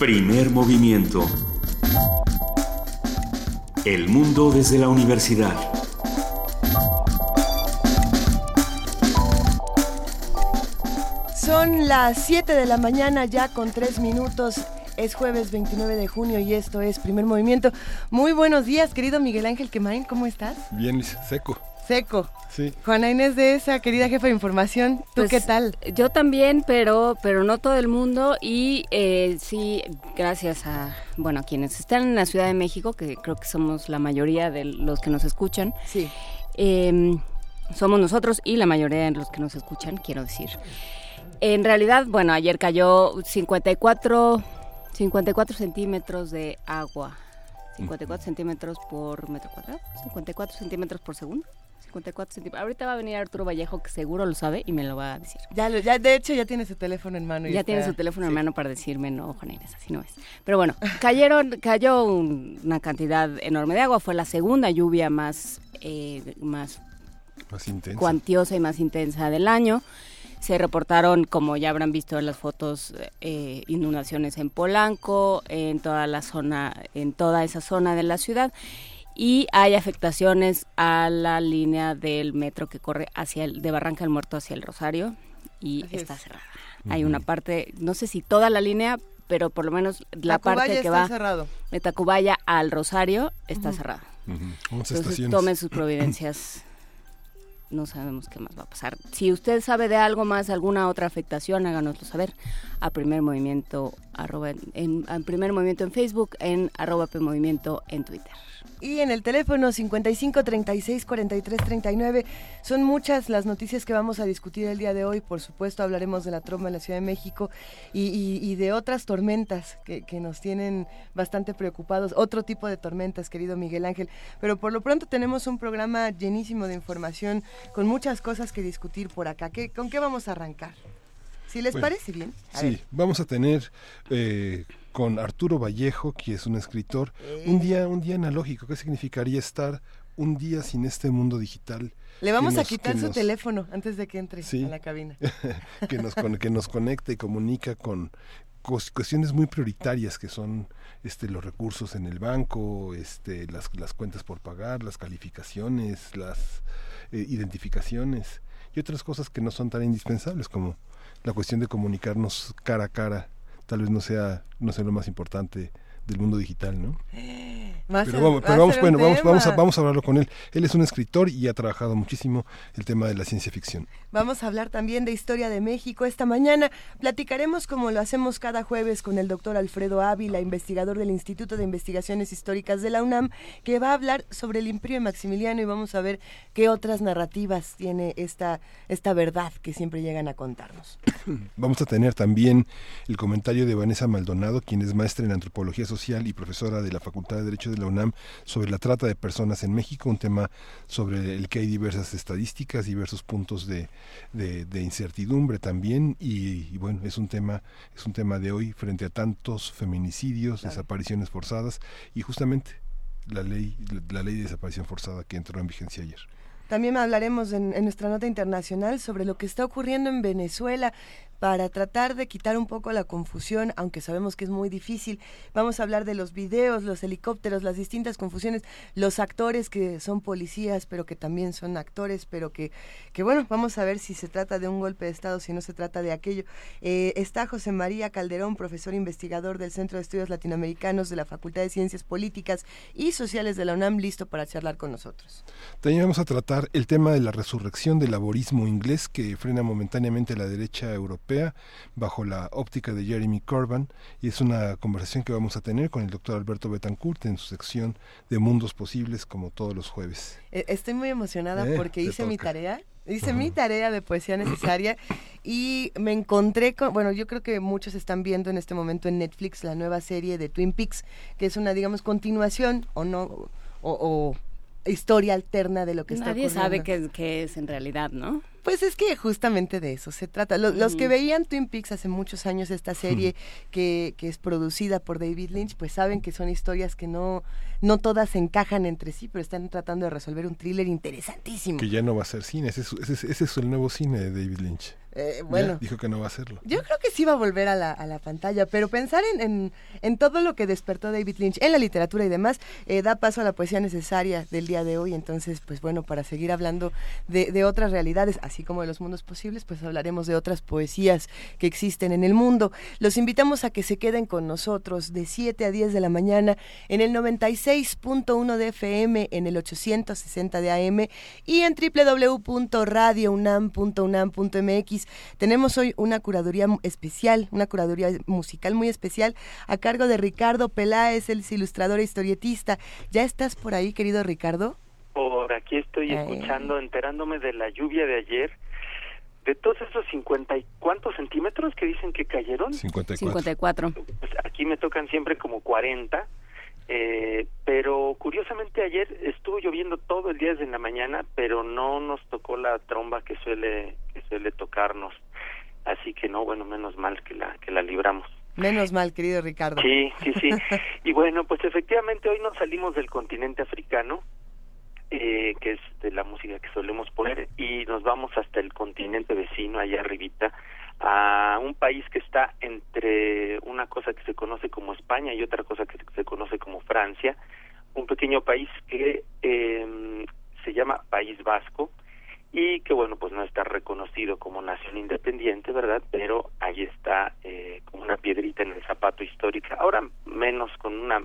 Primer movimiento. El mundo desde la universidad. Son las 7 de la mañana ya con 3 minutos. Es jueves 29 de junio y esto es Primer Movimiento. Muy buenos días, querido Miguel Ángel Quemaín, ¿cómo estás? Bien, seco. Sí. Juana Inés de Esa, querida jefa de información, ¿tú pues, qué tal? Yo también, pero no todo el mundo y sí, gracias a quienes están en la Ciudad de México, que creo que somos la mayoría de los que nos escuchan. Sí. Somos nosotros y la mayoría de los que nos escuchan, quiero decir. En realidad, ayer cayó 54 centímetros de agua, 54 centímetros por metro cuadrado, 54 centímetros por segundo, 54 centímetros. Ahorita va a venir Arturo Vallejo, que seguro lo sabe y me lo va a decir. Ya, de hecho, ya tiene su teléfono en mano. En mano para decirme, no, Juana Inés, así no es. Pero bueno, cayó una cantidad enorme de agua, fue la segunda lluvia más intensa. Cuantiosa y más intensa del año. Se reportaron, como ya habrán visto en las fotos, inundaciones en Polanco, en toda esa zona de la ciudad, y hay afectaciones a la línea del metro que corre de Barranca del Muerto hacia el Rosario y está cerrada. Uh-huh. Hay una parte, no sé si toda la línea, pero por lo menos la Tacubaya parte que va de Tacubaya al Rosario está cerrada. Uh-huh. Entonces tomen sus providencias. No sabemos qué más va a pasar. Si usted sabe de algo más, alguna otra afectación, háganoslo saber a Primer Movimiento en Facebook, en @PMovimiento en Twitter. Y en el teléfono 55 36 43 39. Son muchas las noticias que vamos a discutir el día de hoy. Por supuesto hablaremos de la tromba en la Ciudad de México y de otras tormentas que nos tienen bastante preocupados. Otro tipo de tormentas, querido Miguel Ángel. Pero por lo pronto tenemos un programa llenísimo de información, con muchas cosas que discutir por acá. ¿Con qué vamos a arrancar? Si les parece bien. A ver. Vamos a tener... con Arturo Vallejo, que es un escritor, un día analógico. ¿Qué significaría estar un día sin este mundo digital? Le vamos a quitar su teléfono antes de que entre a la cabina. que nos conecta y comunica con cuestiones muy prioritarias que son los recursos en el banco, las cuentas por pagar, las calificaciones, las identificaciones y otras cosas que no son tan indispensables, como la cuestión de comunicarnos cara a cara. Tal vez no sea lo más importante del mundo digital, ¿no? Vamos a hablarlo con él. Él es un escritor y ha trabajado muchísimo el tema de la ciencia ficción. Vamos a hablar también de historia de México esta mañana. Platicaremos, como lo hacemos cada jueves, con el doctor Alfredo Ávila, investigador del Instituto de Investigaciones Históricas de la UNAM, que va a hablar sobre el Imperio de Maximiliano y vamos a ver qué otras narrativas tiene esta verdad que siempre llegan a contarnos. Vamos a tener también el comentario de Vanessa Maldonado, quien es maestra en antropología social y profesora de la Facultad de Derecho de la UNAM, sobre la trata de personas en México, un tema sobre el que hay diversas estadísticas, diversos puntos de incertidumbre también, y bueno, es un tema de hoy frente a tantos feminicidios, desapariciones forzadas y justamente la ley de desaparición forzada que entró en vigencia ayer. También hablaremos en nuestra nota internacional sobre lo que está ocurriendo en Venezuela para tratar de quitar un poco la confusión, aunque sabemos que es muy difícil. Vamos a hablar de los videos, los helicópteros, las distintas confusiones, los actores que son policías, pero que también son actores, pero que bueno, vamos a ver si se trata de un golpe de Estado, si no se trata de aquello. Está José María Calderón, profesor investigador del Centro de Estudios Latinoamericanos de la Facultad de Ciencias Políticas y Sociales de la UNAM, listo para charlar con nosotros. También vamos a tratar el tema de la resurrección del laborismo inglés que frena momentáneamente la derecha europea bajo la óptica de Jeremy Corbyn, y es una conversación que vamos a tener con el doctor Alberto Betancourt en su sección de Mundos Posibles, como todos los jueves. Estoy muy emocionada porque hice mi tarea de poesía necesaria y me encontré con, yo creo que muchos están viendo en este momento en Netflix la nueva serie de Twin Peaks, que es una, digamos, continuación o no, o historia alterna de lo que está ocurriendo. Nadie sabe qué es en realidad, ¿no? Pues es que justamente de eso se trata. Los que veían Twin Peaks hace muchos años, esta serie que es producida por David Lynch, pues saben que son historias que no todas encajan entre sí, pero están tratando de resolver un thriller interesantísimo. Que ya no va a ser cine, ese es el nuevo cine de David Lynch. Bueno, dijo que no va a hacerlo. Yo creo que sí va a volver a la pantalla, pero pensar en todo lo que despertó David Lynch en la literatura y demás da paso a la poesía necesaria del día de hoy. Entonces, pues bueno, para seguir hablando de otras realidades, así como de los mundos posibles, pues hablaremos de otras poesías que existen en el mundo. Los invitamos a que se queden con nosotros de 7 a 10 de la mañana en el 96.1 de FM, en el 860 de AM y en www.radiounam.unam.mx. Tenemos hoy una curaduría especial, una curaduría musical muy especial a cargo de Ricardo Peláez, el ilustrador e historietista. ¿Ya estás por ahí, querido Ricardo? Por aquí estoy escuchando, enterándome de la lluvia de ayer, de todos esos 50 y cuántos centímetros que dicen que cayeron. 54. Pues aquí me tocan siempre como 40. Pero curiosamente ayer estuvo lloviendo todo el día desde la mañana, pero no nos tocó la tromba que suele tocarnos, así que no, bueno, menos mal que la libramos. Menos mal, querido Ricardo. Sí. Y bueno, pues efectivamente hoy nos salimos del continente africano, que es de la música que solemos poner, y nos vamos hasta el continente vecino, allá arribita, a un país que está entre una cosa que se conoce como España y otra cosa que se conoce como Francia, un pequeño país que se llama País Vasco y que, bueno, pues no está reconocido como nación independiente, ¿verdad? Pero ahí está como una piedrita en el zapato histórica, ahora menos, con una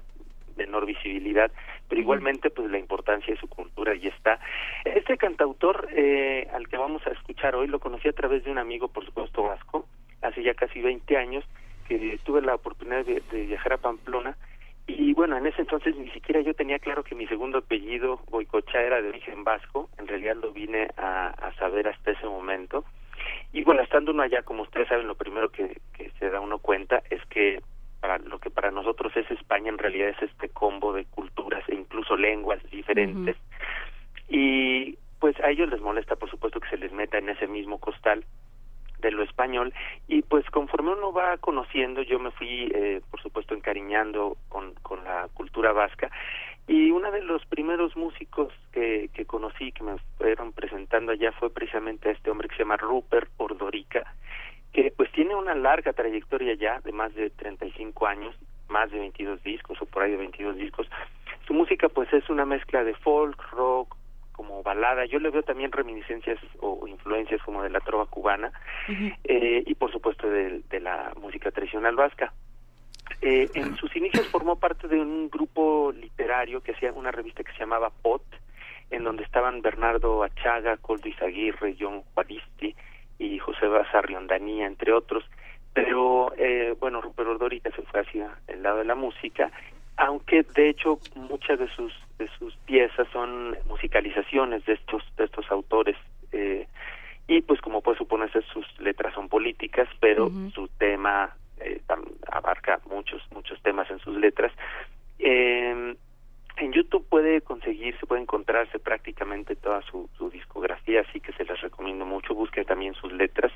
menor visibilidad, pero igualmente pues la importancia de su cultura ahí está. Este cantautor al que vamos a escuchar hoy lo conocí a través de un amigo, por supuesto vasco, hace ya casi 20 años que tuve la oportunidad de viajar a Pamplona, y bueno, en ese entonces ni siquiera yo tenía claro que mi segundo apellido, Goicochea, era de origen vasco. En realidad lo vine a saber hasta ese momento, y bueno, estando uno allá, como ustedes saben, lo primero que se da uno cuenta es que lo que para nosotros es España, en realidad es este combo de culturas e incluso lenguas diferentes. Y pues a ellos les molesta, por supuesto, que se les meta en ese mismo costal de lo español, y pues conforme uno va conociendo, yo me fui por supuesto encariñando con la cultura vasca, y uno de los primeros músicos que conocí, que me fueron presentando allá, fue precisamente este hombre que se llama Ruper Ordorika, que pues tiene una larga trayectoria ya, de más de 35 años, más de 22 discos, o por ahí de 22 discos. Su música pues es una mezcla de folk, rock, como balada. Yo le veo también reminiscencias o influencias como de la trova cubana, y por supuesto de la música tradicional vasca. En sus inicios formó parte de un grupo literario que hacía una revista que se llamaba POT, en donde estaban Bernardo Achaga, Koldo Izaguirre, John Juaristi y Joseba Sarrionandia, entre otros, pero bueno, Ruper Ordorika se fue hacia el lado de la música, aunque de hecho muchas de sus piezas son musicalizaciones de estos autores, y pues como puede suponerse, sus letras son políticas, pero su tema abarca muchos temas en sus letras. En YouTube puede encontrarse prácticamente toda su discografía, así que se las recomiendo mucho. Busquen también sus letras.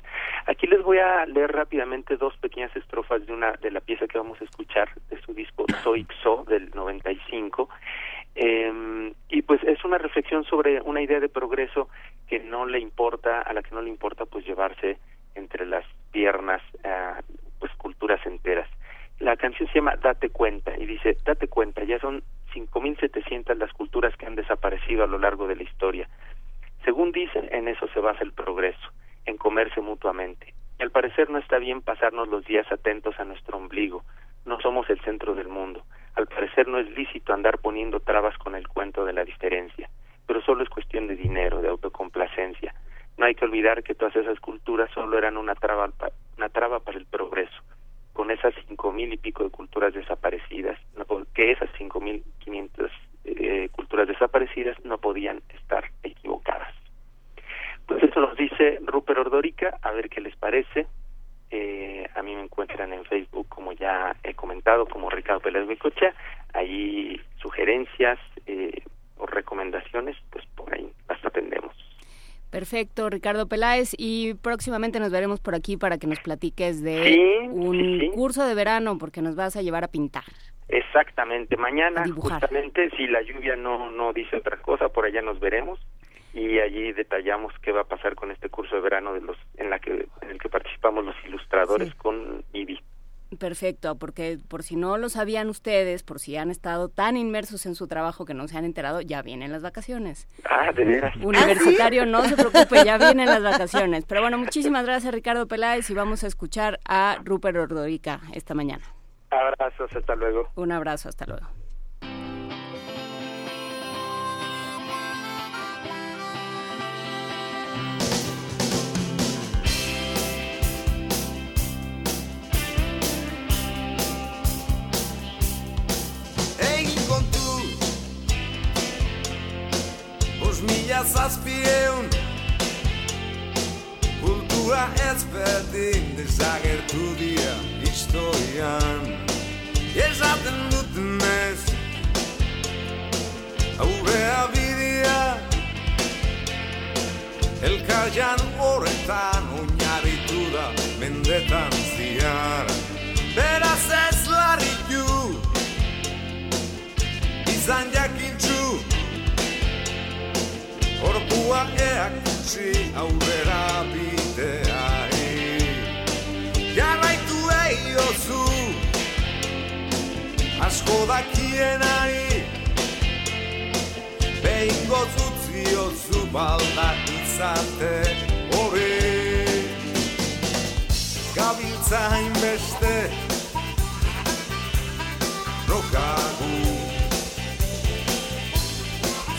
Aquí les voy a leer rápidamente dos pequeñas estrofas de la pieza que vamos a escuchar, de su disco Soy Xo, del 95. Y pues es una reflexión sobre una idea de progreso a la que no le importa pues llevarse entre las piernas pues culturas enteras. La canción se llama Date Cuenta, y dice: date cuenta, ya son 5.700 las culturas que han desaparecido a lo largo de la historia. Según dicen, en eso se basa el progreso, en comerse mutuamente. Y al parecer no está bien pasarnos los días atentos a nuestro ombligo. No somos el centro del mundo. Al parecer no es lícito andar poniendo trabas con el cuento de la diferencia. Pero solo es cuestión de dinero, de autocomplacencia. No hay que olvidar que todas esas culturas solo eran una traba para el progreso. Con esas 5,000 y pico de culturas desaparecidas, porque esas 5,500 culturas desaparecidas no podían estar equivocadas. Pues eso nos dice Ruper Ordorika, a ver qué les parece. A mí me encuentran en Facebook, como ya he comentado, como Ricardo Peláez Goicoechea. Ahí sugerencias o recomendaciones, pues por ahí las atendemos. Perfecto, Ricardo Peláez, y próximamente nos veremos por aquí para que nos platiques de curso de verano, porque nos vas a llevar a pintar. Exactamente, mañana justamente, si la lluvia no dice otra cosa, por allá nos veremos y allí detallamos qué va a pasar con este curso de verano en el que participamos los ilustradores con IBI. Perfecto, porque por si no lo sabían ustedes, por si han estado tan inmersos en su trabajo que no se han enterado, ya vienen las vacaciones. Ah, de veras. Universitario, no se preocupe, ya vienen las vacaciones. Pero bueno, muchísimas gracias, Ricardo Peláez, y vamos a escuchar a Ruper Ordorika esta mañana. Abrazos, hasta luego. Un abrazo, hasta luego. Millas azpireun, kultura ezberdin dezagertu dira historian. Esaten dutenez, aurrea bidea, elkarjan horretan oinarritu da mendetan ziar. Beraz ez larritu, izan jakintxu, orkua eakutsi aurrera bideai. Jarraitu eiozu asko dakienari, behin gozutziozu balda izate hori. Gabiltza hainbeste rokagu,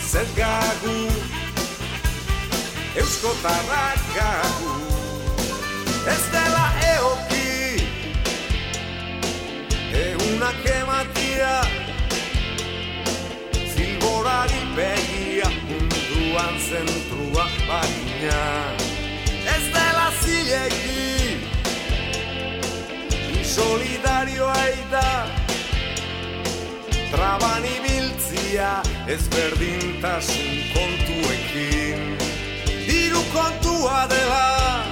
zergagu, eusko tarrakagu, ez dela eoki, eunak ematia, zilborari begia, munduan zentrua bagina. Ez dela zilegi, insolidarioa eta traban ibiltzia, ezberdintasun kontuekin. Diru kontua dela,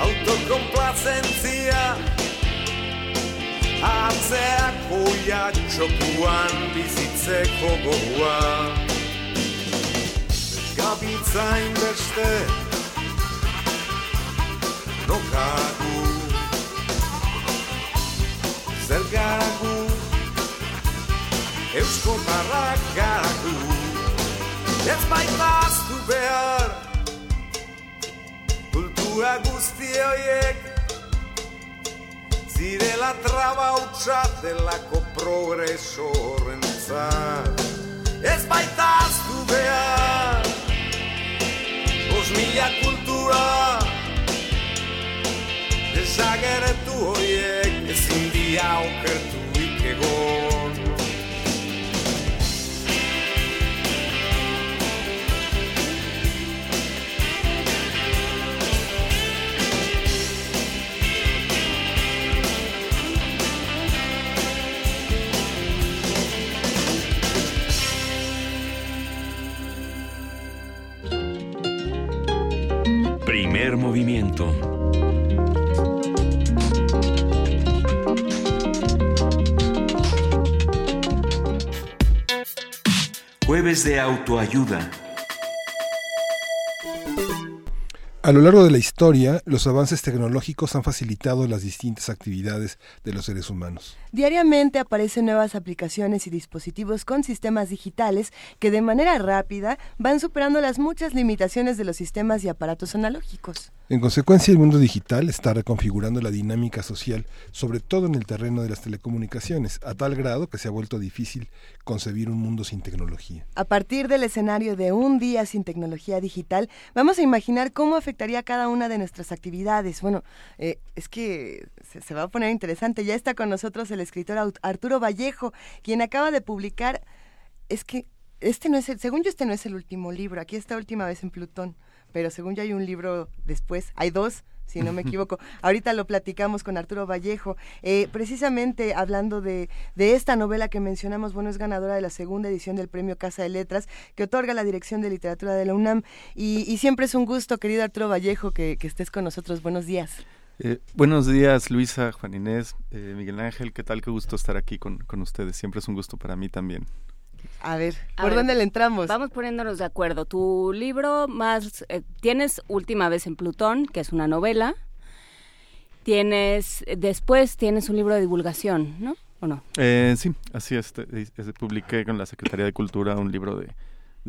autokonplazentzia, atzeakoia txokuan bizitzeko gogoa. Gabiltza hainbeste rokagu, zergagu, eusko barrakagu. Ez baita aztu behar kultura guzti horiek, zirela trabautza delako progreso horrentzat. Ez baita aztu behar 5,000 kultura desageretu horiek, ezin dira okertuik egon. Primer movimiento. Jueves de autoayuda. A lo largo de la historia, los avances tecnológicos han facilitado las distintas actividades de los seres humanos. Diariamente aparecen nuevas aplicaciones y dispositivos con sistemas digitales que de manera rápida van superando las muchas limitaciones de los sistemas y aparatos analógicos. En consecuencia, el mundo digital está reconfigurando la dinámica social, sobre todo en el terreno de las telecomunicaciones, a tal grado que se ha vuelto difícil concebir un mundo sin tecnología. A partir del escenario de un día sin tecnología digital, vamos a imaginar cómo afectaría cada una de nuestras actividades. Bueno, es que se va a poner interesante. Ya está con nosotros el escritor Arturo Vallejo, quien acaba de publicar, según yo este no es el último libro, aquí está Última vez en Plutón, pero según yo hay un libro después, hay dos, si no me equivoco. Ahorita lo platicamos con Arturo Vallejo. Precisamente hablando de esta novela que mencionamos, bueno, es ganadora de la segunda edición del Premio Casa de Letras, que otorga la Dirección de Literatura de la UNAM. Y siempre es un gusto, querido Arturo Vallejo, que estés con nosotros. Buenos días. Buenos días, Luisa, Juan Inés, Miguel Ángel, ¿qué tal? Qué gusto estar aquí con ustedes. Siempre es un gusto para mí también. A ver, ¿por dónde le entramos? Vamos poniéndonos de acuerdo. Tu libro más... tienes Última vez en Plutón, que es una novela. Después tienes un libro de divulgación, ¿no? ¿O no? Sí, así es. Publiqué con la Secretaría de Cultura un libro de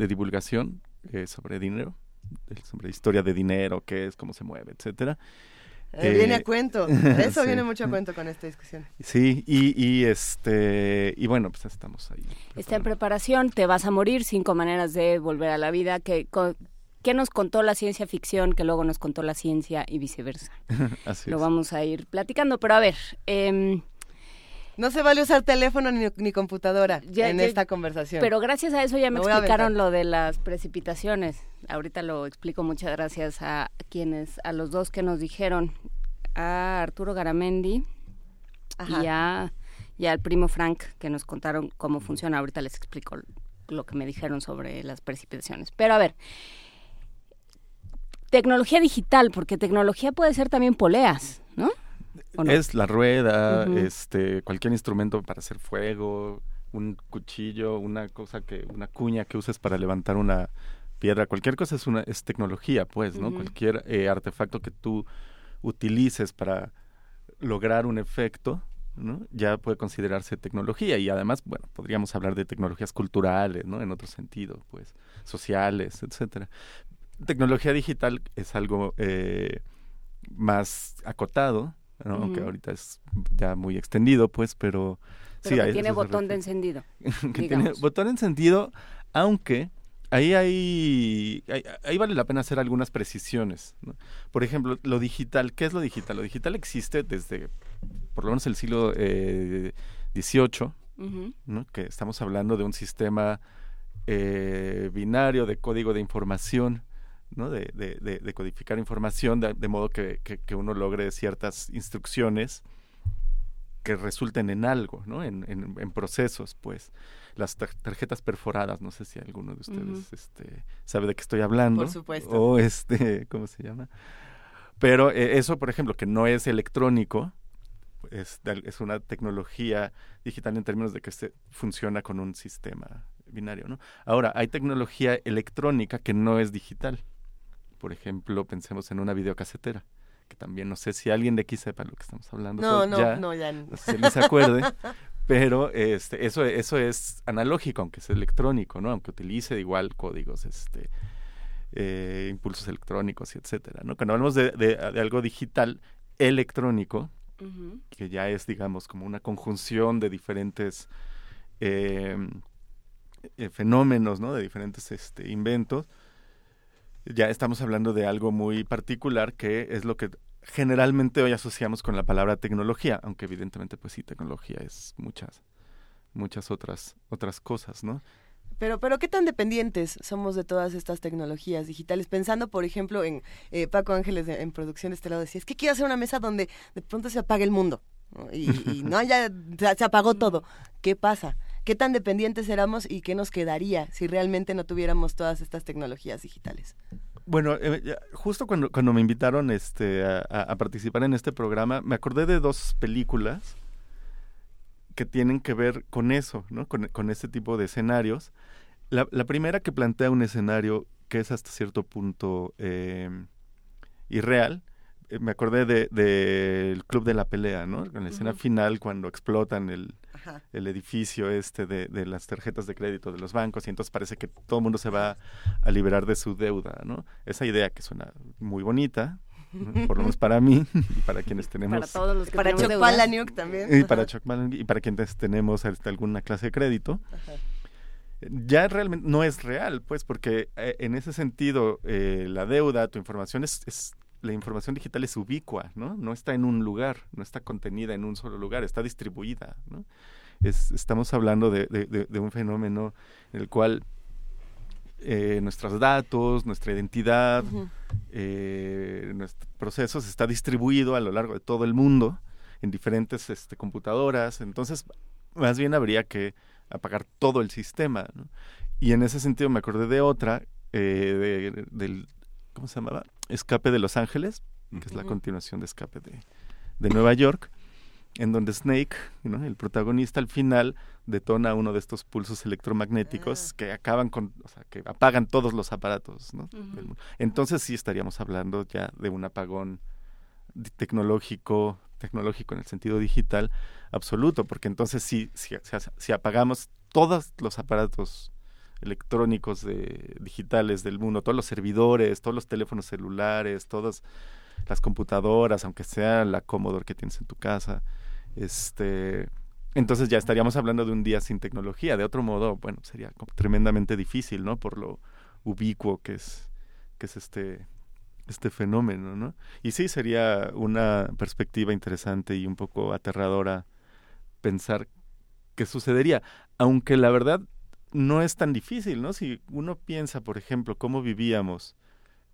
divulgación sobre dinero, sobre historia de dinero, qué es, cómo se mueve, etcétera. Viene a cuento, eso sí. Viene mucho a cuento con esta discusión. Sí, y bueno, pues estamos ahí. Está en preparación, Te vas a morir, 5 maneras de volver a la vida, que nos contó la ciencia ficción, que luego nos contó la ciencia y viceversa. Así lo es. Vamos a ir platicando, pero a ver... no se vale usar teléfono ni computadora en esta conversación. Pero gracias a eso ya me explicaron lo de las precipitaciones. Ahorita lo explico. Muchas gracias a los dos que nos dijeron, a Arturo Garamendi y al primo Frank, que nos contaron cómo funciona. Ahorita les explico lo que me dijeron sobre las precipitaciones. Pero a ver, tecnología digital, porque tecnología puede ser también poleas, ¿no? No? Es la rueda, cualquier instrumento para hacer fuego, un cuchillo, una cuña que uses para levantar una piedra, cualquier cosa es tecnología, pues, ¿no? Cualquier artefacto que tú utilices para lograr un efecto, ¿no? Ya puede considerarse tecnología. Y además, bueno, podríamos hablar de tecnologías culturales, ¿no? En otro sentido, pues, sociales, etcétera. Tecnología digital es algo más acotado, ¿no? Aunque ahorita es ya muy extendido, pues, pero sí, que tiene botón de encendido. Que tiene botón de encendido, aunque ahí vale la pena hacer algunas precisiones, ¿no? Por ejemplo, lo digital. ¿Qué es lo digital? Lo digital existe desde por lo menos el siglo XVIII, ¿no? Que estamos hablando de un sistema binario de código de información, ¿no? De codificar información de modo que uno logre ciertas instrucciones que resulten en algo, ¿no? En procesos, pues. Las tarjetas perforadas, no sé si alguno de ustedes sabe de qué estoy hablando. Por supuesto. O ¿cómo se llama? Pero eso, por ejemplo, que no es electrónico, es una tecnología digital en términos de que funciona con un sistema binario, ¿no? Ahora, hay tecnología electrónica que no es digital. Por ejemplo, pensemos en una videocasetera, que también no sé si alguien de aquí sepa lo que estamos hablando. No sé si se acuerde, pero eso es analógico, aunque es electrónico, ¿no? Aunque utilice igual códigos, impulsos electrónicos, y etcétera, ¿no? Cuando hablamos de algo digital electrónico, que ya es, digamos, como una conjunción de diferentes fenómenos, ¿no? De diferentes inventos, ya estamos hablando de algo muy particular que es lo que generalmente hoy asociamos con la palabra tecnología, aunque evidentemente pues sí, tecnología es muchas otras cosas, ¿no? Pero ¿qué tan dependientes somos de todas estas tecnologías digitales? Pensando, por ejemplo, en Paco Ángeles en producción de este lado decía, es que quiero hacer una mesa donde de pronto se apague el mundo, ¿no? Y no, ya se apagó todo. ¿Qué pasa? ¿Qué tan dependientes éramos y qué nos quedaría si realmente no tuviéramos todas estas tecnologías digitales? Bueno, justo cuando me invitaron a participar en este programa, me acordé de 2 películas que tienen que ver con eso, ¿no? Con este tipo de escenarios. La primera, que plantea un escenario que es hasta cierto punto irreal. Me acordé del Club de la Pelea, ¿no? En la escena final, cuando explotan el edificio de las tarjetas de crédito de los bancos, y entonces parece que todo el mundo se va a liberar de su deuda, ¿no? Esa idea que suena muy bonita, ¿no? Por lo menos para mí, y para quienes tenemos... Para todos los que tenemos deuda. Para Chuck Palaniuk también. Y para Chuck Palaniuk, y para quienes tenemos alguna clase de crédito. Ajá. Ya realmente no es real, pues, porque en ese sentido la deuda, tu información la información digital es ubicua, ¿no? No está en un lugar, no está contenida en un solo lugar, está distribuida, ¿no? Estamos hablando de un fenómeno en el cual nuestros datos, nuestra identidad, nuestro proceso está distribuido a lo largo de todo el mundo en diferentes computadoras, entonces más bien habría que apagar todo el sistema, ¿no? Y en ese sentido me acordé de otra, del ¿cómo se llamaba? Escape de Los Ángeles, que es la continuación de Escape de Nueva York, en donde Snake, ¿no?, el protagonista, al final detona uno de estos pulsos electromagnéticos que acaban con, o sea, que apagan todos los aparatos, ¿no? Entonces sí estaríamos hablando ya de un apagón tecnológico en el sentido digital absoluto, porque entonces si apagamos todos los aparatos electrónicos digitales del mundo, todos los servidores, todos los teléfonos celulares, todas las computadoras, aunque sea la Commodore que tienes en tu casa, entonces ya estaríamos hablando de un día sin tecnología. De otro modo, bueno, sería tremendamente difícil, ¿no?, por lo ubicuo que es este fenómeno, ¿no? Y sí, sería una perspectiva interesante y un poco aterradora pensar qué sucedería, aunque la verdad no es tan difícil, ¿no? Si uno piensa, por ejemplo, cómo vivíamos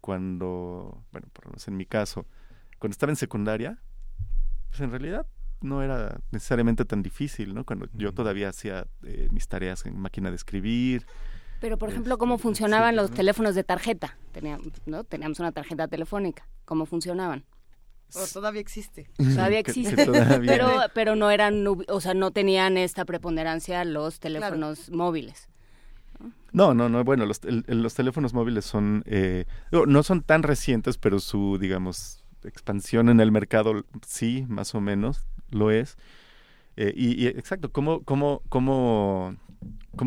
cuando, bueno, por lo menos en mi caso, cuando estaba en secundaria, pues en realidad no era necesariamente tan difícil, ¿no? Cuando yo todavía hacía mis tareas en máquina de escribir. Pero, por ejemplo, ¿cómo funcionaban los teléfonos de tarjeta? Teníamos una tarjeta telefónica. ¿Cómo funcionaban? O todavía existe. Todavía existe. Pero no eran, o sea, no tenían esta preponderancia los teléfonos móviles. No. Bueno, los teléfonos móviles son, no son tan recientes, pero su, digamos, expansión en el mercado sí, más o menos, lo es. Y exacto, ¿cómo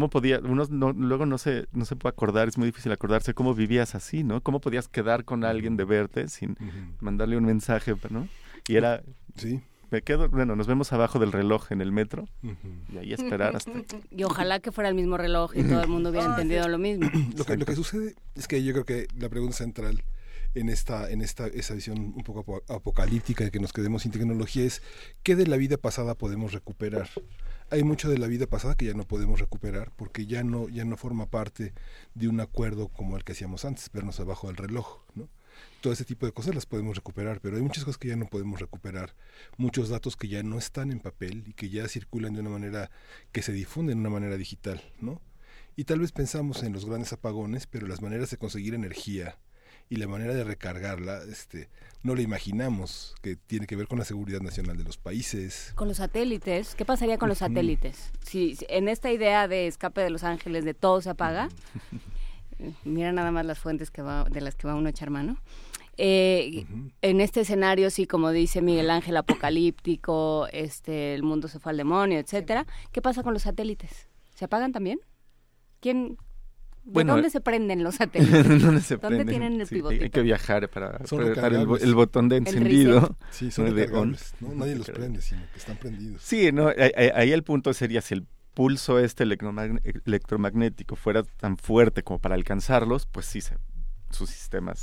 podía? Uno luego no se puede acordar, es muy difícil acordarse cómo vivías así, ¿no? ¿Cómo podías quedar con alguien de verte sin mandarle un mensaje, ¿no? Y era, sí, me quedo, bueno, nos vemos abajo del reloj en el metro y ahí esperar hasta... Y ojalá que fuera el mismo reloj y todo el mundo hubiera entendido lo mismo. Lo que sucede es que yo creo que la pregunta central en esa visión un poco apocalíptica de que nos quedemos sin tecnología es ¿qué de la vida pasada podemos recuperar? Hay mucho de la vida pasada que ya no podemos recuperar porque ya no forma parte de un acuerdo como el que hacíamos antes, vernos abajo del reloj, ¿no? Todo ese tipo de cosas las podemos recuperar, pero hay muchas cosas que ya no podemos recuperar, muchos datos que ya no están en papel y que ya circulan de una manera, que se difunden de una manera digital, ¿no? Y tal vez pensamos en los grandes apagones, pero las maneras de conseguir energía y la manera de recargarla, no la imaginamos, que tiene que ver con la seguridad nacional de los países. Con los satélites, ¿qué pasaría con los satélites? Si en esta idea de Escape de Los Ángeles de todo se apaga, mira nada más las fuentes de las que va uno a echar mano. En este escenario, sí, como dice Miguel Ángel, apocalíptico, el mundo se fue al demonio, etcétera. Sí. ¿Qué pasa con los satélites? ¿Se apagan también? ¿Dónde se prenden los satélites? ¿Dónde tienen el pivotito? Hay que viajar para apretar el botón de encendido. Sí, son recargables, ¿no? Nadie los prende, sino que están prendidos. Sí, no, ahí el punto sería si el pulso electromagnético fuera tan fuerte como para alcanzarlos, pues sí, sus sistemas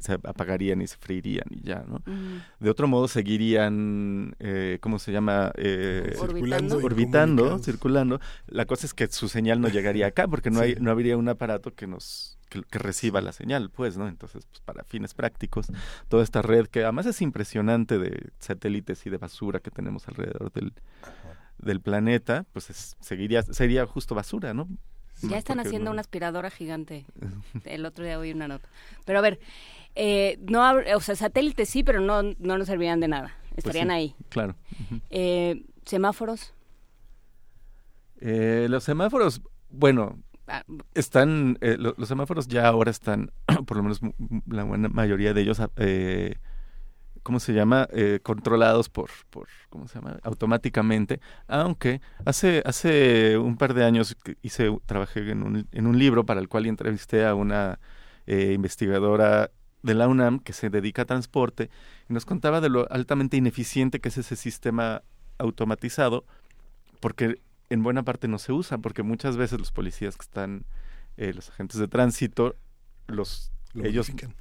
se apagarían y se freirían y ya, ¿no? De otro modo seguirían, ¿cómo se llama? Circulando. La cosa es que su señal no llegaría acá porque no habría un aparato que reciba la señal, pues, ¿no? Entonces, pues, para fines prácticos, toda esta red que además es impresionante de satélites y de basura que tenemos alrededor del planeta, pues sería justo basura, ¿no? Ya están haciendo una aspiradora gigante. El otro día oí una nota. Pero a ver, satélites sí, pero no nos servirían de nada. Estarían pues sí, ahí. Claro. ¿Semáforos? Los semáforos, bueno, están... los semáforos ya ahora están, por lo menos la buena mayoría de ellos... ¿cómo se llama? Controlados por ¿cómo se llama? Automáticamente, aunque hace un par de años trabajé en un libro para el cual entrevisté a una investigadora de la UNAM que se dedica a transporte y nos contaba de lo altamente ineficiente que es ese sistema automatizado, porque en buena parte no se usa, porque muchas veces los policías que están, los agentes de tránsito, ellos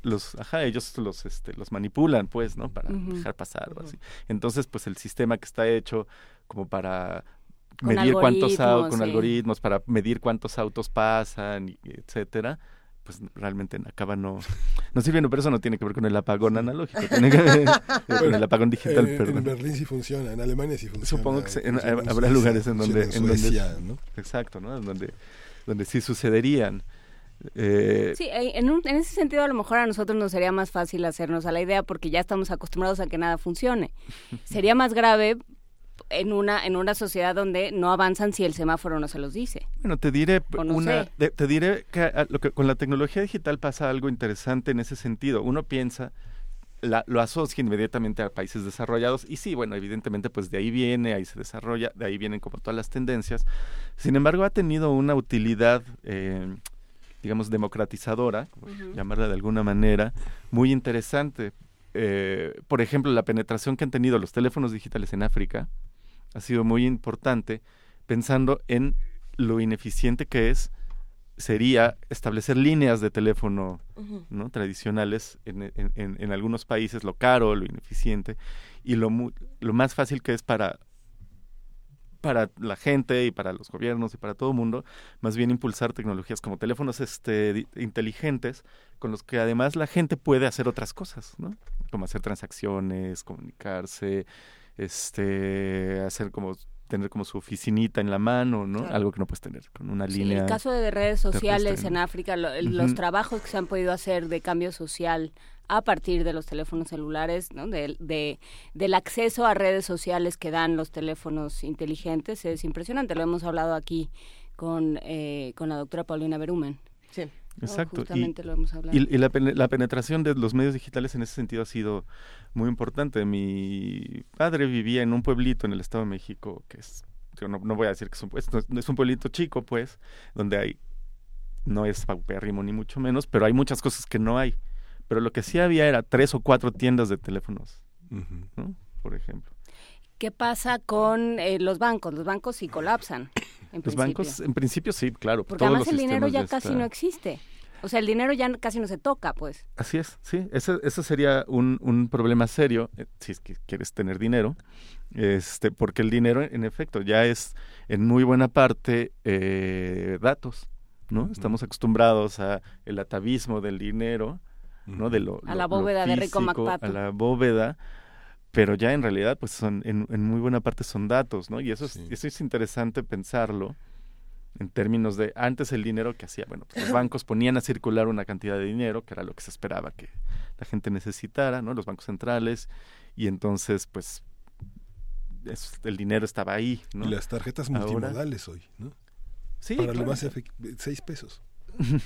los manipulan, pues, ¿no? Para dejar pasar o así. Entonces, pues, el sistema que está hecho como para medir cuántos autos pasan, etcétera, pues realmente acaba no sirviendo, pero eso no tiene que ver con el apagón analógico, tiene que ver con el apagón digital, perdón. En Berlín sí funciona, en Alemania sí funciona. Supongo que habrá lugares en donde... Suecia, ¿no? Exacto, ¿no? Donde sí sucederían. Sí, en ese sentido a lo mejor a nosotros nos sería más fácil hacernos a la idea porque ya estamos acostumbrados a que nada funcione. Sería más grave en una sociedad donde no avanzan si el semáforo no se los dice. Bueno, te diré que, con la tecnología digital pasa algo interesante en ese sentido. Uno piensa, lo asocia inmediatamente a países desarrollados y sí, bueno, evidentemente pues de ahí viene, ahí se desarrolla, de ahí vienen como todas las tendencias. Sin embargo, ha tenido una utilidad, digamos, democratizadora, uh-huh, llamarla de alguna manera, muy interesante. Por ejemplo, la penetración que han tenido los teléfonos digitales en África ha sido muy importante, pensando en lo ineficiente que sería establecer líneas de teléfono, uh-huh, ¿no? tradicionales en algunos países, lo caro, lo ineficiente y lo más fácil que es para la gente y para los gobiernos y para todo el mundo, más bien impulsar tecnologías como teléfonos inteligentes con los que además la gente puede hacer otras cosas, ¿no? Como hacer transacciones, comunicarse, hacer como tener como su oficinita en la mano, ¿no? Claro. Algo que no puedes tener con una línea. En el caso de redes sociales en África, los uh-huh, trabajos que se han podido hacer de cambio social a partir de los teléfonos celulares, ¿no? Del acceso a redes sociales que dan los teléfonos inteligentes es impresionante. Lo hemos hablado aquí con la doctora Paulina Berumen. Sí. Exacto. Justamente lo hemos hablado. Y la penetración de los medios digitales en ese sentido ha sido muy importante. Mi padre vivía en un pueblito en el Estado de México, que es, yo no voy a decir que es un pueblito chico, pues, donde no es paupérrimo ni mucho menos, pero hay muchas cosas que no hay. Pero lo que sí había era 3 o 4 tiendas de teléfonos, uh-huh, ¿no? Por ejemplo. ¿Qué pasa con los bancos? Los bancos sí colapsan. Bancos, en principio sí, claro. Porque además el dinero ya casi no existe. O sea, el dinero ya casi no se toca, pues. Así es, sí. Ese sería un problema serio, si es que quieres tener dinero, porque el dinero, en efecto, ya es en muy buena parte datos, ¿no? Uh-huh. Estamos acostumbrados a el atavismo del dinero, ¿no? De a la bóveda físico, de Rico MacPato. A la bóveda, pero ya en realidad pues son en muy buena parte son datos, ¿no? Y eso es interesante pensarlo en términos de antes el dinero que hacía, bueno, pues los bancos ponían a circular una cantidad de dinero que era lo que se esperaba que la gente necesitara, ¿no? Los bancos centrales, y entonces pues el dinero estaba ahí, ¿no? Y las tarjetas multimodales ahora, hoy, ¿no? Sí, para claro, lo más 6 pesos.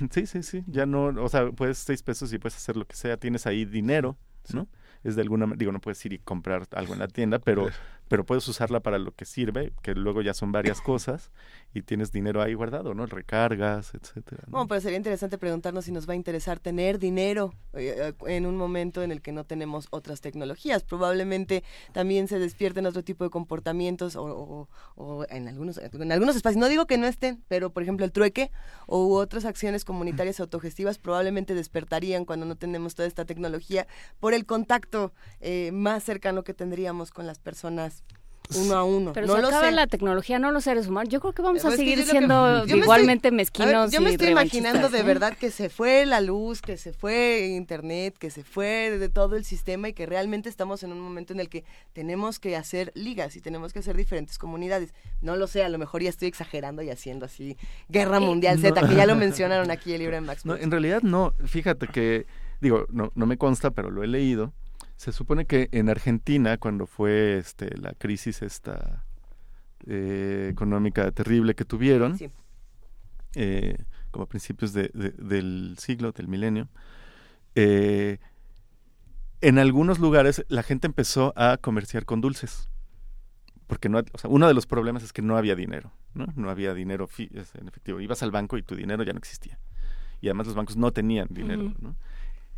Sí, ya no, o sea, puedes 6 pesos y puedes hacer lo que sea, tienes ahí dinero, ¿no? Sí. Es de alguna manera, digo, no puedes ir y comprar algo en la tienda, pero puedes usarla para lo que sirve, que luego ya son varias cosas, y tienes dinero ahí guardado, ¿no? Recargas, etcétera, ¿no? Bueno, pero sería interesante preguntarnos si nos va a interesar tener dinero en un momento en el que no tenemos otras tecnologías. Probablemente también se despierten otro tipo de comportamientos o en algunos espacios. No digo que no estén, pero por ejemplo el trueque u otras acciones comunitarias autogestivas probablemente despertarían cuando no tenemos toda esta tecnología por el contacto más cercano que tendríamos con las personas uno a uno. Pero no se acaba la tecnología, no los seres humanos. Yo creo que vamos a seguir siendo igualmente mezquinos. Yo me estoy imaginando de verdad que se fue la luz, que se fue internet, que se fue de todo el sistema y que realmente estamos en un momento en el que tenemos que hacer ligas y tenemos que hacer diferentes comunidades. No lo sé, a lo mejor ya estoy exagerando y haciendo así Guerra Mundial Z, que ya lo mencionaron aquí el libro de Max. No, en realidad no, fíjate que, digo, no me consta, pero lo he leído. Se supone que en Argentina, cuando fue la crisis esta económica terrible que tuvieron, sí, como a principios del siglo, del milenio, en algunos lugares la gente empezó a comerciar con dulces. Porque uno de los problemas es que no había dinero, ¿no? No había dinero en efectivo. Ibas al banco y tu dinero ya no existía. Y además los bancos no tenían dinero, uh-huh, ¿no?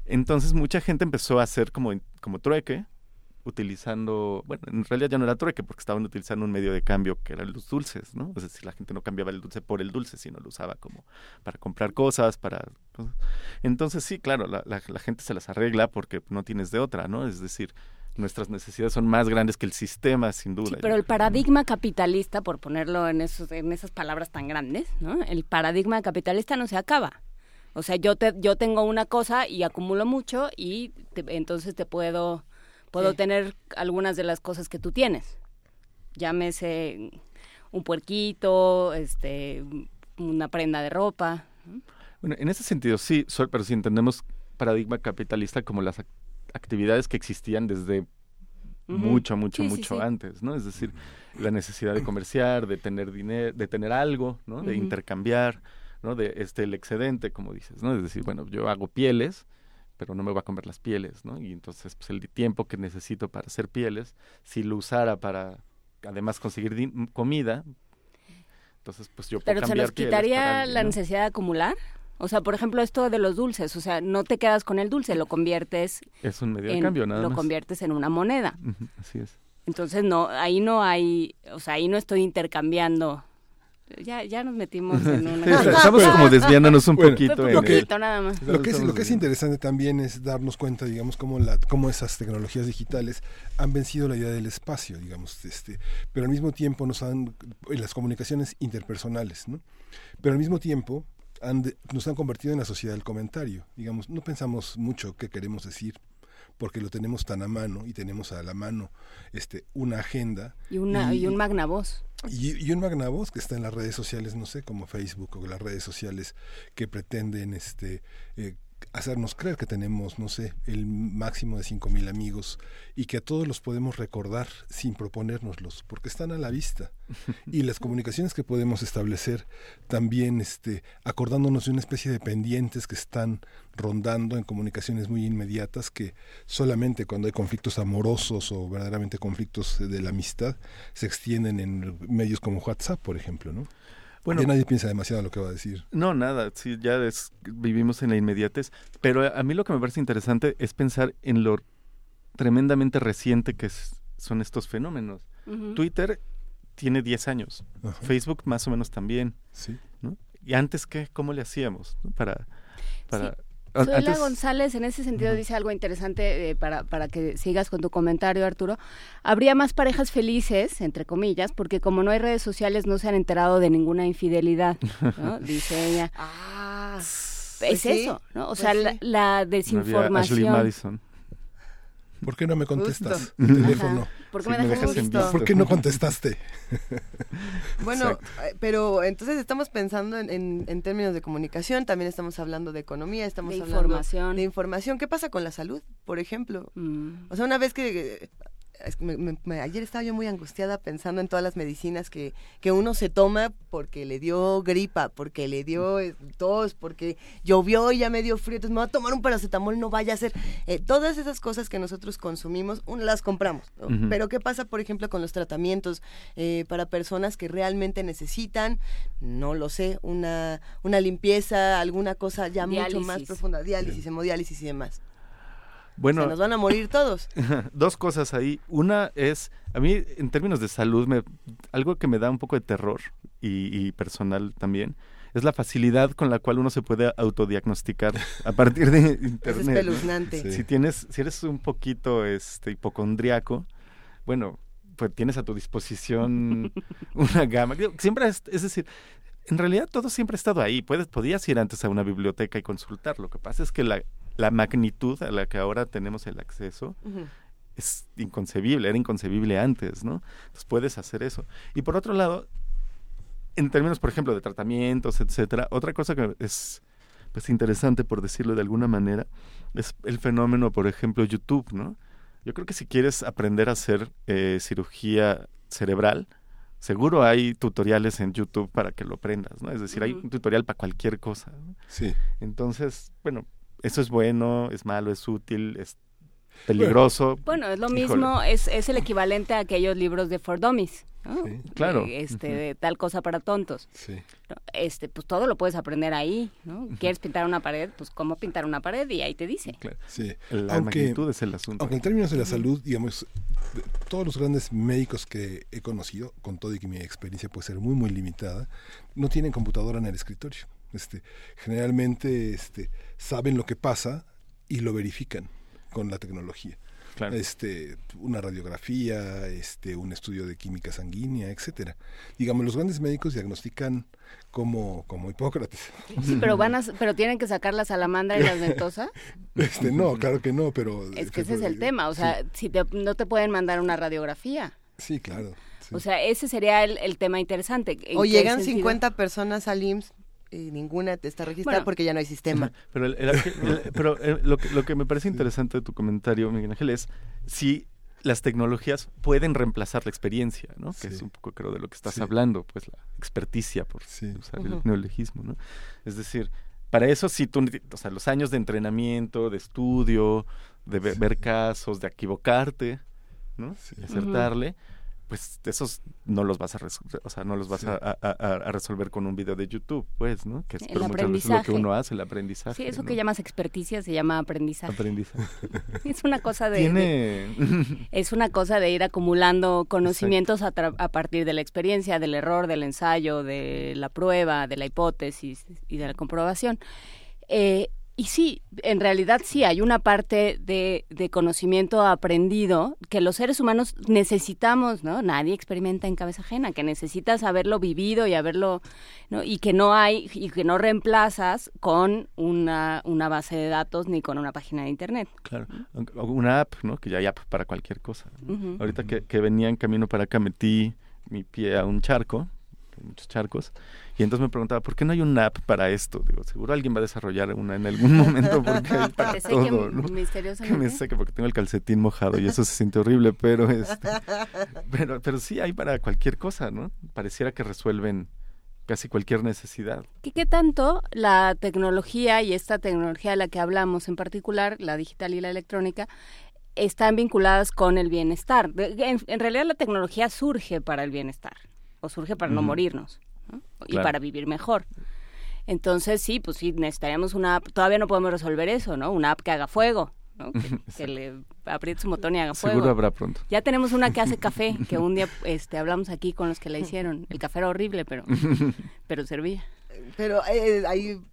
Entonces mucha gente empezó a hacer como trueque, utilizando, bueno, en realidad ya no era trueque porque estaban utilizando un medio de cambio que eran los dulces, ¿no? Es decir, la gente no cambiaba el dulce por el dulce, sino lo usaba como para comprar cosas, Entonces sí, claro, la gente se las arregla porque no tienes de otra, ¿no? Es decir, nuestras necesidades son más grandes que el sistema, sin duda. Sí, pero el paradigma capitalista, por ponerlo en esas palabras tan grandes, ¿no? El paradigma capitalista no se acaba. O sea, yo tengo una cosa y acumulo mucho y entonces te puedo tener algunas de las cosas que tú tienes. Llámese un puerquito, una prenda de ropa. Bueno, en ese sentido sí, pero si entendemos paradigma capitalista como las actividades que existían desde mucho antes, ¿no? Es decir, la necesidad de comerciar, de tener dinero, de tener algo, ¿no? De intercambiar, ¿no? De el excedente, como dices, ¿no? Es decir, bueno, yo hago pieles, pero no me voy a comer las pieles, ¿no? Y entonces, pues, el tiempo que necesito para hacer pieles, si lo usara para, además, conseguir comida, entonces, pues, yo puedo cambiar pieles. ¿Pero se nos quitaría la necesidad de acumular? O sea, por ejemplo, esto de los dulces, o sea, no te quedas con el dulce, lo conviertes... Es un medio de cambio, nada más. Lo conviertes en una moneda. Así es. Entonces, no, ahí no hay, o sea, ahí no estoy intercambiando. Ya nos metimos en una... Sí, estamos como desviándonos un poquito. Un poquito, nada más. Lo que es interesante también es darnos cuenta, digamos, cómo esas tecnologías digitales han vencido la idea del espacio, digamos, pero al mismo tiempo nos han... las comunicaciones interpersonales, ¿no? Pero al mismo tiempo... nos han convertido en la sociedad del comentario. Digamos, no pensamos mucho qué queremos decir porque lo tenemos tan a mano y tenemos a la mano una agenda. Y un magnavoz. Y un magnavoz que está en las redes sociales, no sé, como Facebook o las redes sociales que pretenden hacernos creer que tenemos, no sé, el máximo de 5,000 amigos y que a todos los podemos recordar sin proponérnoslos, porque están a la vista. Y las comunicaciones que podemos establecer también acordándonos de una especie de pendientes que están rondando en comunicaciones muy inmediatas, que solamente cuando hay conflictos amorosos o verdaderamente conflictos de la amistad se extienden en medios como WhatsApp, por ejemplo, ¿no? Bueno, ya nadie piensa demasiado lo que va a decir. No, nada, sí, vivimos en la inmediatez, pero a mí lo que me parece interesante es pensar en lo tremendamente reciente que son estos fenómenos. Uh-huh. Twitter tiene 10 años, uh-huh. Facebook más o menos también. Sí. ¿No? ¿Y antes qué? ¿Cómo le hacíamos? ¿No? Para... Sí. Soyla González, en ese sentido, dice algo interesante para que sigas con tu comentario, Arturo. Habría más parejas felices, entre comillas, porque como no hay redes sociales no se han enterado de ninguna infidelidad, ¿no? Dice ella. Ah, es eso, ¿no? O sea, la desinformación. No había Ashley Madison. ¿Por qué no me contestas el teléfono? ¿Por qué me dejas en visto? ¿Por qué no contestaste? Bueno, pero entonces estamos pensando en términos de comunicación, también estamos hablando de economía, estamos hablando de información. ¿Qué pasa con la salud, por ejemplo? Mm. O sea, una vez que... ayer estaba yo muy angustiada pensando en todas las medicinas que uno se toma porque le dio gripa, porque le dio tos, porque llovió y ya me dio frío, entonces me voy a tomar un paracetamol, no vaya a ser. Todas esas cosas que nosotros consumimos, las compramos, ¿no? Uh-huh. Pero ¿qué pasa, por ejemplo, con los tratamientos para personas que realmente necesitan, no lo sé, una limpieza, alguna cosa ya diálisis. Mucho más profunda, diálisis, hemodiálisis y demás? Bueno, se nos van a morir todos. Dos cosas ahí. Una es, a mí en términos de salud, algo que me da un poco de terror y personal también, es la facilidad con la cual uno se puede autodiagnosticar a partir de internet. Es espeluznante. Sí. Si eres un poquito hipocondriaco, bueno, pues tienes a tu disposición una gama. Siempre es decir... En realidad todo siempre ha estado ahí, podías ir antes a una biblioteca y consultar, lo que pasa es que la magnitud a la que ahora tenemos el acceso uh-huh. es inconcebible, era inconcebible antes, ¿no? Entonces puedes hacer eso. Y por otro lado, en términos, por ejemplo, de tratamientos, etcétera, otra cosa que es interesante, por decirlo de alguna manera, es el fenómeno, por ejemplo, YouTube, ¿no? Yo creo que si quieres aprender a hacer cirugía cerebral, seguro hay tutoriales en YouTube para que lo aprendas, ¿no? Es decir, hay un tutorial para cualquier cosa, ¿no? Sí. Entonces, bueno, eso es bueno, es malo, es útil, es peligroso. Bueno, es lo mismo, es el equivalente a aquellos libros de For Dummies, ¿no? Sí, claro. De tal cosa para tontos. Sí. Pues todo lo puedes aprender ahí, ¿no? ¿Quieres pintar una pared? Pues cómo pintar una pared y ahí te dice. Claro. Sí. La magnitud es el asunto. Aunque en términos de la salud, digamos, todos los grandes médicos que he conocido, con todo y que mi experiencia puede ser muy, muy limitada, no tienen computadora en el escritorio. Generalmente saben lo que pasa y lo verifican con la tecnología. claro. Una radiografía, un estudio de química sanguínea, etcétera. Digamos, los grandes médicos diagnostican como Hipócrates. Sí, pero pero tienen que sacar la salamandra y las ventosas. No, claro que no, pero es que ese es el tema, o sea, sí. No te pueden mandar una radiografía. Sí, claro. Sí. O sea, ese sería el tema interesante. O llegan sentido? 50 personas al IMSS y ninguna te está registrada, bueno, porque ya no hay sistema. Pero, lo que me parece interesante de tu comentario, Miguel Ángel, es si las tecnologías pueden reemplazar la experiencia, ¿no? Que sí. Es un poco, creo, de lo que estás sí. hablando, pues la experticia, por sí. usar uh-huh. el neologismo, ¿no? Es decir, para eso sí tú, o sea, los años de entrenamiento, de estudio, de sí. ver casos, de equivocarte, ¿no? Sí. Acertarle. Uh-huh. Pues esos no los vas a resolver, o sea, no los vas sí. a resolver con un video de YouTube, pues, ¿no? Que es el aprendizaje. Lo que uno hace, el aprendizaje. Sí, eso ¿no? que llamas experticia se llama aprendizaje. Es una cosa de... es una cosa de ir acumulando conocimientos a partir de la experiencia, del error, del ensayo, de la prueba, de la hipótesis y de la comprobación. Y sí, en realidad sí, hay una parte de conocimiento aprendido que los seres humanos necesitamos, ¿no? Nadie experimenta en cabeza ajena, que necesitas haberlo vivido y haberlo, ¿no? Y que no hay, y que no reemplazas con una base de datos ni con una página de internet. Claro, una app, ¿no? Que ya hay app para cualquier cosa, ¿no? Uh-huh. Ahorita que venía en camino para acá metí mi pie a un charco, muchos charcos, y entonces me preguntaba, ¿por qué no hay una app para esto? Digo, seguro alguien va a desarrollar una en algún momento porque hay para todo, ¿no? Que me seque porque tengo el calcetín mojado y eso se siente horrible, pero sí hay para cualquier cosa, ¿no? Pareciera que resuelven casi cualquier necesidad. ¿Qué tanto la tecnología y esta tecnología de la que hablamos en particular, la digital y la electrónica, están vinculadas con el bienestar? En realidad la tecnología surge para el bienestar. O surge para no morirnos, ¿no? Claro. Y para vivir mejor. Entonces, sí, pues sí, necesitaríamos una app. Todavía no podemos resolver eso, ¿no? Una app que haga fuego, ¿no? Que le apriete su botón y haga fuego. Seguro habrá pronto. Ya tenemos una que hace café, que un día hablamos aquí con los que la hicieron. El café era horrible, pero servía. Pero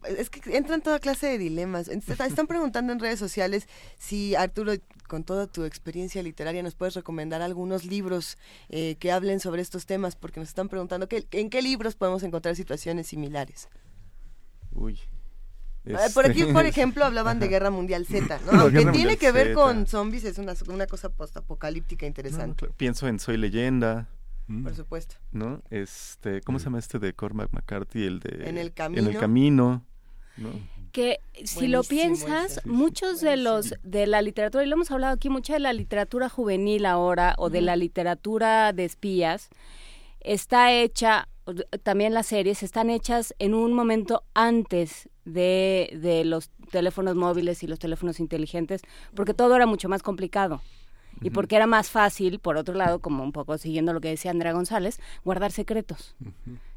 es que entran toda clase de dilemas. Están preguntando en redes sociales si, Arturo, con toda tu experiencia literaria, nos puedes recomendar algunos libros que hablen sobre estos temas, porque nos están preguntando en qué libros podemos encontrar situaciones similares. Uy. Por aquí, por ejemplo, hablaban de Guerra Mundial Z, ¿no? Aunque tiene que ver con zombies, es una cosa postapocalíptica interesante. No, claro. Pienso en Soy Leyenda. Por supuesto. ¿No? ¿Cómo se llama de Cormac McCarthy? El de En el Camino, ¿no? Que si buenísimo, lo piensas, muchos buenísimo. De la literatura, y lo hemos hablado aquí, mucha de la literatura juvenil ahora, o de la literatura de espías, está hecha, también las series, están hechas en un momento antes de los teléfonos móviles y los teléfonos inteligentes, porque todo era mucho más complicado. Y porque era más fácil, por otro lado, como un poco siguiendo lo que decía Andrea González, guardar secretos,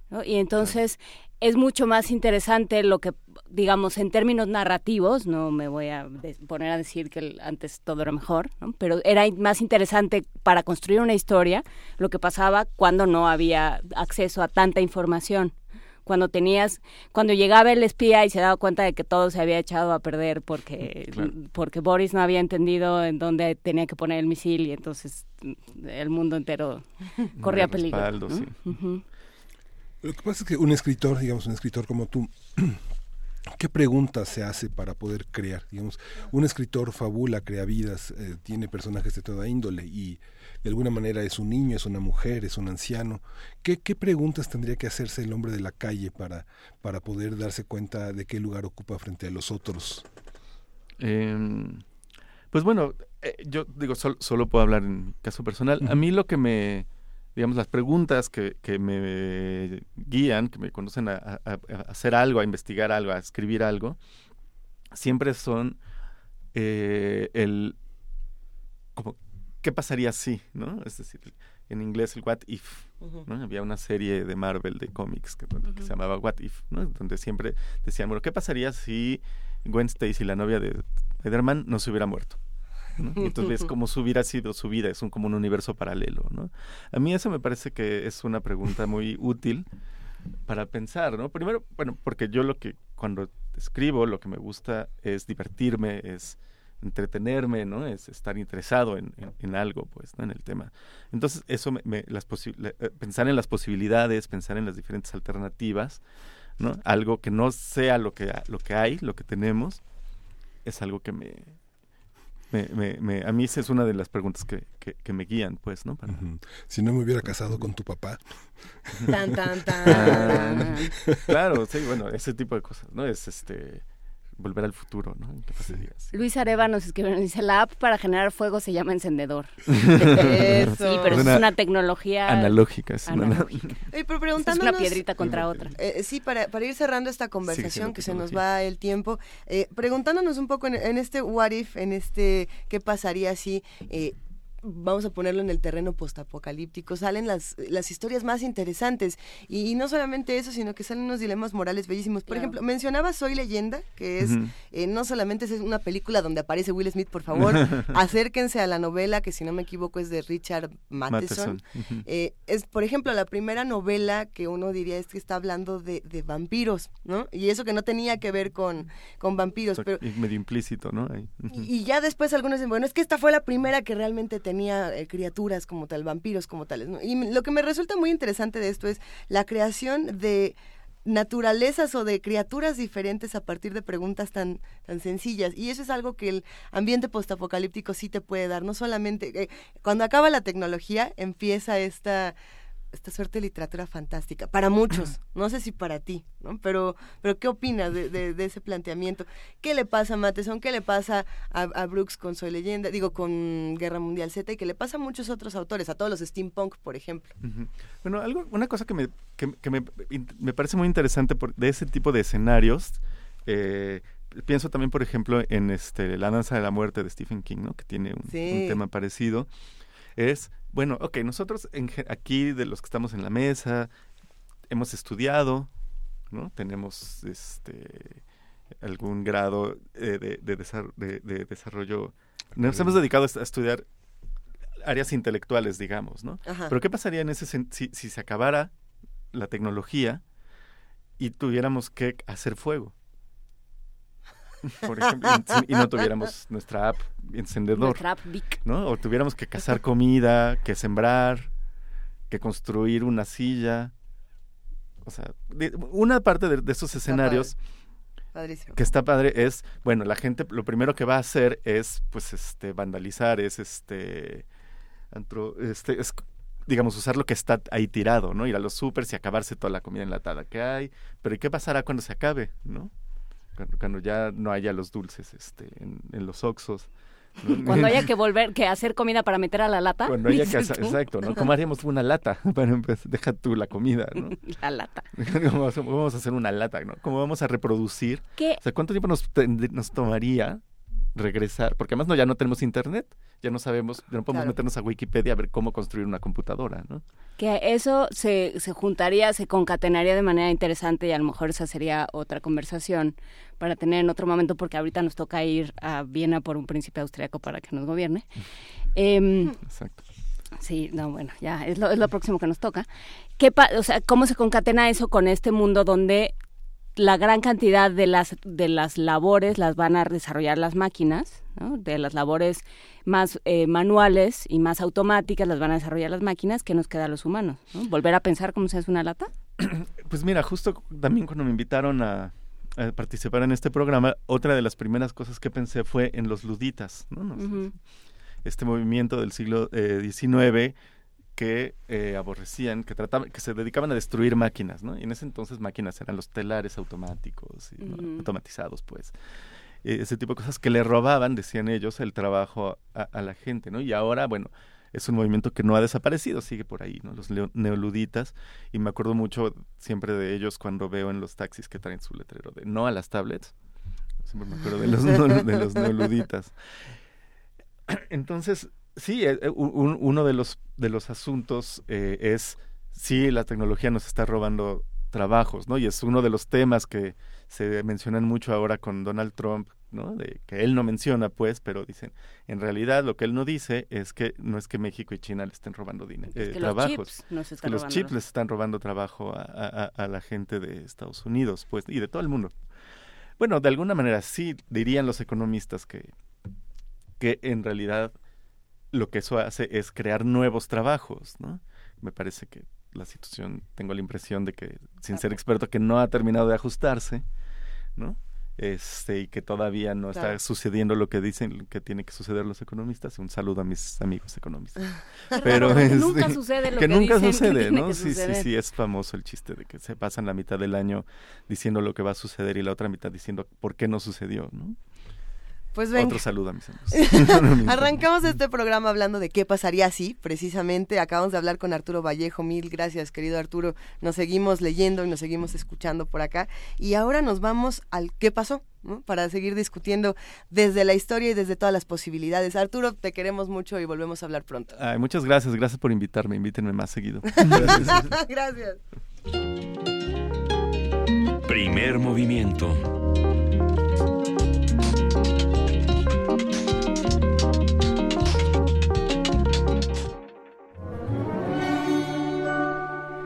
¿no? Y entonces es mucho más interesante lo que, digamos, en términos narrativos, no me voy a poner a decir que antes todo era mejor, ¿no? Pero era más interesante para construir una historia lo que pasaba cuando no había acceso a tanta información. Cuando llegaba el espía y se daba cuenta de que todo se había echado a perder porque Boris no había entendido en dónde tenía que poner el misil y entonces el mundo entero corría peligro. Respaldo, ¿no? Sí. Uh-huh. Lo que pasa es que un escritor como tú, ¿qué preguntas se hace para poder crear? Digamos, un escritor fabula, crea vidas, tiene personajes de toda índole y de alguna manera es un niño, es una mujer, es un anciano. ¿Qué preguntas tendría que hacerse el hombre de la calle para poder darse cuenta de qué lugar ocupa frente a los otros? Pues bueno, yo digo, solo puedo hablar en mi caso personal. A mí lo que me... digamos, las preguntas que me guían, que me conducen a hacer algo, a investigar algo, a escribir algo, siempre son ¿qué pasaría si? ¿No? Es decir, en inglés el what if, ¿no? Había una serie de Marvel, de cómics, que se llamaba What If, ¿no? Donde siempre decían, bueno, ¿qué pasaría si Gwen Stacy, la novia de Spider-Man, no se hubiera muerto? ¿No? Entonces, como si hubiera sido su vida, es como un universo paralelo, ¿no? A mí eso me parece que es una pregunta muy útil para pensar, ¿no? Primero, bueno, porque yo cuando escribo, lo que me gusta es divertirme, es entretenerme, ¿no? Es estar interesado en algo, pues, ¿no? En el tema. Entonces, eso pensar en las posibilidades, pensar en las diferentes alternativas, ¿no? Algo que no sea lo que hay, lo que tenemos, es algo que a mí esa es una de las preguntas que me guían, pues, ¿no? Para... Si no me hubiera casado con tu papá. Tan, tan, tan. Claro, sí, bueno, ese tipo de cosas, ¿no? Es volver al futuro, ¿no? Sí. Luis Areva nos escribe, dice, la app para generar fuego se llama encendedor. Eso. Sí, pero es una tecnología analógica. Pero preguntándonos, es una piedrita contra otra. Sí, para ir cerrando esta conversación, sí, que se nos va el tiempo, preguntándonos un poco en este what if, en este qué pasaría si... vamos a ponerlo en el terreno postapocalíptico, salen las historias más interesantes y no solamente eso, sino que salen unos dilemas morales bellísimos. Por ejemplo, mencionaba Soy Leyenda, que es no solamente es una película donde aparece Will Smith, por favor, acérquense a la novela, que si no me equivoco es de Richard Matheson. Es, por ejemplo, la primera novela que uno diría es que está hablando de vampiros, ¿no? Y eso que no tenía que ver con vampiros. Pero, medio implícito, ¿no? Y ya después algunos dicen, bueno, es que esta fue la primera que realmente tenía criaturas como tal, vampiros como tales, ¿no? Y lo que me resulta muy interesante de esto es la creación de naturalezas o de criaturas diferentes a partir de preguntas tan sencillas. Y eso es algo que el ambiente postapocalíptico sí te puede dar. No solamente... cuando acaba la tecnología, empieza esta suerte de literatura fantástica, para muchos, no sé si para ti, ¿no? Pero ¿qué opinas de ese planteamiento? ¿Qué le pasa a Matheson? ¿Qué le pasa a Brooks con Soy Leyenda? Digo, con Guerra Mundial Z, y que le pasa a muchos otros autores, a todos los steampunk, por ejemplo. Bueno, una cosa que me parece muy interesante de ese tipo de escenarios, pienso también, por ejemplo, en La Danza de la Muerte de Stephen King, ¿no? Que tiene un tema parecido, es... Bueno, ok, nosotros aquí de los que estamos en la mesa hemos estudiado, ¿no? Tenemos algún grado de desarrollo. Nos hemos dedicado a estudiar áreas intelectuales, digamos, ¿no? Ajá. Pero ¿qué pasaría en ese si se acabara la tecnología y tuviéramos que hacer fuego? Por ejemplo, y no tuviéramos nuestra app encendedor, nuestra app Vic, ¿no? O tuviéramos que cazar comida, que sembrar, que construir una silla. O sea, una parte de esos escenarios que está padre es, bueno, la gente lo primero que va a hacer es, pues, vandalizar, es digamos, usar lo que está ahí tirado, ¿no? Ir a los supers y acabarse toda la comida enlatada que hay. Pero ¿y qué pasará cuando se acabe, no? Cuando ya no haya los dulces en los Oxxos. Cuando haya que volver, que hacer comida para meter a la lata. Cuando haya que hacer, exacto, ¿no? ¿Cómo haríamos una lata? Bueno, pues, deja tú la comida, ¿no? La lata. ¿Cómo vamos a hacer una lata, no? ¿Cómo vamos a reproducir? ¿Qué? O sea, ¿cuánto tiempo nos tomaría regresar? Porque además ya no tenemos internet, ya no sabemos, ya no podemos meternos a Wikipedia a ver cómo construir una computadora, ¿no? Que eso se juntaría, se concatenaría de manera interesante, y a lo mejor esa sería otra conversación para tener en otro momento, porque ahorita nos toca ir a Viena por un príncipe austriaco para que nos gobierne. Exacto. Sí, no, bueno, ya, es lo próximo que nos toca. O sea, ¿cómo se concatena eso con este mundo donde la gran cantidad de las labores las van a desarrollar las máquinas, ¿no? De las labores más manuales y más automáticas las van a desarrollar las máquinas, que nos queda a los humanos, ¿no? ¿Volver a pensar cómo se hace una lata? Pues mira, justo también cuando me invitaron a participar en este programa, otra de las primeras cosas que pensé fue en los luditas, ¿no? Este movimiento del siglo XIX que aborrecían, que se dedicaban a destruir máquinas, ¿no? Y en ese entonces máquinas eran los telares automáticos, y, ¿no? Automatizados, pues. Ese tipo de cosas que le robaban, decían ellos, el trabajo a la gente, ¿no? Y ahora, bueno, es un movimiento que no ha desaparecido, sigue por ahí, ¿no? Los neoluditas, y me acuerdo mucho siempre de ellos cuando veo en los taxis que traen su letrero de no a las tablets. Siempre me acuerdo de los neoluditas. Entonces... Sí, uno de los asuntos es si la tecnología nos está robando trabajos, ¿no? Y es uno de los temas que se mencionan mucho ahora con Donald Trump, ¿no? De que él no menciona, pues, pero dicen, en realidad lo que él no dice es que no es que México y China le estén robando dinero, es que trabajos. Los chips nos están robando. Los chips les están robando trabajo a la gente de Estados Unidos, pues, y de todo el mundo. Bueno, de alguna manera sí dirían los economistas que que en realidad lo que eso hace es crear nuevos trabajos, ¿no? Me parece que la situación, tengo la impresión de que, sin ser experto, que no ha terminado de ajustarse, ¿no? Y que todavía no está sucediendo lo que dicen que tiene que suceder los economistas. Un saludo a mis amigos economistas. Pero que nunca sucede lo que nunca dicen sucede, que ¿no? Que sí, sí, sí, es famoso el chiste de que se pasan la mitad del año diciendo lo que va a suceder y la otra mitad diciendo por qué no sucedió, ¿no? Pues venga. Otro saludo a mis amigos. Arrancamos este programa hablando de qué pasaría si, precisamente, acabamos de hablar con Arturo Vallejo. Mil gracias, querido Arturo. Nos seguimos leyendo y nos seguimos escuchando por acá. Y ahora nos vamos al qué pasó, ¿no? Para seguir discutiendo desde la historia y desde todas las posibilidades. Arturo, te queremos mucho y volvemos a hablar pronto. Ay, muchas gracias. Gracias por invitarme. Invítenme más seguido. Gracias. Gracias. Primer movimiento.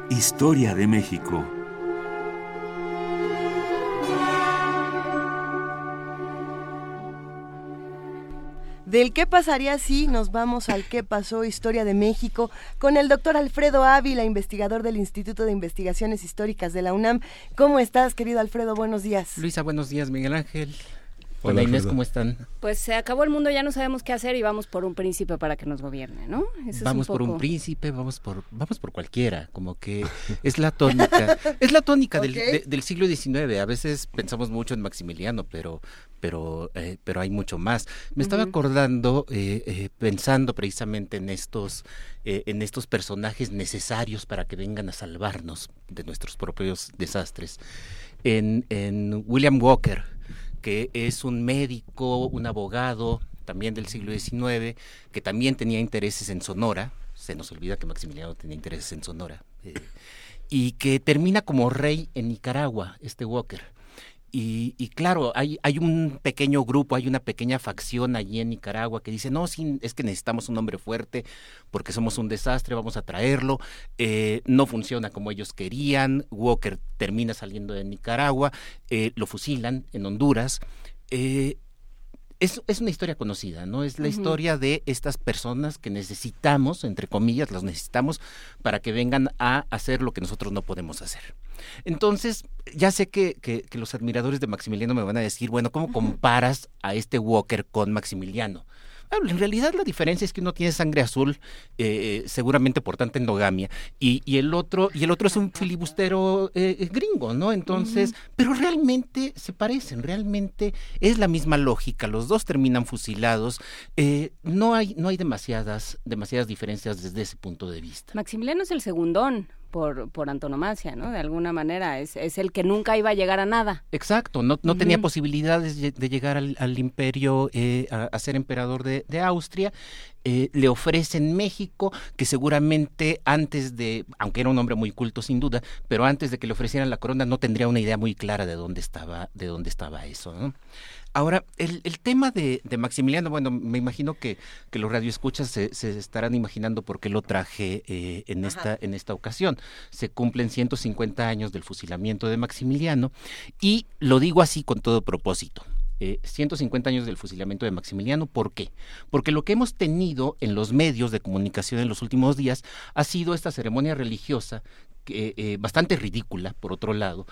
Historia de México. Del qué pasaría si nos vamos al qué pasó, Historia de México, con el doctor Alfredo Ávila, investigador del Instituto de Investigaciones Históricas de la UNAM. ¿Cómo estás, querido Alfredo? Buenos días. Luisa, buenos días. Miguel Ángel. Hola Inés, ¿cómo están? Pues se acabó el mundo, ya no sabemos qué hacer y vamos por un príncipe para que nos gobierne, ¿no? Eso vamos es un poco... por un príncipe, vamos por cualquiera, como que es la tónica, okay. del siglo XIX. A veces pensamos mucho en Maximiliano, pero hay mucho más. Me estaba acordando, pensando precisamente en estos personajes necesarios para que vengan a salvarnos de nuestros propios desastres. En William Walker, que es un médico, un abogado, también del siglo XIX, que también tenía intereses en Sonora. Se nos olvida que Maximiliano tenía intereses en Sonora, y que termina como rey en Nicaragua, este Walker. Y claro, hay un pequeño grupo, hay una pequeña facción allí en Nicaragua que dice, no, sí, es que necesitamos un hombre fuerte porque somos un desastre, vamos a traerlo. No funciona como ellos querían, Walker termina saliendo de Nicaragua, lo fusilan en Honduras. Es una historia conocida, ¿no? Es la historia de estas personas que necesitamos, entre comillas, las necesitamos para que vengan a hacer lo que nosotros no podemos hacer. Entonces, ya sé que los admiradores de Maximiliano me van a decir, bueno, ¿cómo comparas a este Walker con Maximiliano? Bueno, en realidad la diferencia es que uno tiene sangre azul, seguramente por tanta endogamia, y el otro es un filibustero gringo, ¿no? Entonces, pero realmente se parecen, realmente es la misma lógica, los dos terminan fusilados, no hay demasiadas diferencias desde ese punto de vista. Maximiliano es el segundón. Por antonomasia, ¿no? De alguna manera, es el que nunca iba a llegar a nada. Exacto, no tenía posibilidades de llegar al imperio, a ser emperador de Austria. Le ofrecen México, que seguramente aunque era un hombre muy culto sin duda, pero antes de que le ofrecieran la corona no tendría una idea muy clara de dónde estaba eso, ¿no? Ahora, el tema de Maximiliano, bueno, me imagino que los radioescuchas se estarán imaginando por qué lo traje en esta ocasión. Se cumplen 150 años del fusilamiento de Maximiliano y lo digo así con todo propósito. 150 años del fusilamiento de Maximiliano, ¿por qué? Porque lo que hemos tenido en los medios de comunicación en los últimos días ha sido esta ceremonia religiosa bastante ridícula, por otro lado,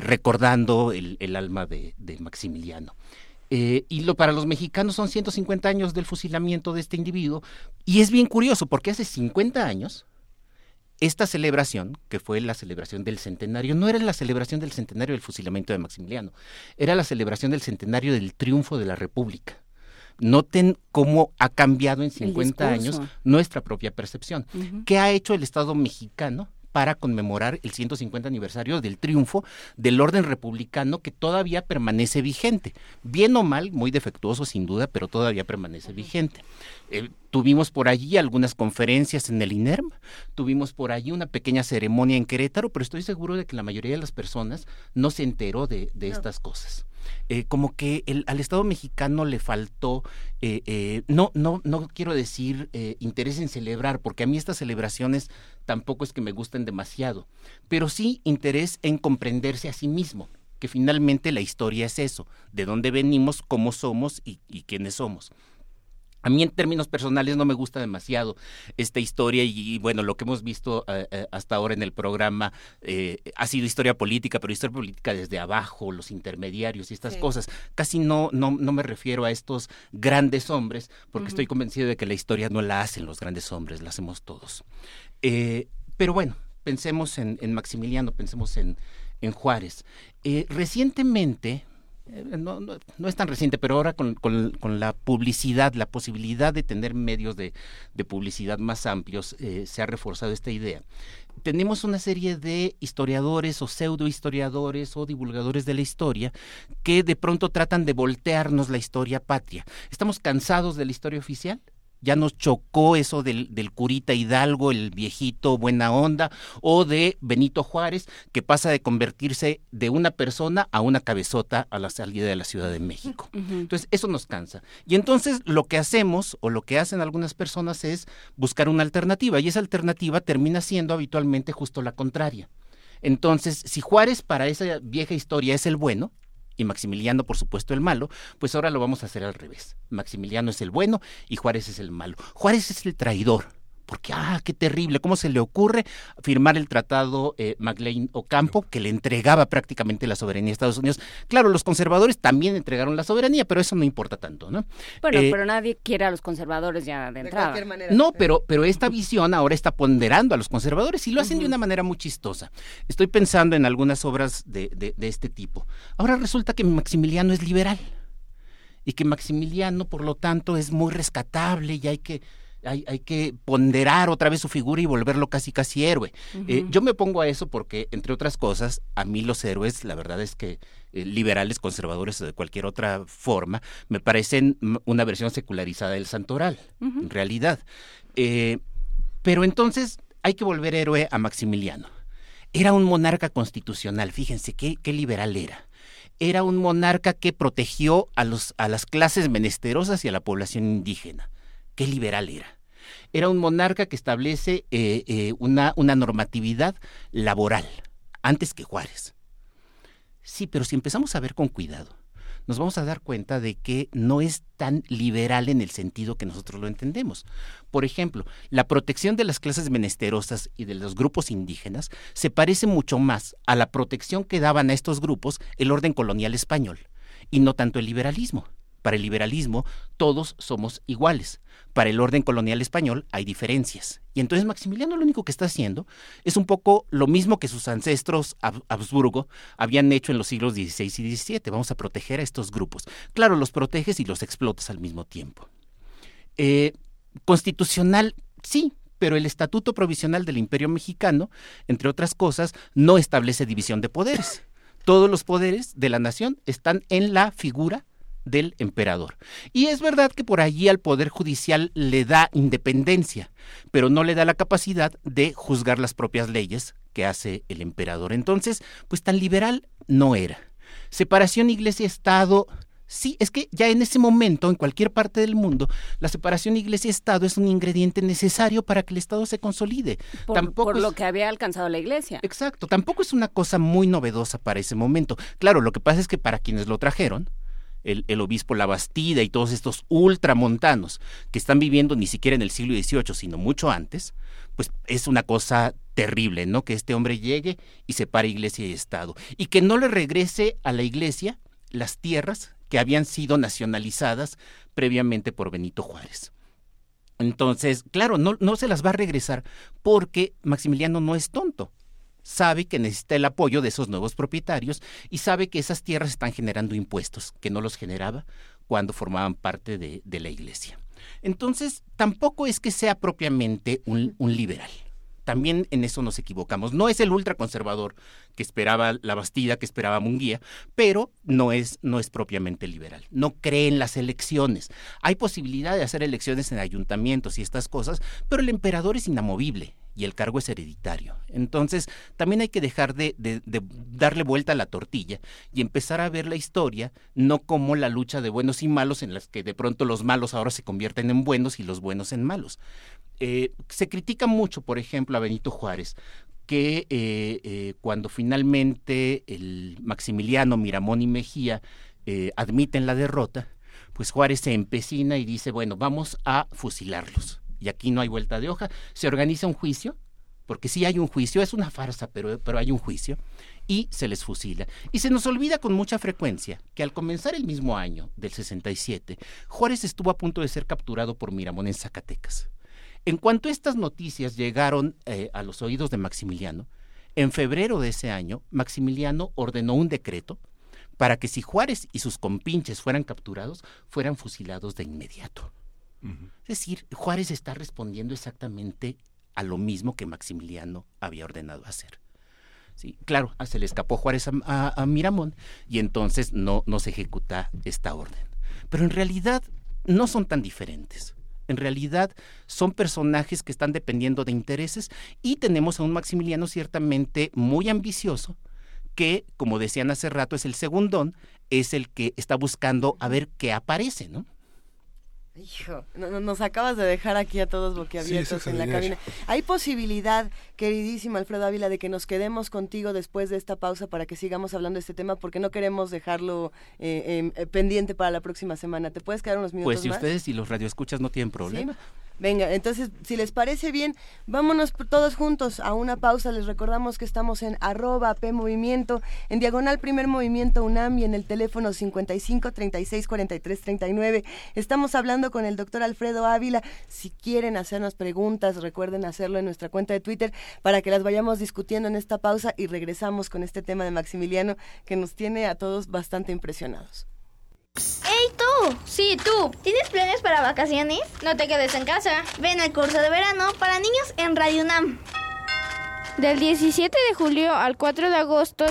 recordando el alma de Maximiliano. Para los mexicanos son 150 años del fusilamiento de este individuo, y es bien curioso porque hace 50 años, esta celebración, que fue la celebración del centenario, no era la celebración del centenario del fusilamiento de Maximiliano, era la celebración del centenario del triunfo de la República. Noten cómo ha cambiado en 50 años nuestra propia percepción. ¿Qué ha hecho el Estado mexicano para conmemorar el 150 aniversario del triunfo del orden republicano que todavía permanece vigente? Bien o mal, muy defectuoso sin duda, pero todavía permanece vigente. Tuvimos por allí algunas conferencias en el INERM, tuvimos por allí una pequeña ceremonia en Querétaro, pero estoy seguro de que la mayoría de las personas no se enteró de estas cosas. Como que al Estado mexicano le faltó, no quiero decir interés en celebrar, porque a mí estas celebraciones tampoco es que me gusten demasiado, pero sí interés en comprenderse a sí mismo, que finalmente la historia es eso, de dónde venimos, cómo somos y quiénes somos. A mí en términos personales no me gusta demasiado esta historia y bueno, lo que hemos visto hasta ahora en el programa ha sido historia política, pero historia política desde abajo, los intermediarios y estas cosas. Casi no me refiero a estos grandes hombres porque estoy convencido de que la historia no la hacen los grandes hombres, la hacemos todos. Pero bueno, pensemos en Maximiliano, pensemos en Juárez. Recientemente... No es tan reciente, pero ahora con la publicidad, la posibilidad de tener medios de publicidad más amplios, se ha reforzado esta idea. Tenemos una serie de historiadores o pseudohistoriadores o divulgadores de la historia que de pronto tratan de voltearnos la historia patria. ¿Estamos cansados de la historia oficial? Ya nos chocó eso del curita Hidalgo, el viejito buena onda, o de Benito Juárez, que pasa de convertirse de una persona a una cabezota a la salida de la Ciudad de México. Uh-huh. Entonces, eso nos cansa. Y entonces, lo que hacemos, o lo que hacen algunas personas, es buscar una alternativa, y esa alternativa termina siendo habitualmente justo la contraria. Entonces, si Juárez para esa vieja historia es el bueno, y Maximiliano, por supuesto, el malo, pues ahora lo vamos a hacer al revés. Maximiliano es el bueno y Juárez es el malo. Juárez es el traidor, porque qué terrible, ¿cómo se le ocurre firmar el tratado McLean-Ocampo que le entregaba prácticamente la soberanía a Estados Unidos? Claro, los conservadores también entregaron la soberanía, pero eso no importa tanto, ¿no? Bueno, pero nadie quiere a los conservadores ya de entrada. De cualquier manera. No, pero esta visión ahora está ponderando a los conservadores y lo hacen de una manera muy chistosa. Estoy pensando en algunas obras de este tipo. Ahora resulta que Maximiliano es liberal y que Maximiliano, por lo tanto, es muy rescatable y hay que ponderar otra vez su figura y volverlo casi héroe. Uh-huh. Yo me opongo a eso porque, entre otras cosas, a mí los héroes, la verdad es que liberales, conservadores o de cualquier otra forma, me parecen una versión secularizada del santoral, en realidad. Pero entonces hay que volver héroe a Maximiliano. Era un monarca constitucional, fíjense qué liberal era. Era un monarca que protegió a las clases menesterosas y a la población indígena. Qué liberal era. Era un monarca que establece una normatividad laboral, antes que Juárez. Sí, pero si empezamos a ver con cuidado, nos vamos a dar cuenta de que no es tan liberal en el sentido que nosotros lo entendemos. Por ejemplo, la protección de las clases menesterosas y de los grupos indígenas se parece mucho más a la protección que daban a estos grupos el orden colonial español, y no tanto el liberalismo. Para el liberalismo, todos somos iguales. Para el orden colonial español hay diferencias. Y entonces Maximiliano lo único que está haciendo es un poco lo mismo que sus ancestros Habsburgo habían hecho en los siglos XVI y XVII. Vamos a proteger a estos grupos. Claro, los proteges y los explotas al mismo tiempo. Constitucional, sí, pero el Estatuto Provisional del Imperio Mexicano, entre otras cosas, no establece división de poderes. Todos los poderes de la nación están en la figura del emperador. Y es verdad que por allí al Poder Judicial le da independencia, pero no le da la capacidad de juzgar las propias leyes que hace el emperador. Entonces, pues tan liberal no era. Separación Iglesia-Estado, sí, es que ya en ese momento, en cualquier parte del mundo, la separación Iglesia-Estado es un ingrediente necesario para que el Estado se consolide. Por lo que había alcanzado la Iglesia. Exacto, tampoco es una cosa muy novedosa para ese momento. Claro, lo que pasa es que para quienes lo trajeron, el obispo La Bastida y todos estos ultramontanos que están viviendo ni siquiera en el siglo XVIII, sino mucho antes, pues es una cosa terrible, ¿no? Que este hombre llegue y separe Iglesia y Estado. Y que no le regrese a la Iglesia las tierras que habían sido nacionalizadas previamente por Benito Juárez. Entonces, claro, no se las va a regresar porque Maximiliano no es tonto. Sabe que necesita el apoyo de esos nuevos propietarios y sabe que esas tierras están generando impuestos, que no los generaba cuando formaban parte de la Iglesia. Entonces, tampoco es que sea propiamente un liberal. También en eso nos equivocamos. No es el ultraconservador que esperaba La Bastida, que esperaba Munguía, pero no es propiamente liberal. No cree en las elecciones. Hay posibilidad de hacer elecciones en ayuntamientos y estas cosas, pero el emperador es inamovible. Y el cargo es hereditario. Entonces, también hay que dejar de darle vuelta a la tortilla y empezar a ver la historia, no como la lucha de buenos y malos, en las que de pronto los malos ahora se convierten en buenos y los buenos en malos. Se critica mucho, por ejemplo, a Benito Juárez, que cuando finalmente el Maximiliano, Miramón y Mejía admiten la derrota, pues Juárez se empecina y dice, bueno, vamos a fusilarlos. Y aquí no hay vuelta de hoja. Se organiza un juicio, porque sí hay un juicio, es una farsa, pero hay un juicio, y se les fusila. Y se nos olvida con mucha frecuencia que al comenzar el mismo año, del 67, Juárez estuvo a punto de ser capturado por Miramón en Zacatecas. En cuanto estas noticias llegaron a los oídos de Maximiliano, en febrero de ese año, Maximiliano ordenó un decreto para que si Juárez y sus compinches fueran capturados, fueran fusilados de inmediato. Uh-huh. Es decir, Juárez está respondiendo exactamente a lo mismo que Maximiliano había ordenado hacer. Sí, claro, se le escapó Juárez a Miramón y entonces no se ejecuta esta orden. Pero en realidad no son tan diferentes. En realidad son personajes que están dependiendo de intereses y tenemos a un Maximiliano ciertamente muy ambicioso que, como decían hace rato, es el segundón, es el que está buscando a ver qué aparece, ¿no? Hijo, nos acabas de dejar aquí a todos boquiabiertos en la cabina. Hay posibilidad, queridísimo Alfredo Ávila, de que nos quedemos contigo después de esta pausa para que sigamos hablando de este tema, porque no queremos dejarlo pendiente para la próxima semana. ¿Te puedes quedar unos minutos más? Pues si ustedes y los radioescuchas no tienen problema. ¿Sí? Venga, entonces, si les parece bien, vámonos todos juntos a una pausa. Les recordamos que estamos en @PMovimiento, en diagonal Primer Movimiento UNAM y en el teléfono 55 36 43 39. Estamos hablando con el doctor Alfredo Ávila. Si quieren hacernos preguntas, recuerden hacerlo en nuestra cuenta de Twitter para que las vayamos discutiendo en esta pausa y regresamos con este tema de Maximiliano que nos tiene a todos bastante impresionados. ¡Hey, tú! Sí, tú. ¿Tienes planes para vacaciones? No te quedes en casa. Ven al curso de verano para niños en Radio UNAM. Del 17 de julio al 4 de agosto.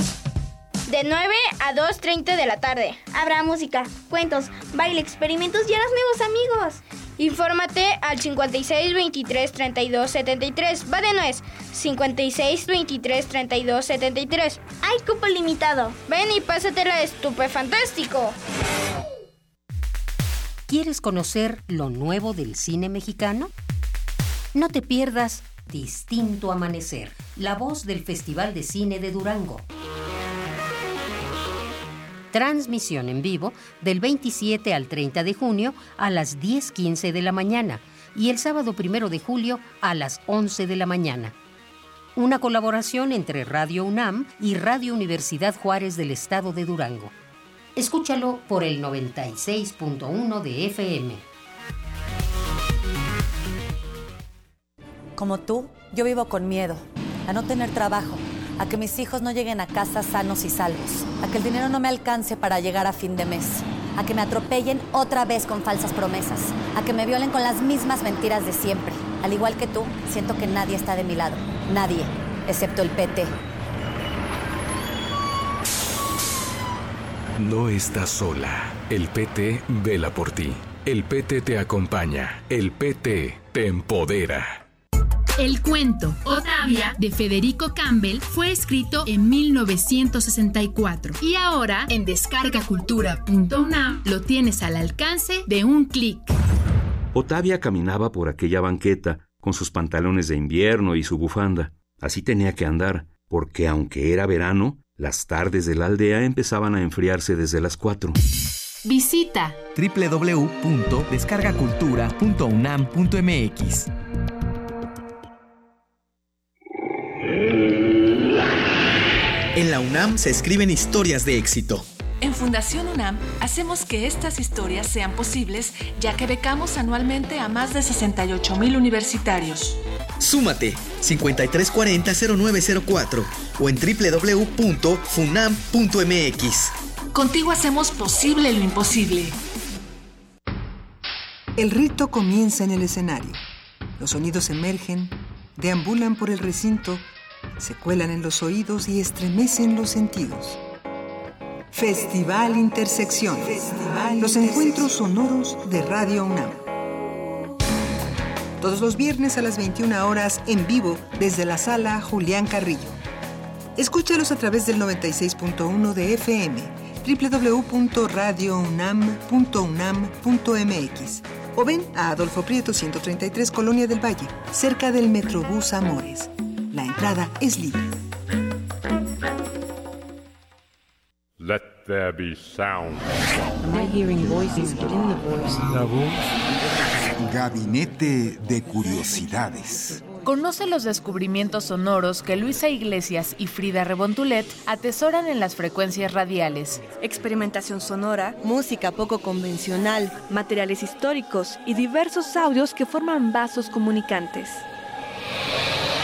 De 9 a 2:30 de la tarde. Habrá música, cuentos, baile, experimentos y harás nuevos amigos. Infórmate al 56 23 32 73. Va de nuez. 56 23 32 73. Hay cupo limitado. Ven y pásatela estupefantástico. ¿Quieres conocer lo nuevo del cine mexicano? No te pierdas Distinto Amanecer, la voz del Festival de Cine de Durango. Transmisión en vivo del 27 al 30 de junio a las 10:15 de la mañana y el sábado 1 de julio a las 11 de la mañana. Una colaboración entre Radio UNAM y Radio Universidad Juárez del Estado de Durango. Escúchalo por el 96.1 de FM. Como tú, yo vivo con miedo a no tener trabajo, a que mis hijos no lleguen a casa sanos y salvos, a que el dinero no me alcance para llegar a fin de mes, a que me atropellen otra vez con falsas promesas, a que me violen con las mismas mentiras de siempre. Al igual que tú, siento que nadie está de mi lado, nadie, excepto el PT. No estás sola. El PT vela por ti. El PT te acompaña. El PT te empodera. El cuento Otavia de Federico Campbell fue escrito en 1964 y ahora en descargacultura.unam lo tienes al alcance de un clic. Otavia caminaba por aquella banqueta con sus pantalones de invierno y su bufanda. Así tenía que andar, porque aunque era verano, las tardes de la aldea empezaban a enfriarse desde las 4. Visita www.descargacultura.unam.mx. En la UNAM se escriben historias de éxito. En Fundación UNAM hacemos que estas historias sean posibles, ya que becamos anualmente a más de 68,000 universitarios. Súmate 5340-0904 o en www.funam.mx. Contigo hacemos posible lo imposible. El rito comienza en el escenario. Los sonidos emergen, deambulan por el recinto, se cuelan en los oídos y estremecen los sentidos. Festival Intersección. Los encuentros sonoros de Radio UNAM. Todos los viernes a las 21 horas en vivo desde la sala Julián Carrillo. Escúchalos a través del 96.1 de FM, www.radiounam.unam.mx o ven a Adolfo Prieto 133, Colonia del Valle, cerca del Metrobús Amores. La entrada es libre. let there be sound. Am I hearing voices within the voice? La voz. Gabinete de curiosidades. Conoce los descubrimientos sonoros que Luisa Iglesias y Frida Rebontulet atesoran en las frecuencias radiales. Experimentación sonora, música poco convencional, materiales históricos y diversos audios que forman vasos comunicantes.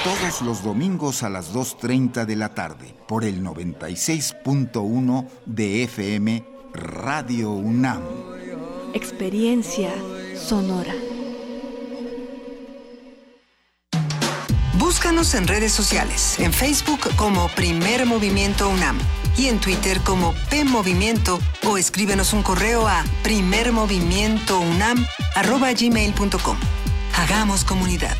Todos los domingos a las 2:30 de la tarde, por el 96.1 de FM, Radio UNAM. Experiencia sonora. Búscanos en redes sociales, en Facebook como Primer Movimiento UNAM y en Twitter como PMovimiento, o escríbenos un correo a primermovimientounam@gmail.com. Hagamos comunidad.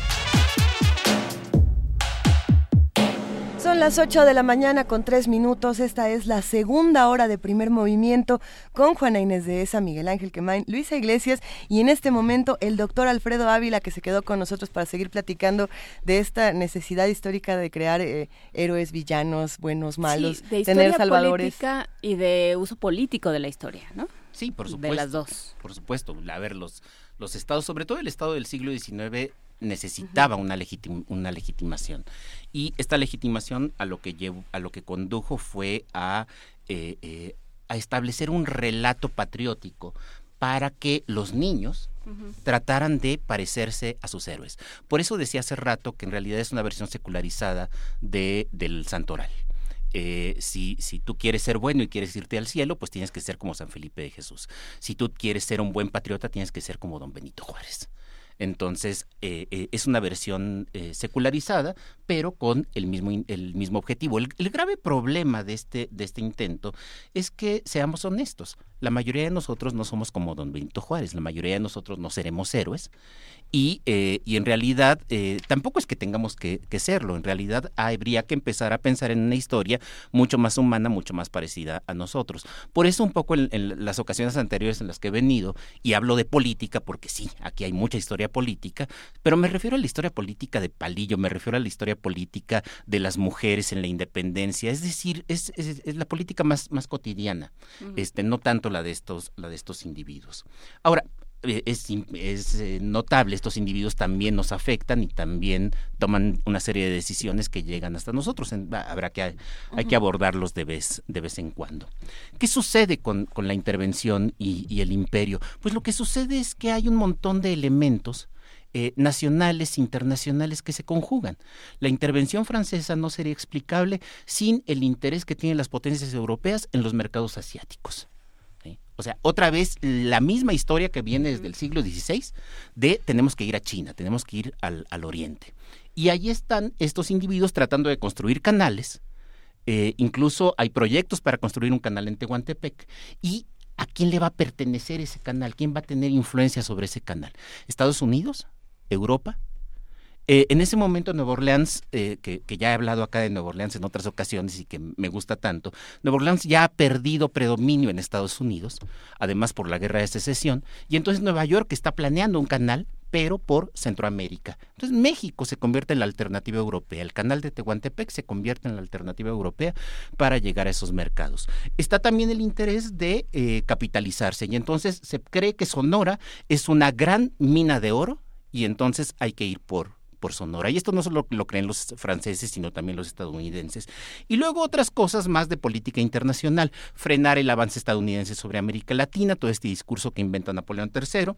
Son las 8 de la mañana con 3 minutos. Esta es la segunda hora de Primer Movimiento con Juana Inés de Esa, Miguel Ángel Quemaín, Luisa Iglesias y en este momento el doctor Alfredo Ávila, que se quedó con nosotros para seguir platicando de esta necesidad histórica de crear héroes, villanos, buenos, malos, sí, de tener salvadores. Política y de uso político de la historia, ¿no? Sí, por supuesto. De las dos. Por supuesto. A ver, los estados, sobre todo el estado del siglo XIX, necesitaba una legitimación, y esta legitimación a lo que condujo fue a establecer un relato patriótico para que los niños trataran de parecerse a sus héroes. Por eso decía hace rato que en realidad es una versión secularizada del santoral. Si tú quieres ser bueno y quieres irte al cielo, pues tienes que ser como San Felipe de Jesús. Si tú quieres ser un buen patriota, tienes que ser como don Benito Juárez. Entonces, es una versión secularizada, pero con el mismo objetivo. El grave problema de este intento es que, seamos honestos, la mayoría de nosotros no somos como don Benito Juárez, la mayoría de nosotros no seremos héroes, y en realidad tampoco es que tengamos que serlo. En realidad habría que empezar a pensar en una historia mucho más humana, mucho más parecida a nosotros. Por eso un poco en las ocasiones anteriores en las que he venido, y hablo de política porque sí, aquí hay mucha historia política, pero me refiero a la historia política de Palillo, me refiero a la historia política de las mujeres en la independencia, es decir, es la política más cotidiana, no tanto la de estos individuos. Ahora, es notable, estos individuos también nos afectan y también toman una serie de decisiones que llegan hasta nosotros. Hay que abordarlos de vez en cuando. ¿Qué sucede con la intervención y el imperio? Pues lo que sucede es que hay un montón de elementos nacionales, internacionales, que se conjugan. La intervención francesa no sería explicable sin el interés que tienen las potencias europeas en los mercados asiáticos. O sea, otra vez la misma historia que viene desde el siglo XVI de tenemos que ir a China, tenemos que ir al oriente. Y ahí están estos individuos tratando de construir canales, incluso hay proyectos para construir un canal en Tehuantepec. ¿Y a quién le va a pertenecer ese canal? ¿Quién va a tener influencia sobre ese canal? ¿Estados Unidos? ¿Europa? En ese momento Nueva Orleans, que ya he hablado acá de Nueva Orleans en otras ocasiones y que me gusta tanto, Nueva Orleans ya ha perdido predominio en Estados Unidos, además por la Guerra de Secesión, y entonces Nueva York está planeando un canal, pero por Centroamérica. Entonces México se convierte en la alternativa europea, el canal de Tehuantepec se convierte en la alternativa europea para llegar a esos mercados. Está también el interés de capitalizarse, y entonces se cree que Sonora es una gran mina de oro, y entonces hay que ir por Sonora. Y esto no solo lo creen los franceses, sino también los estadounidenses. Y luego otras cosas más de política internacional. Frenar el avance estadounidense sobre América Latina, todo este discurso que inventa Napoleón III,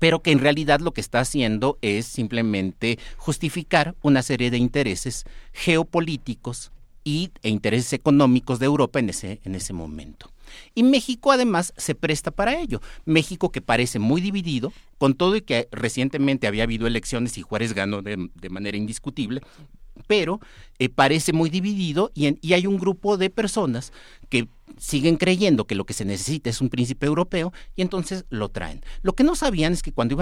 pero que en realidad lo que está haciendo es simplemente justificar una serie de intereses geopolíticos e intereses económicos de Europa en ese momento. Y México además se presta para ello. México, que parece muy dividido, con todo y que recientemente había habido elecciones y Juárez ganó de manera indiscutible, pero parece muy dividido y hay un grupo de personas que siguen creyendo que lo que se necesita es un príncipe europeo y entonces lo traen. Lo que no sabían es que cuando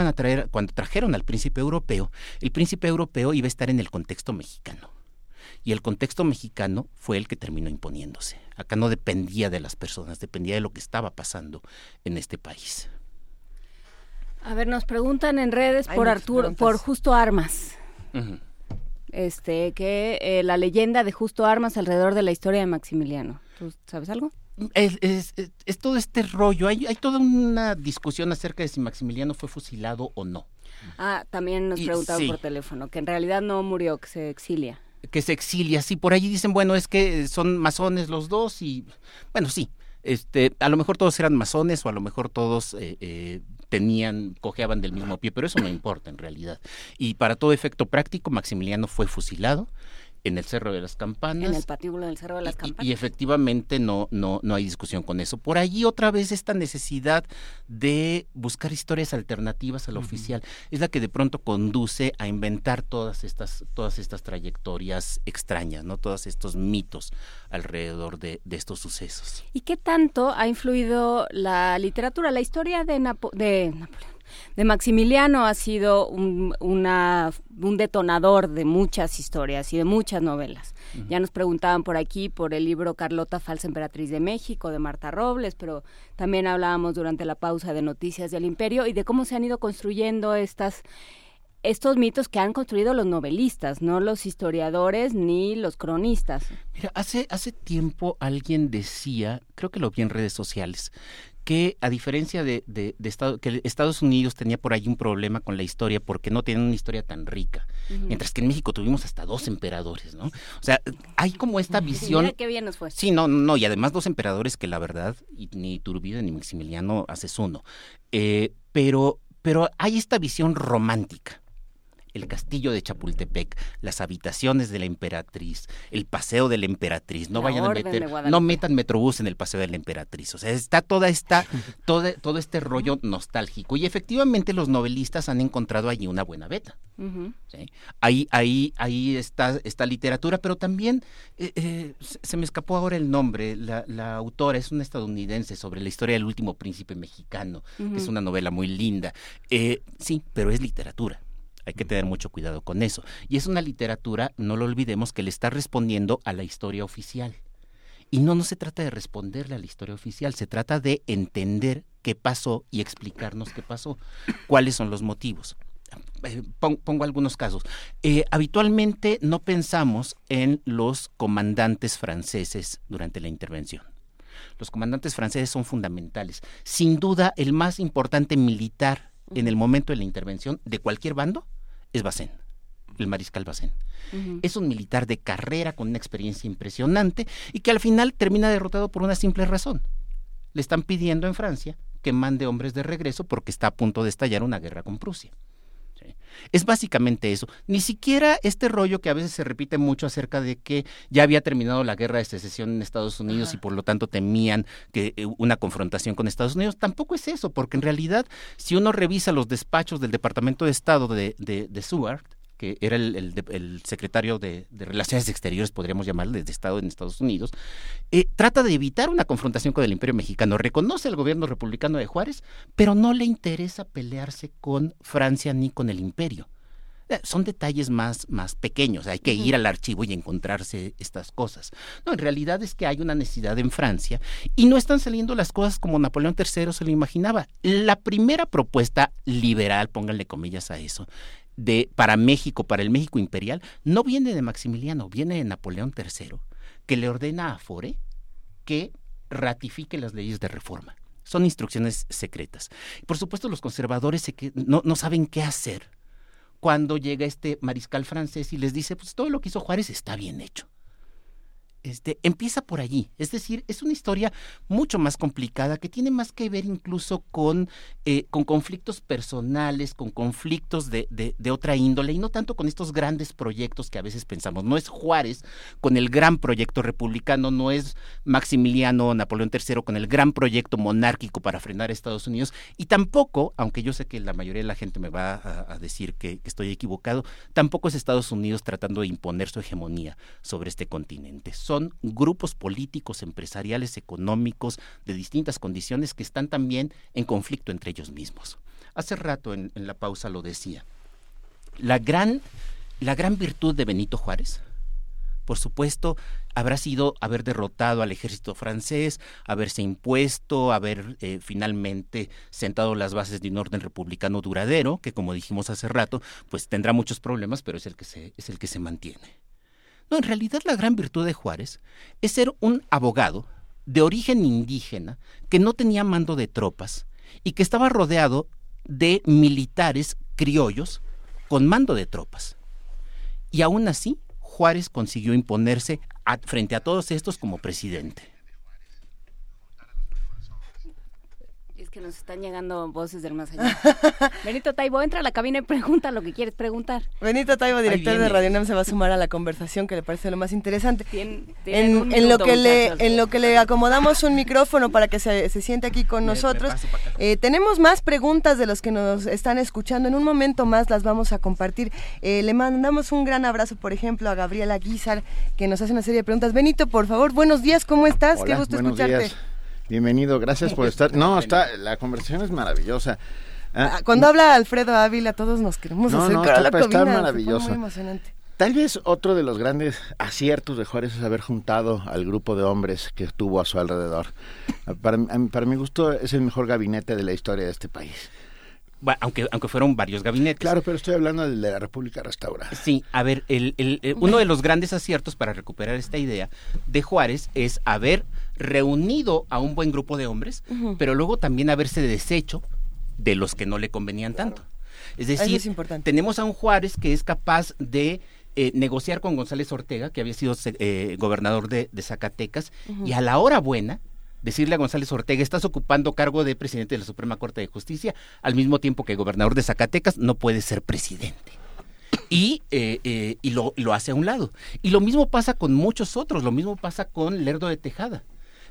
trajeron al príncipe europeo, el príncipe europeo iba a estar en el contexto mexicano. Y el contexto mexicano fue el que terminó imponiéndose. Acá no dependía de las personas, dependía de lo que estaba pasando en este país. A ver, nos preguntan en redes por Arturo, por Justo Armas. Que la leyenda de Justo Armas alrededor de la historia de Maximiliano. ¿Tú sabes algo? es todo este rollo. Hay toda una discusión acerca de si Maximiliano fue fusilado o no. Ah, también nos preguntaban por teléfono, que en realidad no murió, que se exilia. Que se exilia, sí, por allí dicen, bueno, es que son masones los dos y, bueno, sí, a lo mejor todos eran masones o a lo mejor todos cojeaban del mismo pie, pero eso no importa en realidad. Y para todo efecto práctico, Maximiliano fue fusilado en el Cerro de las Campanas. En el patíbulo del Cerro de las Campanas. Y efectivamente no hay discusión con eso. Por allí otra vez esta necesidad de buscar historias alternativas a lo oficial es la que de pronto conduce a inventar todas estas trayectorias extrañas, ¿no? Todos estos mitos alrededor de estos sucesos. ¿Y qué tanto ha influido la literatura? La historia de Napoleón. De Maximiliano ha sido un detonador de muchas historias y de muchas novelas. Ya nos preguntaban por aquí por el libro Carlota, falsa emperatriz de México, de Marta Robles, pero también hablábamos durante la pausa de Noticias del Imperio y de cómo se han ido construyendo estos mitos que han construido los novelistas, no los historiadores ni los cronistas. Mira, hace tiempo alguien decía, creo que lo vi en redes sociales, que a diferencia de Estados Unidos tenía por ahí un problema con la historia porque no tienen una historia tan rica, mientras que en México tuvimos hasta 2 emperadores, ¿no? O sea, hay como esta visión... Mira qué bien nos fue. Sí, no, y además 2 emperadores que la verdad, ni Iturbide ni Maximiliano haces uno, pero hay esta visión romántica. El castillo de Chapultepec, las habitaciones de la emperatriz, el paseo de la emperatriz, no metan Metrobús en el paseo de la emperatriz, o sea, está todo este rollo nostálgico y efectivamente los novelistas han encontrado allí una buena veta, ¿sí? Ahí está esta literatura, pero también se me escapó ahora el nombre, la autora es una estadounidense sobre la historia del último príncipe mexicano, que es una novela muy linda, sí, pero es literatura. Hay que tener mucho cuidado con eso. Y es una literatura, no lo olvidemos, que le está respondiendo a la historia oficial. Y no se trata de responderle a la historia oficial, se trata de entender qué pasó y explicarnos qué pasó, cuáles son los motivos. Pongo algunos casos. Habitualmente no pensamos en los comandantes franceses durante la intervención. Los comandantes franceses son fundamentales. Sin duda, el más importante militar en el momento de la intervención de cualquier bando es Bazán, el mariscal Bazán. Es un militar de carrera con una experiencia impresionante y que al final termina derrotado por una simple razón. Le están pidiendo en Francia que mande hombres de regreso porque está a punto de estallar una guerra con Prusia. ¿Sí? Es básicamente eso. Ni siquiera este rollo que a veces se repite mucho acerca de que ya había terminado la guerra de secesión en Estados Unidos y por lo tanto temían que una confrontación con Estados Unidos, tampoco es eso, porque en realidad si uno revisa los despachos del Departamento de Estado de Seward, que era el secretario de Relaciones Exteriores, podríamos llamarle, de Estado en Estados Unidos, trata de evitar una confrontación con el Imperio Mexicano, reconoce al gobierno republicano de Juárez, pero no le interesa pelearse con Francia ni con el Imperio. Son detalles más pequeños, hay que ir al archivo y encontrarse estas cosas. No, en realidad es que hay una necesidad en Francia y no están saliendo las cosas como Napoleón III se lo imaginaba. La primera propuesta liberal, pónganle comillas a eso, para México, para el México imperial, no viene de Maximiliano, viene de Napoleón III, que le ordena a Faure que ratifique las leyes de reforma. Son instrucciones secretas. Por supuesto, los conservadores no saben qué hacer cuando llega este mariscal francés y les dice, pues todo lo que hizo Juárez está bien hecho. Empieza por allí, es decir, es una historia mucho más complicada que tiene más que ver incluso con conflictos personales, con conflictos de otra índole y no tanto con estos grandes proyectos que a veces pensamos. No es Juárez con el gran proyecto republicano, no es Maximiliano o Napoleón III con el gran proyecto monárquico para frenar a Estados Unidos y tampoco, aunque yo sé que la mayoría de la gente me va a decir que estoy equivocado, tampoco es Estados Unidos tratando de imponer su hegemonía sobre este continente. Son grupos políticos, empresariales, económicos, de distintas condiciones que están también en conflicto entre ellos mismos. Hace rato en la pausa lo decía. La gran virtud de Benito Juárez, por supuesto, habrá sido haber derrotado al ejército francés, haberse impuesto, haber finalmente sentado las bases de un orden republicano duradero, que como dijimos hace rato, pues tendrá muchos problemas, pero es el que se mantiene. No, en realidad la gran virtud de Juárez es ser un abogado de origen indígena que no tenía mando de tropas y que estaba rodeado de militares criollos con mando de tropas. Y aún así, Juárez consiguió imponerse frente a todos estos como presidente. Es que nos están llegando voces del más allá. Benito Taibo, entra a la cabina y pregunta lo que quieres preguntar. Benito Taibo, director de Radio UNAM, se va a sumar a la conversación que le parece lo más interesante. En lo que le acomodamos un micrófono para que se siente aquí con nosotros. Tenemos más preguntas de los que nos están escuchando. En un momento más las vamos a compartir. Le mandamos un gran abrazo, por ejemplo, a Gabriela Guizar, que nos hace una serie de preguntas. Benito, por favor, buenos días, ¿cómo estás? Hola, qué gusto escucharte. Días. Bienvenido, gracias por estar. No, la conversación es maravillosa. Cuando habla Alfredo Ávila, todos nos queremos acercar a la comida. Está maravilloso. Muy emocionante. Tal vez otro de los grandes aciertos de Juárez es haber juntado al grupo de hombres que estuvo a su alrededor. Para mi gusto es el mejor gabinete de la historia de este país. Bueno, aunque fueron varios gabinetes. Claro, pero estoy hablando del de la República Restaurada. Sí, a ver, uno de los grandes aciertos para recuperar esta idea de Juárez es haber reunido a un buen grupo de hombres, uh-huh, pero luego también haberse deshecho de los que no le convenían tanto. Es decir, tenemos a un Juárez que es capaz de negociar con González Ortega, que había sido gobernador de Zacatecas, uh-huh, y a la hora buena decirle a González Ortega, estás ocupando cargo de presidente de la Suprema Corte de Justicia, al mismo tiempo que el gobernador de Zacatecas no puede ser presidente. Y lo hace a un lado. Y lo mismo pasa con muchos otros, lo mismo pasa con Lerdo de Tejada,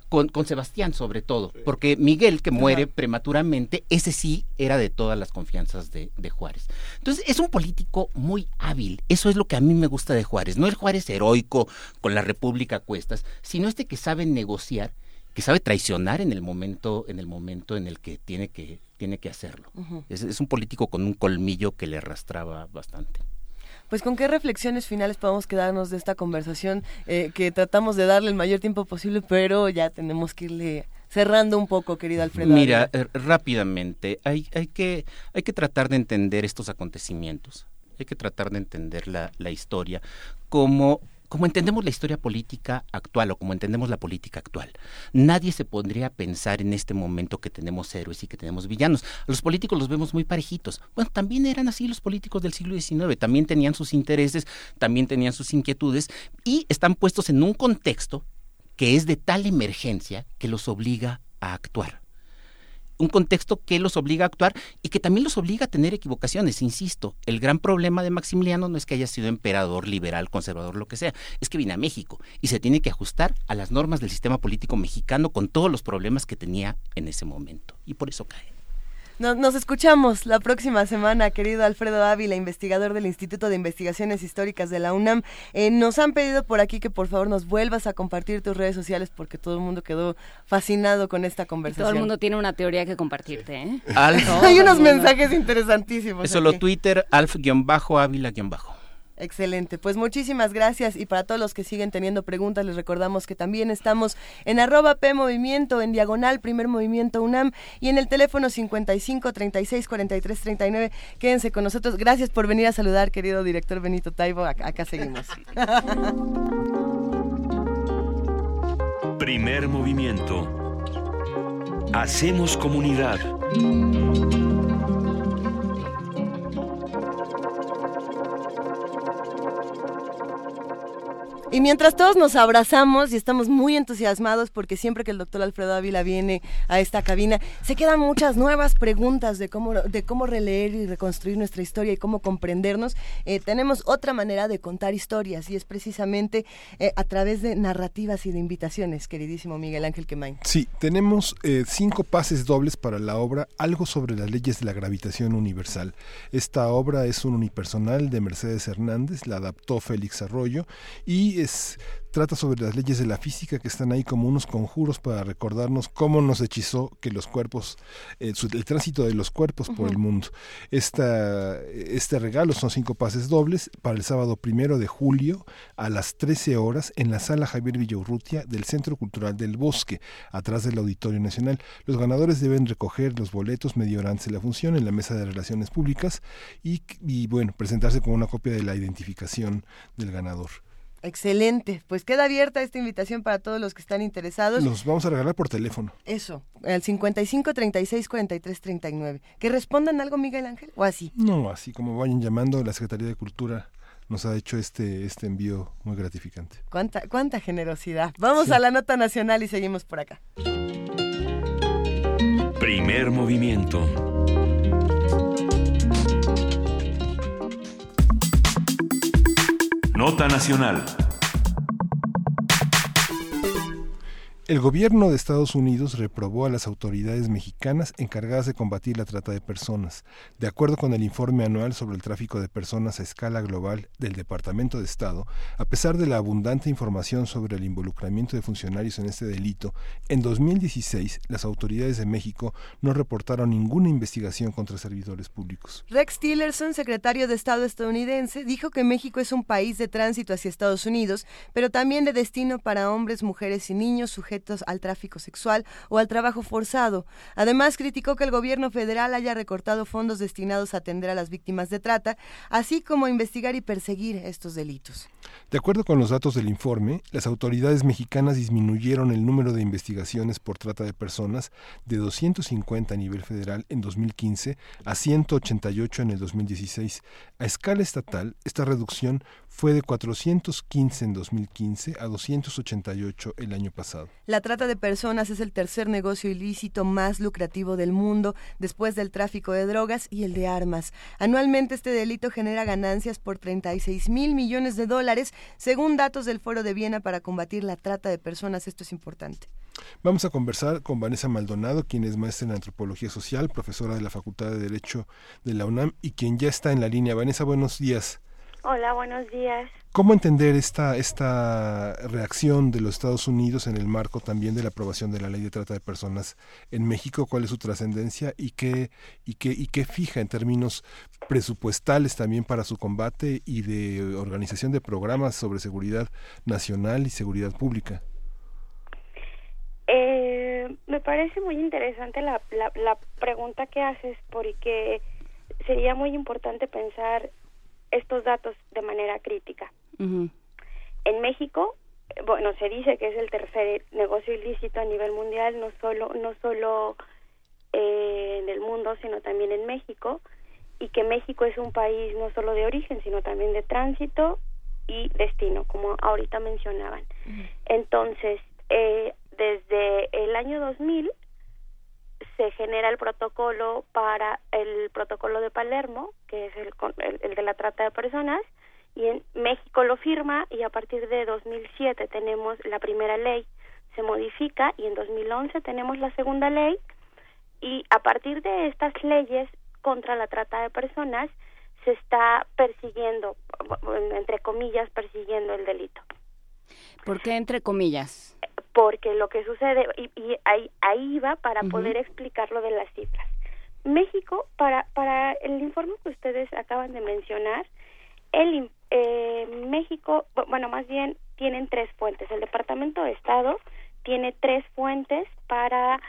con Sebastián sobre todo, porque Miguel, que muere prematuramente, ese sí era de todas las confianzas de Juárez. Entonces, es un político muy hábil, eso es lo que a mí me gusta de Juárez, no el Juárez heroico con la República a cuestas, sino este que sabe negociar, que sabe traicionar en el momento en el que tiene que hacerlo. Uh-huh. Es un político con un colmillo que le arrastraba bastante. Pues, ¿con qué reflexiones finales podemos quedarnos de esta conversación que tratamos de darle el mayor tiempo posible, pero ya tenemos que irle cerrando un poco, querido Alfredo? Mira, rápidamente, hay que tratar de entender estos acontecimientos, hay que tratar de entender la historia como entendemos la historia política actual o como entendemos la política actual. Nadie se pondría a pensar en este momento que tenemos héroes y que tenemos villanos. Los políticos los vemos muy parejitos. Bueno, también eran así los políticos del siglo XIX, también tenían sus intereses, también tenían sus inquietudes y están puestos en un contexto que es de tal emergencia que los obliga a actuar. Un contexto que los obliga a actuar y que también los obliga a tener equivocaciones. Insisto, el gran problema de Maximiliano no es que haya sido emperador, liberal, conservador, lo que sea, es que vino a México y se tiene que ajustar a las normas del sistema político mexicano con todos los problemas que tenía en ese momento y por eso cae. Nos escuchamos la próxima semana, querido Alfredo Ávila, investigador del Instituto de Investigaciones Históricas de la UNAM. Nos han pedido por aquí que por favor nos vuelvas a compartir tus redes sociales porque todo el mundo quedó fascinado con esta conversación. Y todo el mundo tiene una teoría que compartirte, ¿eh? Hay unos mensajes interesantísimos. Solo aquí. Twitter, alf_ávila_. Excelente, pues muchísimas gracias y para todos los que siguen teniendo preguntas les recordamos que también estamos en @PMovimiento, en diagonal Primer Movimiento UNAM y en el teléfono 55 36 43 39. Quédense con nosotros, gracias por venir a saludar, querido director Benito Taibo, acá seguimos. Primer Movimiento, hacemos comunidad. Y mientras todos nos abrazamos y estamos muy entusiasmados porque siempre que el doctor Alfredo Ávila viene a esta cabina, se quedan muchas nuevas preguntas de cómo releer y reconstruir nuestra historia y cómo comprendernos. Tenemos otra manera de contar historias y es precisamente a través de narrativas y de invitaciones, queridísimo Miguel Ángel Quemaín. Sí, tenemos 5 pases dobles para la obra Algo sobre las leyes de la gravitación universal. Esta obra es un unipersonal de Mercedes Hernández, la adaptó Félix Arroyo y trata sobre las leyes de la física que están ahí como unos conjuros para recordarnos cómo nos hechizó que los cuerpos, el tránsito de los cuerpos por el mundo. Este regalo son 5 pases dobles para el sábado 1 de julio a las 13 horas en la sala Javier Villaurrutia del Centro Cultural del Bosque, atrás del Auditorio Nacional. Los ganadores deben recoger los boletos media hora antes de la función en la mesa de relaciones públicas y bueno, presentarse con una copia de la identificación del ganador. Excelente, pues queda abierta esta invitación para todos los que están interesados. Los vamos a regalar por teléfono. Eso, al 55 36 43 39. ¿Que respondan algo, Miguel Ángel, o así? No, así como vayan llamando. La Secretaría de Cultura nos ha hecho este envío muy gratificante. Cuánta generosidad. Vamos a la nota nacional y seguimos por acá. Primer movimiento. Nota nacional. El gobierno de Estados Unidos reprobó a las autoridades mexicanas encargadas de combatir la trata de personas, de acuerdo con el informe anual sobre el tráfico de personas a escala global del Departamento de Estado. A pesar de la abundante información sobre el involucramiento de funcionarios en este delito, en 2016 las autoridades de México no reportaron ninguna investigación contra servidores públicos. Rex Tillerson, secretario de Estado estadounidense, dijo que México es un país de tránsito hacia Estados Unidos, pero también de destino para hombres, mujeres y niños al tráfico sexual o al trabajo forzado. Además, criticó que el gobierno federal haya recortado fondos destinados a atender a las víctimas de trata, así como a investigar y perseguir estos delitos. De acuerdo con los datos del informe, las autoridades mexicanas disminuyeron el número de investigaciones por trata de personas de 250 a nivel federal en 2015 a 188 en el 2016. A escala estatal, esta reducción fue de 415 en 2015 a 288 el año pasado. La trata de personas es el tercer negocio ilícito más lucrativo del mundo, después del tráfico de drogas y el de armas. Anualmente este delito genera ganancias por $36 mil millones, según datos del Foro de Viena para combatir la trata de personas. Esto es importante. Vamos a conversar con Vanessa Maldonado, quien es maestra en Antropología Social, profesora de la Facultad de Derecho de la UNAM y quien ya está en la línea. Vanessa, buenos días. Hola, buenos días. ¿Cómo entender esta reacción de los Estados Unidos en el marco también de la aprobación de la ley de trata de personas en México? ¿Cuál es su trascendencia y qué fija en términos presupuestales también para su combate y de organización de programas sobre seguridad nacional y seguridad pública? Me parece muy interesante la pregunta que haces, porque sería muy importante pensar estos datos de manera crítica. Uh-huh. En México, bueno, se dice que es el tercer negocio ilícito a nivel mundial, no solo en el mundo, sino también en México, y que México es un país no solo de origen, sino también de tránsito y destino, como ahorita mencionaban. Uh-huh. Entonces, desde el año 2000 se genera el protocolo de Palermo, que es el de la trata de personas, y en México lo firma, y a partir de 2007 tenemos la primera ley, se modifica, y en 2011 tenemos la segunda ley, y a partir de estas leyes contra la trata de personas se está persiguiendo, entre comillas, persiguiendo el delito. ¿Por qué entre comillas? Porque lo que sucede, y ahí va para poder explicar lo de las cifras. México, para el informe que ustedes acaban de mencionar, México, bueno, más bien tienen tres fuentes. El Departamento de Estado tiene tres fuentes para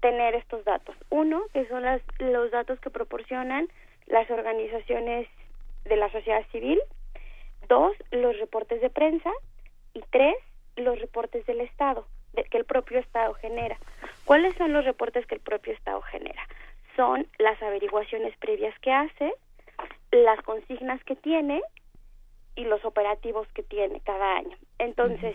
tener estos datos. Uno, que son los datos que proporcionan las organizaciones de la sociedad civil. Dos, los reportes de prensa. Y tres, los reportes del Estado, que el propio Estado genera. ¿Cuáles son los reportes que el propio Estado genera? Son las averiguaciones previas que hace, las consignas que tiene y los operativos que tiene cada año. Entonces,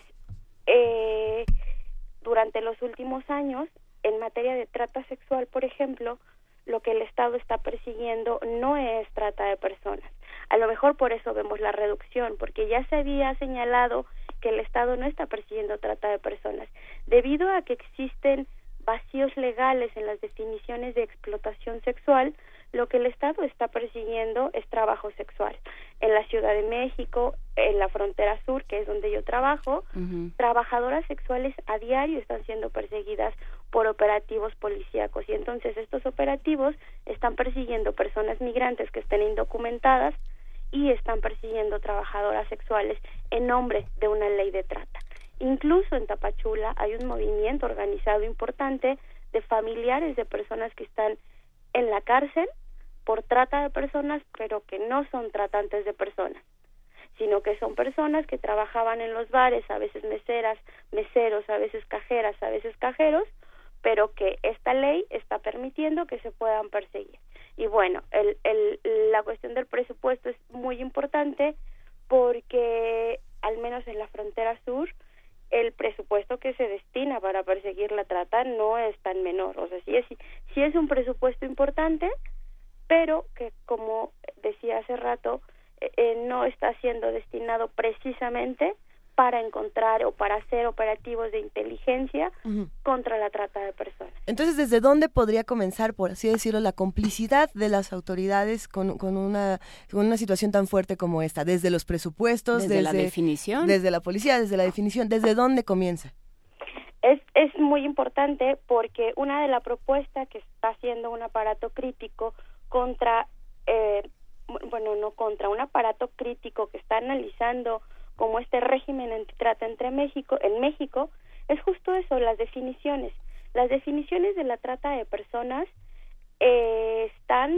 durante los últimos años, en materia de trata sexual, por ejemplo, lo que el Estado está persiguiendo no es trata de personas. A lo mejor por eso vemos la reducción, porque ya se había señalado que el Estado no está persiguiendo trata de personas, debido a que existen vacíos legales en las definiciones de explotación sexual. Lo que el Estado está persiguiendo es trabajo sexual. En la Ciudad de México, en la frontera sur, que es donde yo trabajo, trabajadoras sexuales a diario están siendo perseguidas por operativos policíacos, y entonces estos operativos están persiguiendo personas migrantes que estén indocumentadas y están persiguiendo trabajadoras sexuales en nombre de una ley de trata. Incluso en Tapachula hay un movimiento organizado importante de familiares de personas que están en la cárcel por trata de personas, pero que no son tratantes de personas. sino que son personas que trabajaban en los bares, a veces meseras, meseros, a veces cajeras, a veces cajeros, pero que esta ley está permitiendo que se puedan perseguir. Y bueno, la cuestión del presupuesto es muy importante porque, al menos en la frontera sur, el presupuesto que se destina para perseguir la trata no es tan menor. O sea, sí es un presupuesto importante, pero que, como decía hace rato, no está siendo destinado precisamente para encontrar o para hacer operativos de inteligencia contra la trata de personas. Entonces, ¿desde dónde podría comenzar, por así decirlo, la complicidad de las autoridades con una situación tan fuerte como esta? ¿Desde los presupuestos? ¿Desde la definición? ¿Desde la policía? ¿Desde la definición? ¿Desde dónde comienza? Es muy importante porque una de las propuestas que está haciendo un aparato crítico un aparato crítico que está analizando como este régimen antitrata en México, es justo eso, las definiciones de la trata de personas están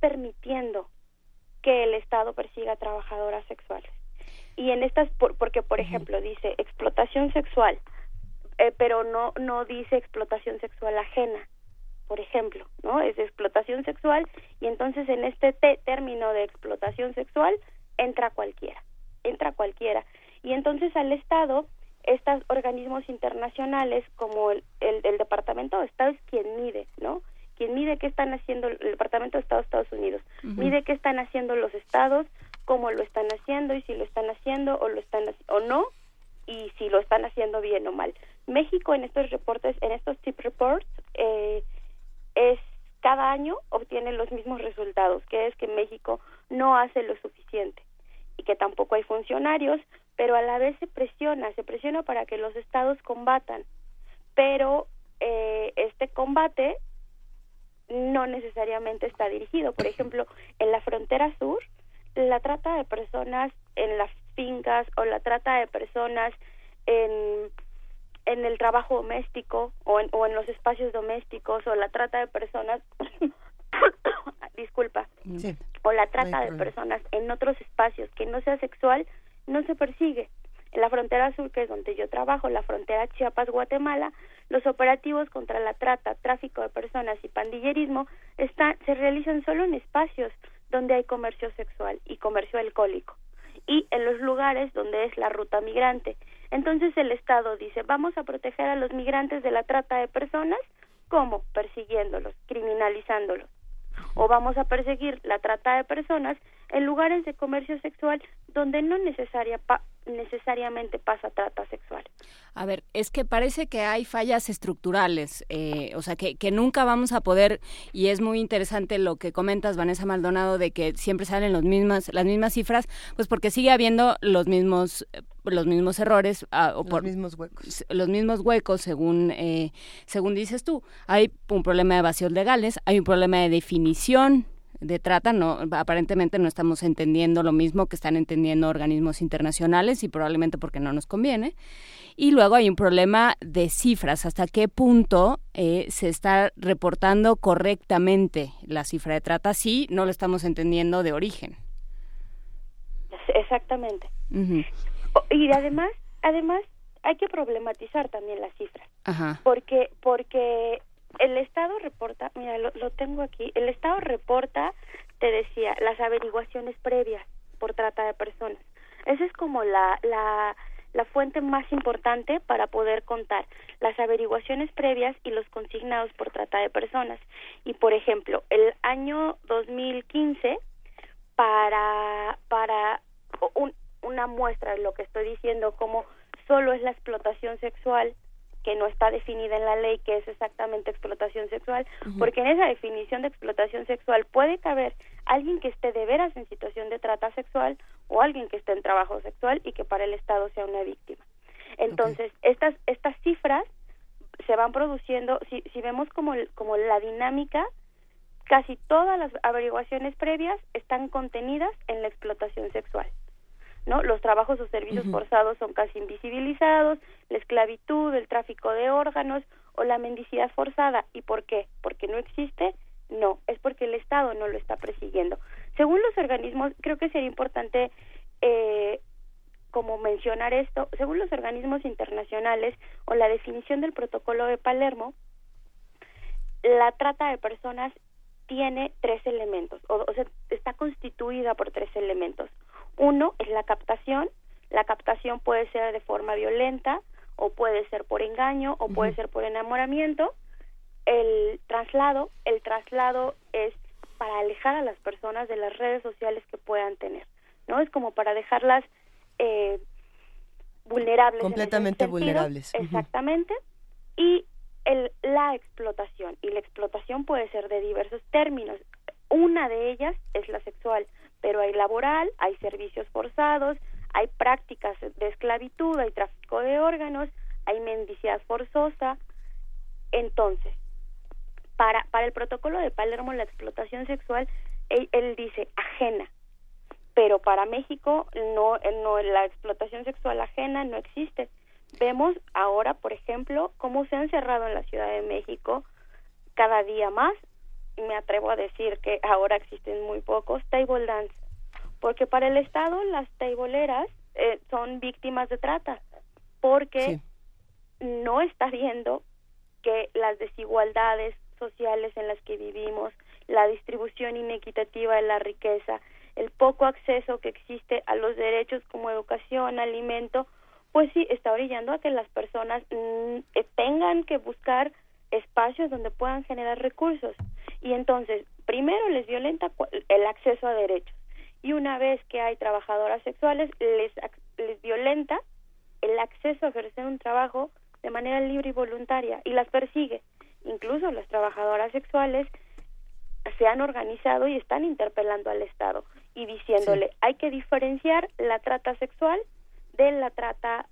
permitiendo que el Estado persiga trabajadoras sexuales. Y en estas, por ejemplo, dice explotación sexual, pero no dice explotación sexual ajena, por ejemplo, ¿no? Es de explotación sexual, y entonces en este término de explotación sexual entra cualquiera. Y entonces al Estado, estos organismos internacionales como el Departamento de Estado es quien mide, ¿no? Quien mide qué están haciendo el Departamento de Estado de Estados Unidos, mide qué están haciendo los estados, cómo lo están haciendo y si lo están haciendo o no, y si lo están haciendo bien o mal. México en estos reportes, en estos tip reports, cada año obtiene los mismos resultados, que es que México no hace lo suficiente y que tampoco hay funcionarios, pero a la vez se presiona para que los estados combatan, pero este combate no necesariamente está dirigido. Por ejemplo, en la frontera sur, la trata de personas en las fincas o la trata de personas en el trabajo doméstico o en los espacios domésticos o la trata de personas o la trata de personas en otros espacios que no sea sexual no se persigue. En la frontera sur, que es donde yo trabajo, la frontera Chiapas-Guatemala, los operativos contra la trata, tráfico de personas y pandillerismo se realizan solo en espacios donde hay comercio sexual y comercio alcohólico y en los lugares donde es la ruta migrante. Entonces el Estado dice, vamos a proteger a los migrantes de la trata de personas, ¿cómo? Persiguiéndolos, criminalizándolos. O vamos a perseguir la trata de personas en lugares de comercio sexual donde no necesariamente pasa trata sexual. A ver, es que parece que hay fallas estructurales, o sea, que nunca vamos a poder, y es muy interesante lo que comentas, Vanessa Maldonado, de que siempre salen las mismas cifras, pues porque sigue habiendo los mismos errores los mismos huecos según dices tú. Hay un problema de vacíos legales, hay un problema de definición de trata, no, aparentemente no estamos entendiendo lo mismo que están entendiendo organismos internacionales y probablemente porque no nos conviene. Y luego hay un problema de cifras, hasta qué punto se está reportando correctamente la cifra de trata si no lo estamos entendiendo de origen. Exactamente. Uh-huh. Y además hay que problematizar también las cifras. Ajá. Porque el Estado reporta, mira, lo tengo aquí, el Estado reporta, te decía, las averiguaciones previas por trata de personas. Esa es como la fuente más importante para poder contar las averiguaciones previas y los consignados por trata de personas. Y, por ejemplo, el año 2015, para una muestra de lo que estoy diciendo, como solo es la explotación sexual, que no está definida en la ley, que es exactamente explotación sexual, porque en esa definición de explotación sexual puede caber alguien que esté de veras en situación de trata sexual o alguien que esté en trabajo sexual y que para el Estado sea una víctima. Entonces, okay, estas cifras se van produciendo, si vemos como la dinámica, casi todas las averiguaciones previas están contenidas en la explotación sexual, ¿no? Los trabajos o servicios forzados son casi invisibilizados, la esclavitud, el tráfico de órganos o la mendicidad forzada. ¿Y por qué? ¿Porque no existe? No, es porque el Estado no lo está persiguiendo. Según los organismos, creo que sería importante como mencionar esto, según los organismos internacionales o la definición del Protocolo de Palermo, la trata de personas tiene tres elementos, o sea, está constituida por tres elementos. Uno es la captación puede ser de forma violenta, o puede ser por engaño, o puede ser por enamoramiento. El traslado es para alejar a las personas de las redes sociales que puedan tener, ¿no? Es como para dejarlas vulnerables. Completamente vulnerables. Exactamente. Y la explotación. Y la explotación puede ser de diversos términos. Una de ellas es la sexual, pero hay laboral, hay servicios forzados, hay prácticas de esclavitud, hay tráfico de órganos, hay mendicidad forzosa. Entonces, para el Protocolo de Palermo, la explotación sexual, él dice ajena, pero para México no la explotación sexual ajena no existe. Vemos ahora, por ejemplo, cómo se han cerrado en la Ciudad de México cada día más, me atrevo a decir que ahora existen muy pocos table dance, porque para el Estado las tableeras son víctimas de trata, porque sí, no está viendo que las desigualdades sociales en las que vivimos, la distribución inequitativa de la riqueza, el poco acceso que existe a los derechos como educación, alimento, pues sí, está orillando a que las personas tengan que buscar espacios donde puedan generar recursos. Y entonces, primero les violenta el acceso a derechos. Y una vez que hay trabajadoras sexuales, les violenta el acceso a ejercer un trabajo de manera libre y voluntaria, y las persigue. Incluso las trabajadoras sexuales se han organizado y están interpelando al Estado y diciéndole, sí, hay que diferenciar la trata sexual de la trata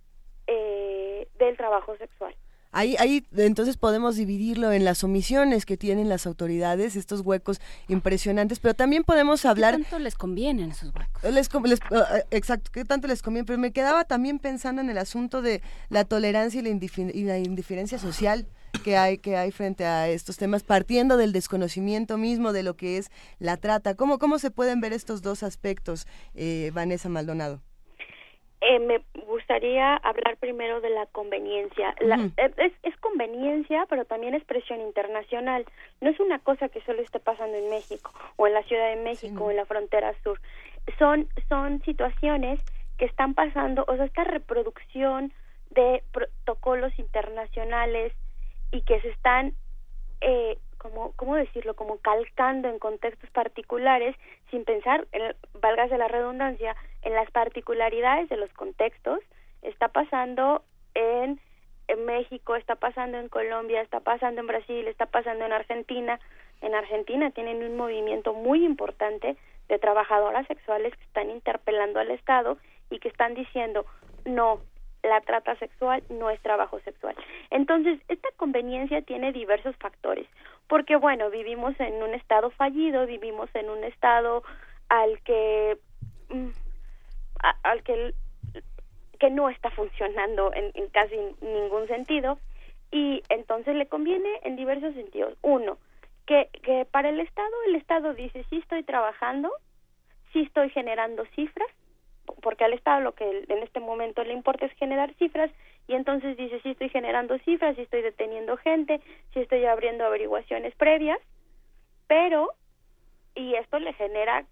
del trabajo sexual. Ahí entonces podemos dividirlo en las omisiones que tienen las autoridades, estos huecos impresionantes, pero también podemos hablar... ¿Qué tanto les convienen esos huecos? Exacto, ¿qué tanto les conviene? Pero me quedaba también pensando en el asunto de la tolerancia y la indiferencia social que hay frente a estos temas, partiendo del desconocimiento mismo de lo que es la trata. ¿Cómo se pueden ver estos dos aspectos, Vanessa Maldonado? Me gustaría hablar primero de la conveniencia. Es conveniencia, pero también es presión internacional. No es una cosa que solo esté pasando en México, o en la Ciudad de México, sí, no, o en la frontera sur. Son situaciones que están pasando, o sea, esta reproducción de protocolos internacionales y que se están, ¿cómo decirlo?, como calcando en contextos particulares, sin pensar, válgase la redundancia, en las particularidades de los contextos. Está pasando en México, está pasando en Colombia, está pasando en Brasil, está pasando en Argentina. En Argentina tienen un movimiento muy importante de trabajadoras sexuales que están interpelando al Estado y que están diciendo, no, la trata sexual no es trabajo sexual. Entonces, esta conveniencia tiene diversos factores, porque bueno, vivimos en un Estado fallido, vivimos en un Estado al que no está funcionando en casi ningún sentido, y entonces le conviene en diversos sentidos. Uno, que para el Estado dice, sí estoy trabajando, sí estoy generando cifras, porque al Estado lo que en este momento le importa es generar cifras, y entonces dice, sí estoy generando cifras, sí estoy deteniendo gente, sí estoy abriendo averiguaciones previas, pero, y esto le genera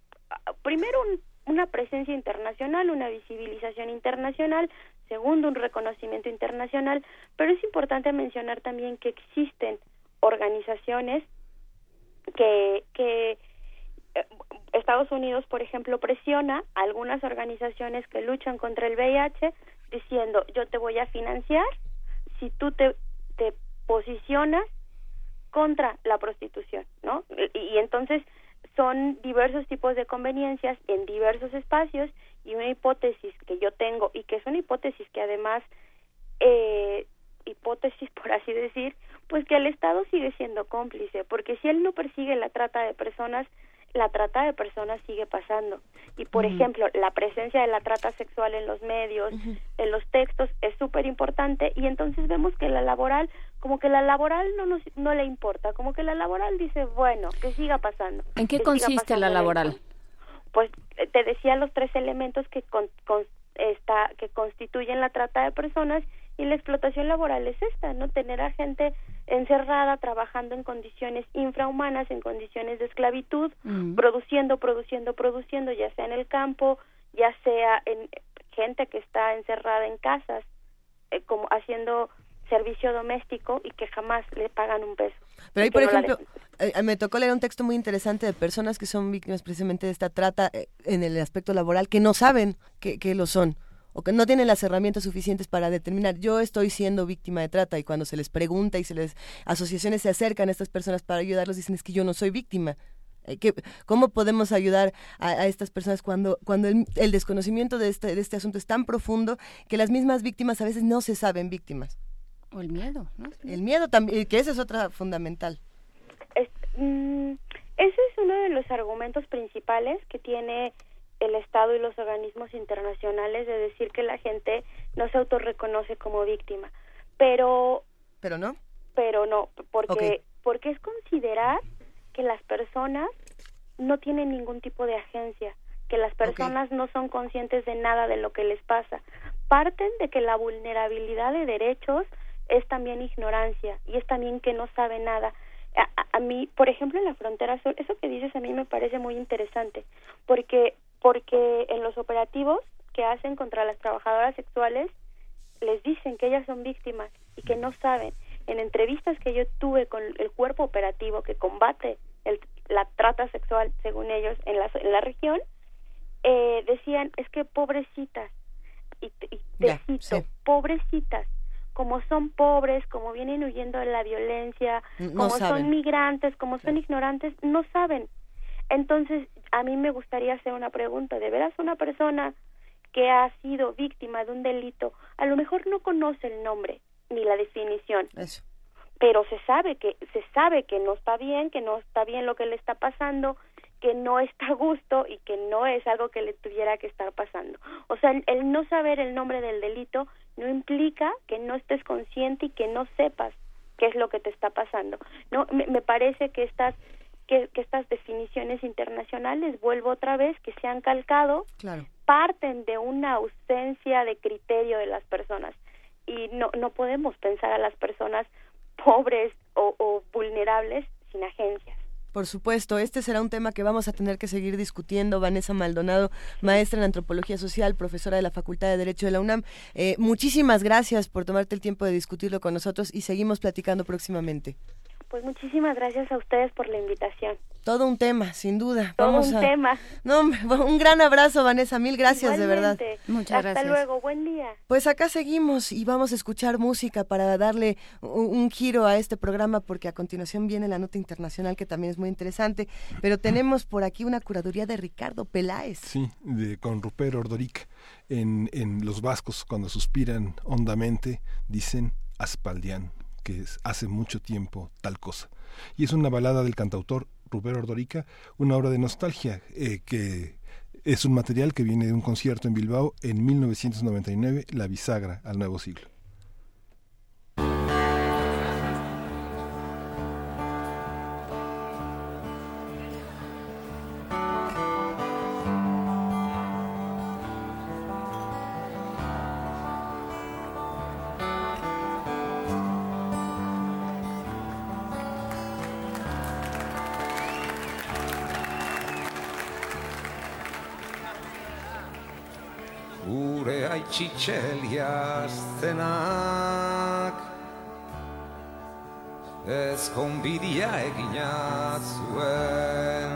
primero una presencia internacional, una visibilización internacional, segundo, un reconocimiento internacional, pero es importante mencionar también que existen organizaciones que Estados Unidos, por ejemplo, presiona a algunas organizaciones que luchan contra el VIH diciendo, yo te voy a financiar si tú te posicionas contra la prostitución, ¿no? Y entonces son diversos tipos de conveniencias en diversos espacios, y una hipótesis que yo tengo, y que es una hipótesis que además, hipótesis por así decir, pues que el Estado sigue siendo cómplice, porque si él no persigue la trata de personas sigue pasando. Y por ejemplo, la presencia de la trata sexual en los medios, en los textos, es súper importante, y entonces vemos que la laboral no le importa, como que la laboral dice, bueno, que siga pasando. ¿En qué consiste la laboral? pues te decía los tres elementos que constituyen la trata de personas, y la explotación laboral es esta, ¿no? Tener a gente encerrada, trabajando en condiciones infrahumanas, en condiciones de esclavitud, produciendo, ya sea en el campo, ya sea en gente que está encerrada en casas, como haciendo servicio doméstico y que jamás le pagan un peso. Pero ahí, por ejemplo, me tocó leer un texto muy interesante de personas que son víctimas precisamente de esta trata en el aspecto laboral, que no saben que lo son, o que no tienen las herramientas suficientes para determinar, yo estoy siendo víctima de trata, y cuando se les pregunta y se les asociaciones se acercan a estas personas para ayudarlos, dicen, es que yo no soy víctima. ¿Cómo podemos ayudar a estas personas cuando el desconocimiento de este asunto es tan profundo que las mismas víctimas a veces no se saben víctimas? O el miedo, ¿no? El miedo también, que esa es otra fundamental. Ese es uno de los argumentos principales que tiene el Estado y los organismos internacionales, de decir que la gente no se autorreconoce como víctima. Pero no, porque okay, porque es considerar que las personas no tienen ningún tipo de agencia, que las personas okay, no son conscientes de nada de lo que les pasa. Parten de que la vulnerabilidad de derechos es también ignorancia, y es también que no sabe nada. A mí, por ejemplo, en la frontera sur, eso que dices a mí me parece muy interesante, porque en los operativos que hacen contra las trabajadoras sexuales, les dicen que ellas son víctimas y que no saben. En entrevistas que yo tuve con el cuerpo operativo que combate la trata sexual, según ellos, en la región, decían, es que pobrecitas, y te cito, pobrecitas, como son pobres, como vienen huyendo de la violencia, como son migrantes, como son ignorantes, no saben. Entonces, a mí me gustaría hacer una pregunta. ¿De veras una persona que ha sido víctima de un delito, a lo mejor no conoce el nombre ni la definición, eso, pero se sabe que no está bien, lo que le está pasando, que no está a gusto y que no es algo que le tuviera que estar pasando? O sea, el no saber el nombre del delito no implica que no estés consciente y que no sepas qué es lo que te está pasando. No, me parece que estas definiciones internacionales, vuelvo otra vez, que se han calcado, claro, parten de una ausencia de criterio de las personas, y no podemos pensar a las personas pobres o vulnerables sin agencias. Por supuesto, este será un tema que vamos a tener que seguir discutiendo. Vanessa Maldonado, maestra en Antropología Social, profesora de la Facultad de Derecho de la UNAM, muchísimas gracias por tomarte el tiempo de discutirlo con nosotros, y seguimos platicando próximamente. Pues muchísimas gracias a ustedes por la invitación. Todo un tema, sin duda. Todo un tema. No, un gran abrazo, Vanessa. Mil gracias, igualmente, de verdad. Muchas gracias. Hasta luego, buen día. Pues acá seguimos y vamos a escuchar música para darle un giro a este programa, porque a continuación viene la nota internacional, que también es muy interesante. Pero tenemos por aquí una curaduría de Ricardo Peláez. Sí, con Ruper Ordorika. En los vascos, cuando suspiran hondamente, dicen aspaldián, que es hace mucho tiempo tal cosa. Y es una balada del cantautor Ruper Ordorika, una obra de nostalgia, que es un material que viene de un concierto en Bilbao en 1999, la bisagra al nuevo siglo. Txitxelia zenak ez konbidia egina zuen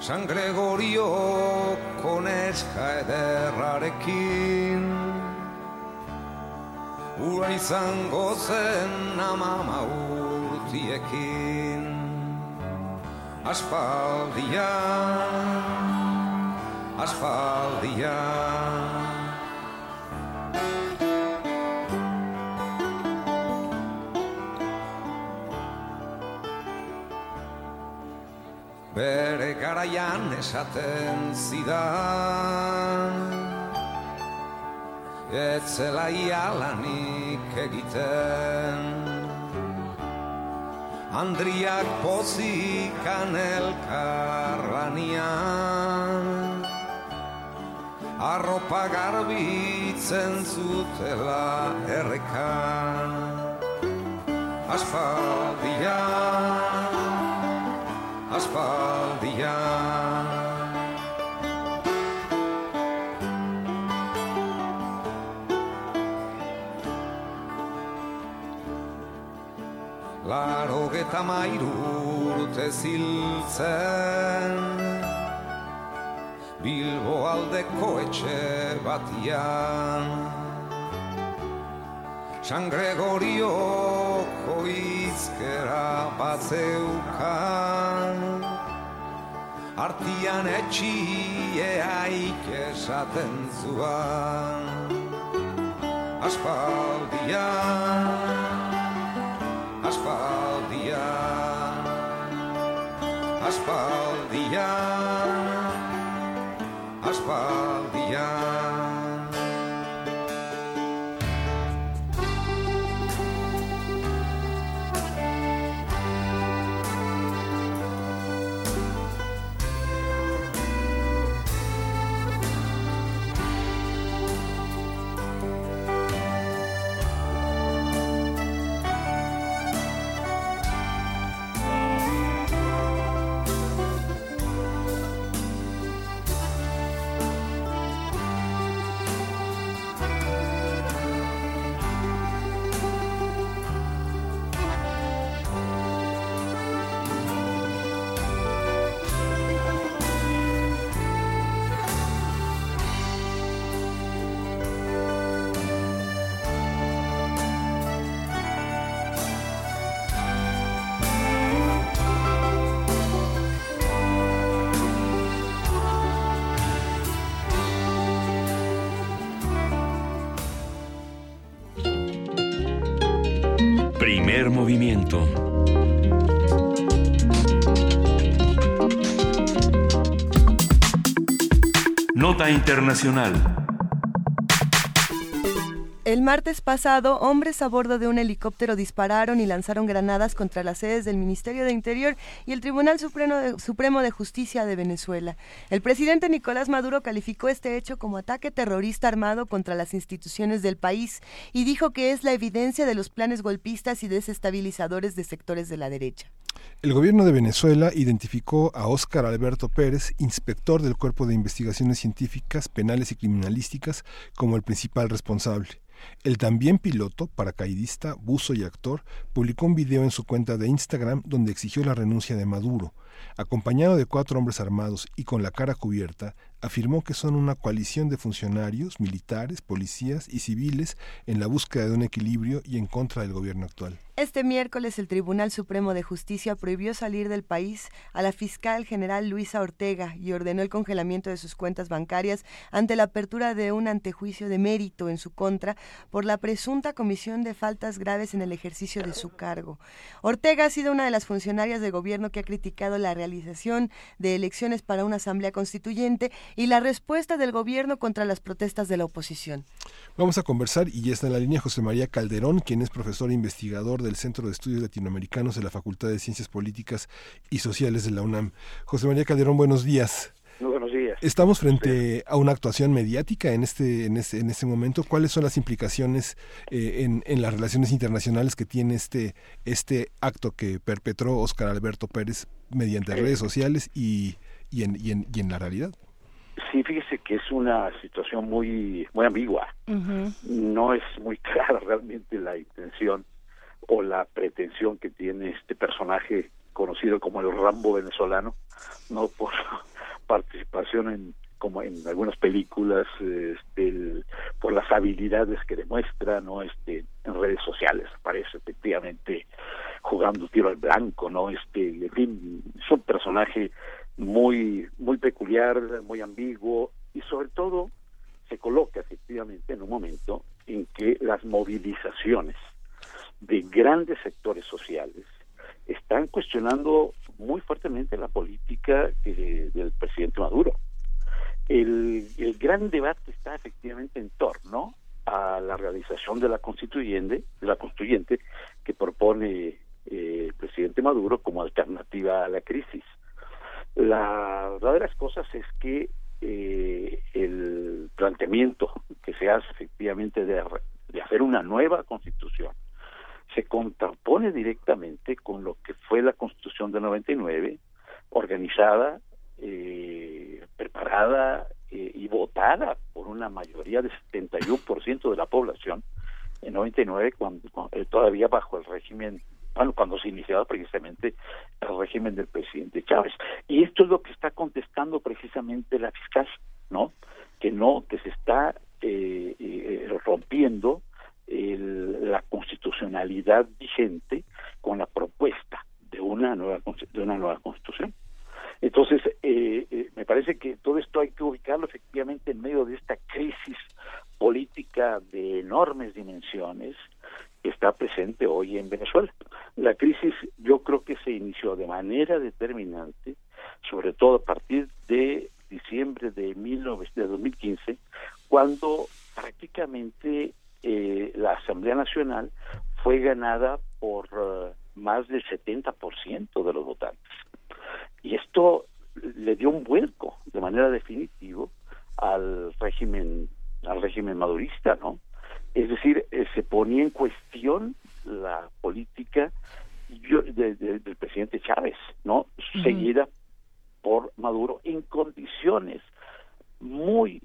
San Gregorio koneska ederrarekin Ura izango zen amama urtiekin Aspaldian Bere garaian esaten zidan Ez zela ia lanik egiten Andriak pozikan elkarra lanean, arropa garbitzen zutela errekan, aspaldian, aspaldian. Laurogeita hamairu urte ziltzen Bilbo aldeko etxe batian, San Gregorioko hizkera batzeukan, artian etxieaik esaten zuan, aspaldian, aspaldian, aspaldian, aspaldian. Movimiento. Nota internacional. El martes pasado, hombres a bordo de un helicóptero dispararon y lanzaron granadas contra las sedes del Ministerio de Interior y el Tribunal Supremo de Justicia de Venezuela. El presidente Nicolás Maduro calificó este hecho como ataque terrorista armado contra las instituciones del país y dijo que es la evidencia de los planes golpistas y desestabilizadores de sectores de la derecha. El gobierno de Venezuela identificó a Óscar Alberto Pérez, inspector del Cuerpo de Investigaciones Científicas, Penales y Criminalísticas, como el principal responsable. El también piloto, paracaidista, buzo y actor, publicó un video en su cuenta de Instagram donde exigió la renuncia de Maduro. Acompañado de 4 hombres armados y con la cara cubierta, afirmó que son una coalición de funcionarios, militares, policías y civiles en la búsqueda de un equilibrio y en contra del gobierno actual. Este miércoles el Tribunal Supremo de Justicia prohibió salir del país a la fiscal general Luisa Ortega y ordenó el congelamiento de sus cuentas bancarias ante la apertura de un antejuicio de mérito en su contra por la presunta comisión de faltas graves en el ejercicio de su cargo. Ortega ha sido una de las funcionarias de gobierno que ha criticado la realización de elecciones para una asamblea constituyente y la respuesta del gobierno contra las protestas de la oposición. Vamos a conversar y ya está en la línea José María Calderón, quien es profesor e investigador del Centro de Estudios Latinoamericanos de la Facultad de Ciencias Políticas y Sociales de la UNAM. José María Calderón, buenos días. Muy buenos días. Estamos frente a una actuación mediática en este momento. ¿Cuáles son las implicaciones en las relaciones internacionales que tiene este acto que perpetró Óscar Alberto Pérez mediante redes sociales y en la realidad? Sí, fíjese que es una situación muy ambigua. Uh-huh. No es muy clara realmente la intención o la pretensión que tiene este personaje conocido como el Rambo venezolano, no por participación en algunas películas, por las habilidades que demuestra, no en redes sociales aparece efectivamente jugando tiro al blanco, no en fin, es un personaje muy peculiar, muy ambiguo, y sobre todo se coloca efectivamente en un momento en que las movilizaciones de grandes sectores sociales están cuestionando muy fuertemente la política del presidente Maduro. El gran debate está efectivamente en torno a la realización de la constituyente que propone el presidente Maduro como alternativa a la crisis. La verdad de las cosas es que el planteamiento que se hace efectivamente de hacer una nueva constitución se contrapone directamente con lo que fue la Constitución de 99, organizada, preparada y votada por una mayoría de 71% de la población en 99, cuando todavía bajo el régimen, bueno, cuando se iniciaba precisamente el régimen del presidente Chávez. Y esto es lo que está contestando precisamente la fiscal, ¿no? Que se está rompiendo la constitucionalidad vigente con la propuesta de una nueva constitución. Entonces, me parece que todo esto hay que ubicarlo efectivamente en medio de esta crisis política de enormes dimensiones que está presente hoy en Venezuela. La crisis yo creo que se inició de manera determinante, sobre todo a partir de diciembre de 2015, cuando prácticamente la Asamblea Nacional fue ganada por más del 70% de los votantes. Y esto le dio un vuelco de manera definitiva al régimen madurista, ¿no? Es decir, se ponía en cuestión la política del presidente Chávez, ¿no? Uh-huh. Seguida por Maduro en condiciones muy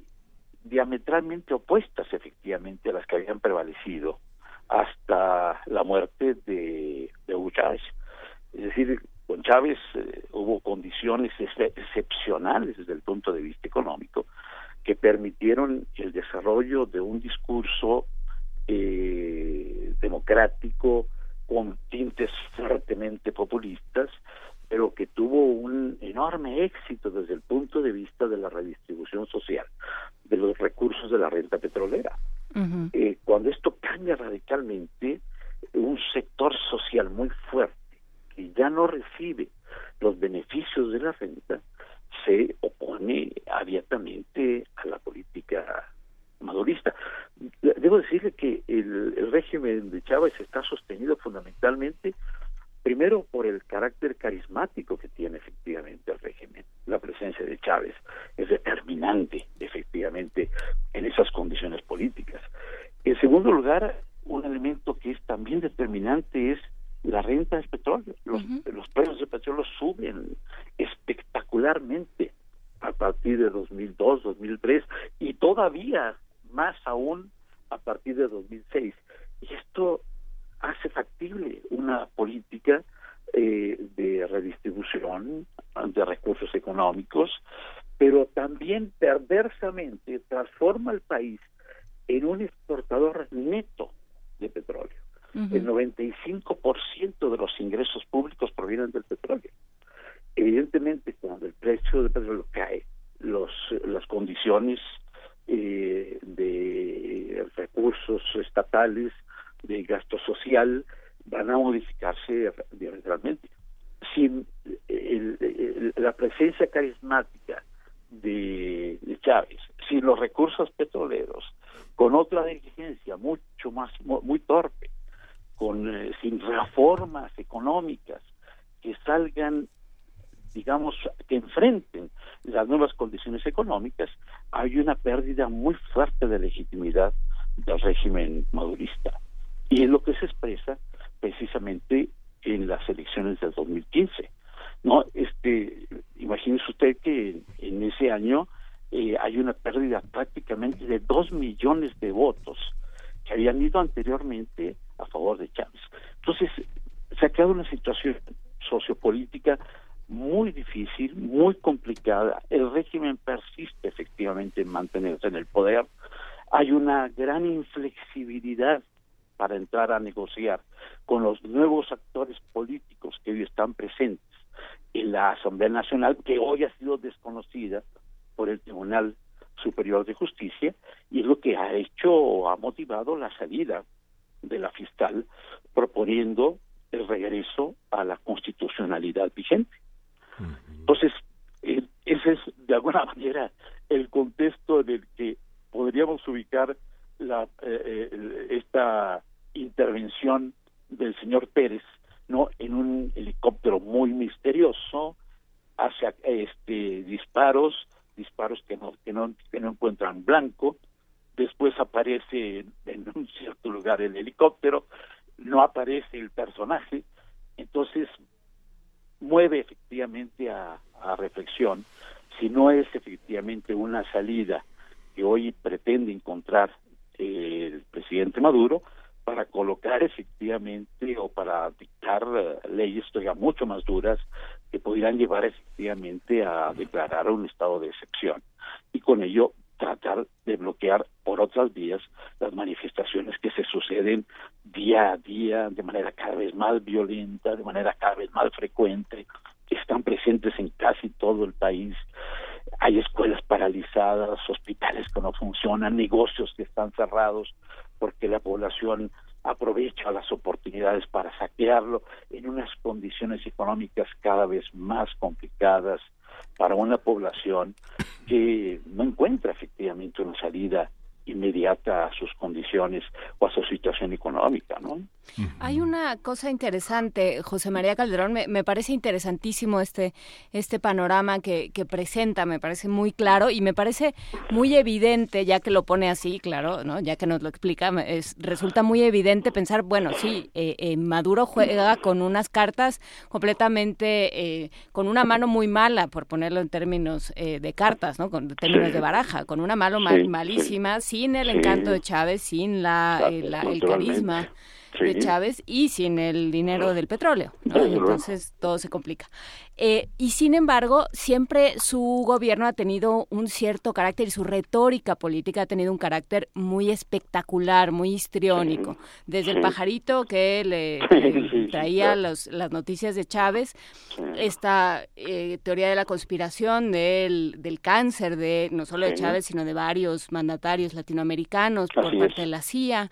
diametralmente opuestas, efectivamente, a las que habían prevalecido hasta la muerte de Hugo Chávez. Es decir, con Chávez hubo condiciones excepcionales desde el punto de vista económico que permitieron el desarrollo de un discurso democrático con tintes fuertemente populistas, pero que tuvo un enorme éxito desde el punto de vista de la redistribución social de los recursos de la renta petrolera. Uh-huh. Cuando esto cambia radicalmente, un sector social muy fuerte que ya no recibe los beneficios de la renta se opone abiertamente a la política madurista. Debo decirle que el régimen de Chávez está sostenido fundamentalmente, primero, por el carácter carismático que tiene efectivamente el régimen. La presencia de Chávez es determinante, efectivamente, en esas condiciones políticas. En segundo lugar, un elemento que es también determinante es la renta del petróleo. Los precios del petróleo suben espectacularmente a partir de 2002, 2003 y todavía más aún a partir de 2006. Y esto hace factible una política de redistribución de recursos económicos, pero también perversamente transforma al país en un exportador neto de petróleo. El 95% de los ingresos públicos provienen del petróleo. Evidentemente, cuando el precio del petróleo cae, las condiciones de recursos estatales, de gasto social, van a modificarse realmente. Sin la presencia carismática de Chávez, sin los recursos petroleros, con otra dirigencia mucho más muy torpe, sin reformas económicas que salgan, digamos, que enfrenten las nuevas condiciones económicas, hay una pérdida muy fuerte de legitimidad del régimen madurista. Y es lo que se expresa precisamente en las elecciones del 2015. ¿No? Imagínese usted que en ese año hay una pérdida prácticamente de 2 millones de votos que habían ido anteriormente a favor de Chávez. Entonces, se ha creado una situación sociopolítica muy difícil, muy complicada. El régimen persiste efectivamente en mantenerse en el poder. Hay una gran inflexibilidad para entrar a negociar con los nuevos actores políticos que hoy están presentes en la Asamblea Nacional, que hoy ha sido desconocida por el Tribunal Superior de Justicia, y es lo que ha hecho o ha motivado la salida de la fiscal, proponiendo el regreso a la constitucionalidad vigente. Entonces, ese es de alguna manera el contexto en el que podríamos ubicar esta intervención del señor Pérez, ¿no? En un helicóptero muy misterioso hacia disparos que no encuentran blanco. Después aparece en un cierto lugar el helicóptero, no aparece el personaje, entonces mueve efectivamente a reflexión si no es efectivamente una salida que hoy pretende encontrar el presidente Maduro para colocar efectivamente o para dictar leyes todavía mucho más duras que pudieran llevar efectivamente a declarar un estado de excepción y con ello tratar de bloquear por otras vías las manifestaciones que se suceden día a día de manera cada vez más violenta, de manera cada vez más frecuente, que están presentes en casi todo el país. Hay escuelas paralizadas, hospitales que no funcionan, negocios que están cerrados porque la población aprovecha las oportunidades para saquearlo en unas condiciones económicas cada vez más complicadas para una población que no encuentra efectivamente una salida inmediata a sus condiciones o a su situación económica, ¿no? Hay una cosa interesante, José María Calderón, me parece interesantísimo este panorama que presenta, me parece muy claro y me parece muy evidente, ya que lo pone así, claro, ¿no? Ya que nos lo explica, resulta muy evidente pensar, bueno, sí, Maduro juega con unas cartas completamente, con una mano muy mala, por ponerlo en términos de cartas, ¿no? Con términos de baraja, con una mano malísima, sin el encanto de Chávez, sin el carisma de Chávez y sin el dinero del petróleo, ¿no? Y entonces todo se complica. Y sin embargo, siempre su gobierno ha tenido un cierto carácter y su retórica política ha tenido un carácter muy espectacular, muy histriónico. Desde el pajarito que le traía las noticias de Chávez, esta teoría de la conspiración del cáncer, de no solo de Chávez, sino de varios mandatarios latinoamericanos por parte de la CIA.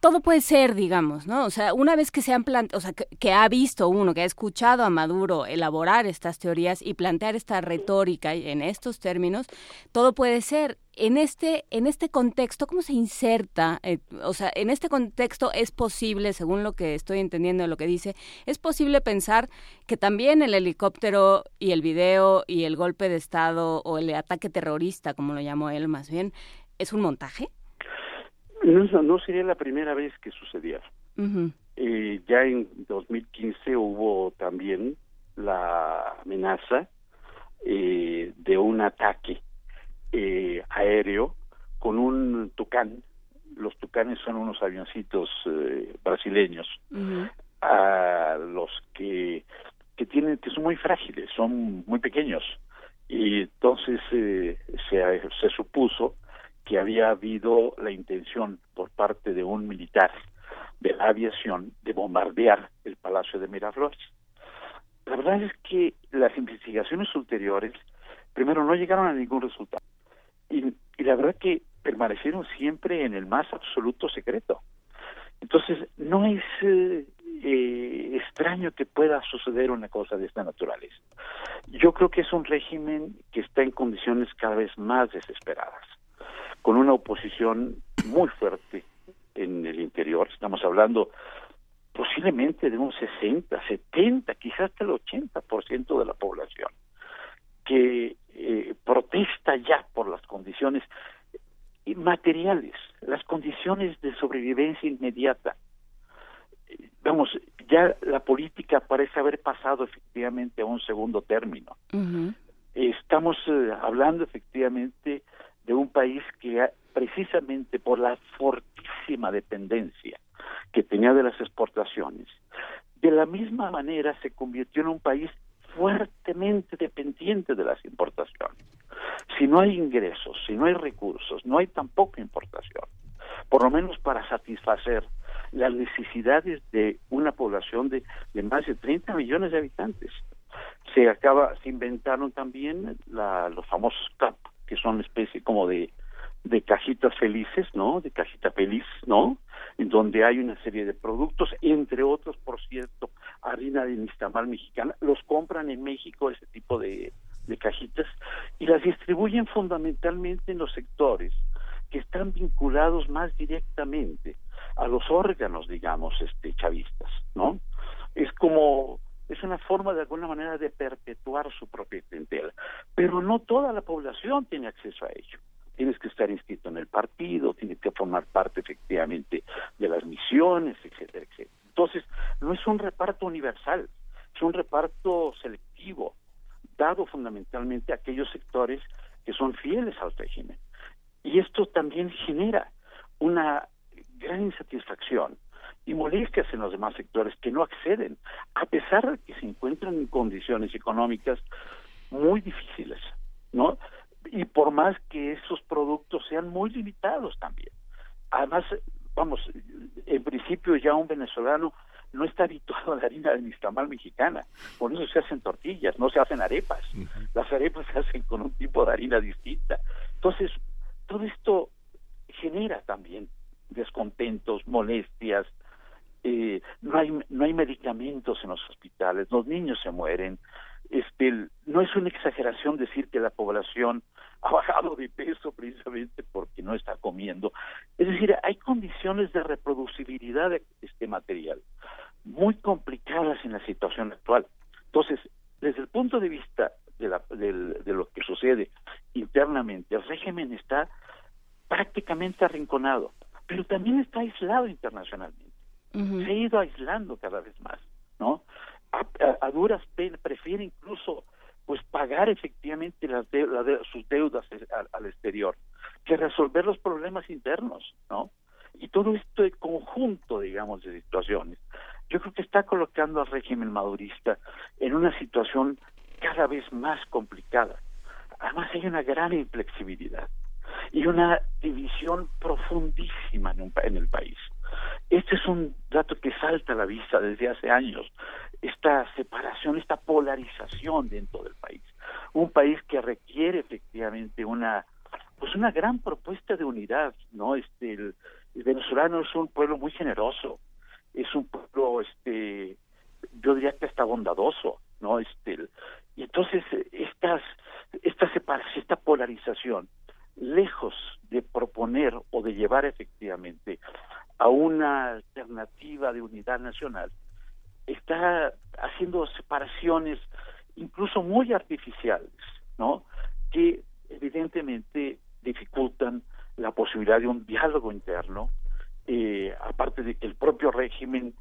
Todo puede ser, digamos, ¿no? O sea, una vez que se han planteado, o sea, que ha visto uno, que ha escuchado a Maduro elaborar estas teorías y plantear esta retórica en estos términos, todo puede ser. En este contexto, ¿cómo se inserta? O sea, en este contexto es posible, según lo que estoy entendiendo de lo que dice, es posible pensar que también el helicóptero y el video y el golpe de Estado o el ataque terrorista, como lo llamó él más bien, ¿es un montaje? No sería la primera vez que sucediera. Uh-huh. Ya en 2015 hubo también la amenaza de un ataque aéreo con un tucán. Los tucanes son unos avioncitos brasileños, uh-huh, a los que son muy frágiles, son muy pequeños. Y entonces se supuso que había habido la intención por parte de un militar de la aviación de bombardear el Palacio de Miraflores. La verdad es que las investigaciones ulteriores, primero, no llegaron a ningún resultado. Y la verdad que permanecieron siempre en el más absoluto secreto. Entonces, no es extraño que pueda suceder una cosa de esta naturaleza. Yo creo que es un régimen que está en condiciones cada vez más desesperadas, con una oposición muy fuerte en el interior. Estamos hablando posiblemente de un 60, 70, quizás hasta el 80% de la población que protesta ya por las condiciones materiales, las condiciones de sobrevivencia inmediata. Vamos, ya la política parece haber pasado efectivamente a un segundo término. Uh-huh. Estamos hablando efectivamente de un país que precisamente por la fortísima dependencia que tenía de las exportaciones, de la misma manera se convirtió en un país fuertemente dependiente de las importaciones. Si no hay ingresos, si no hay recursos, no hay tampoco importación, por lo menos para satisfacer las necesidades de una población de más de 30 millones de habitantes. Se inventaron también los famosos CAP, que son especie como de cajitas felices, ¿no? De cajita feliz, ¿no? En donde hay una serie de productos, entre otros, por cierto, harina de nixtamal mexicana. Los compran en México ese tipo de cajitas y las distribuyen fundamentalmente en los sectores que están vinculados más directamente a los órganos, digamos, chavistas, ¿no? Es como es una forma de alguna manera de perpetuar su propia clientela, pero no toda la población tiene acceso a ello. Tienes que estar inscrito en el partido, tienes que formar parte efectivamente de las misiones, etcétera, etcétera. Entonces, no es un reparto universal, es un reparto selectivo, dado fundamentalmente a aquellos sectores que son fieles al régimen. Y esto también genera una gran insatisfacción y molestias en los demás sectores que no acceden, a pesar de que se encuentran en condiciones económicas muy difíciles, ¿no? Y por más que esos productos sean muy limitados también. Además, vamos, en principio ya un venezolano no está habituado a la harina de nixtamal mexicana, por eso se hacen tortillas, no se hacen arepas. Uh-huh. Las arepas se hacen con un tipo de harina distinta. Entonces, todo esto genera también descontentos, molestias, no hay medicamentos en los hospitales, los niños se mueren. No es una exageración decir que la población ha bajado de peso precisamente porque no está comiendo. Es decir, hay condiciones de reproducibilidad de este material muy complicadas en la situación actual. Entonces, desde el punto de vista de lo que sucede internamente, el régimen está prácticamente arrinconado, pero también está aislado internacionalmente. Uh-huh. Se ha ido aislando cada vez más, ¿no? A duras penas prefiere incluso pues pagar efectivamente sus deudas al exterior que resolver los problemas internos, ¿no? Y todo esto de conjunto, digamos, de situaciones, yo creo que está colocando al régimen madurista en una situación cada vez más complicada. Además hay una gran inflexibilidad y una división profundísima en el país. Este es un dato que salta a la vista desde hace años, esta separación, esta polarización dentro del país. Un país que requiere efectivamente una gran propuesta de unidad, ¿no? El venezolano es un pueblo muy generoso, es un pueblo yo diría que hasta bondadoso, ¿no? Y entonces esta separación, esta polarización, lejos de proponer o de llevar efectivamente a una alternativa de unidad nacional, está haciendo separaciones incluso muy artificiales, ¿no? Que evidentemente dificultan la posibilidad de un diálogo interno, aparte de que el propio régimen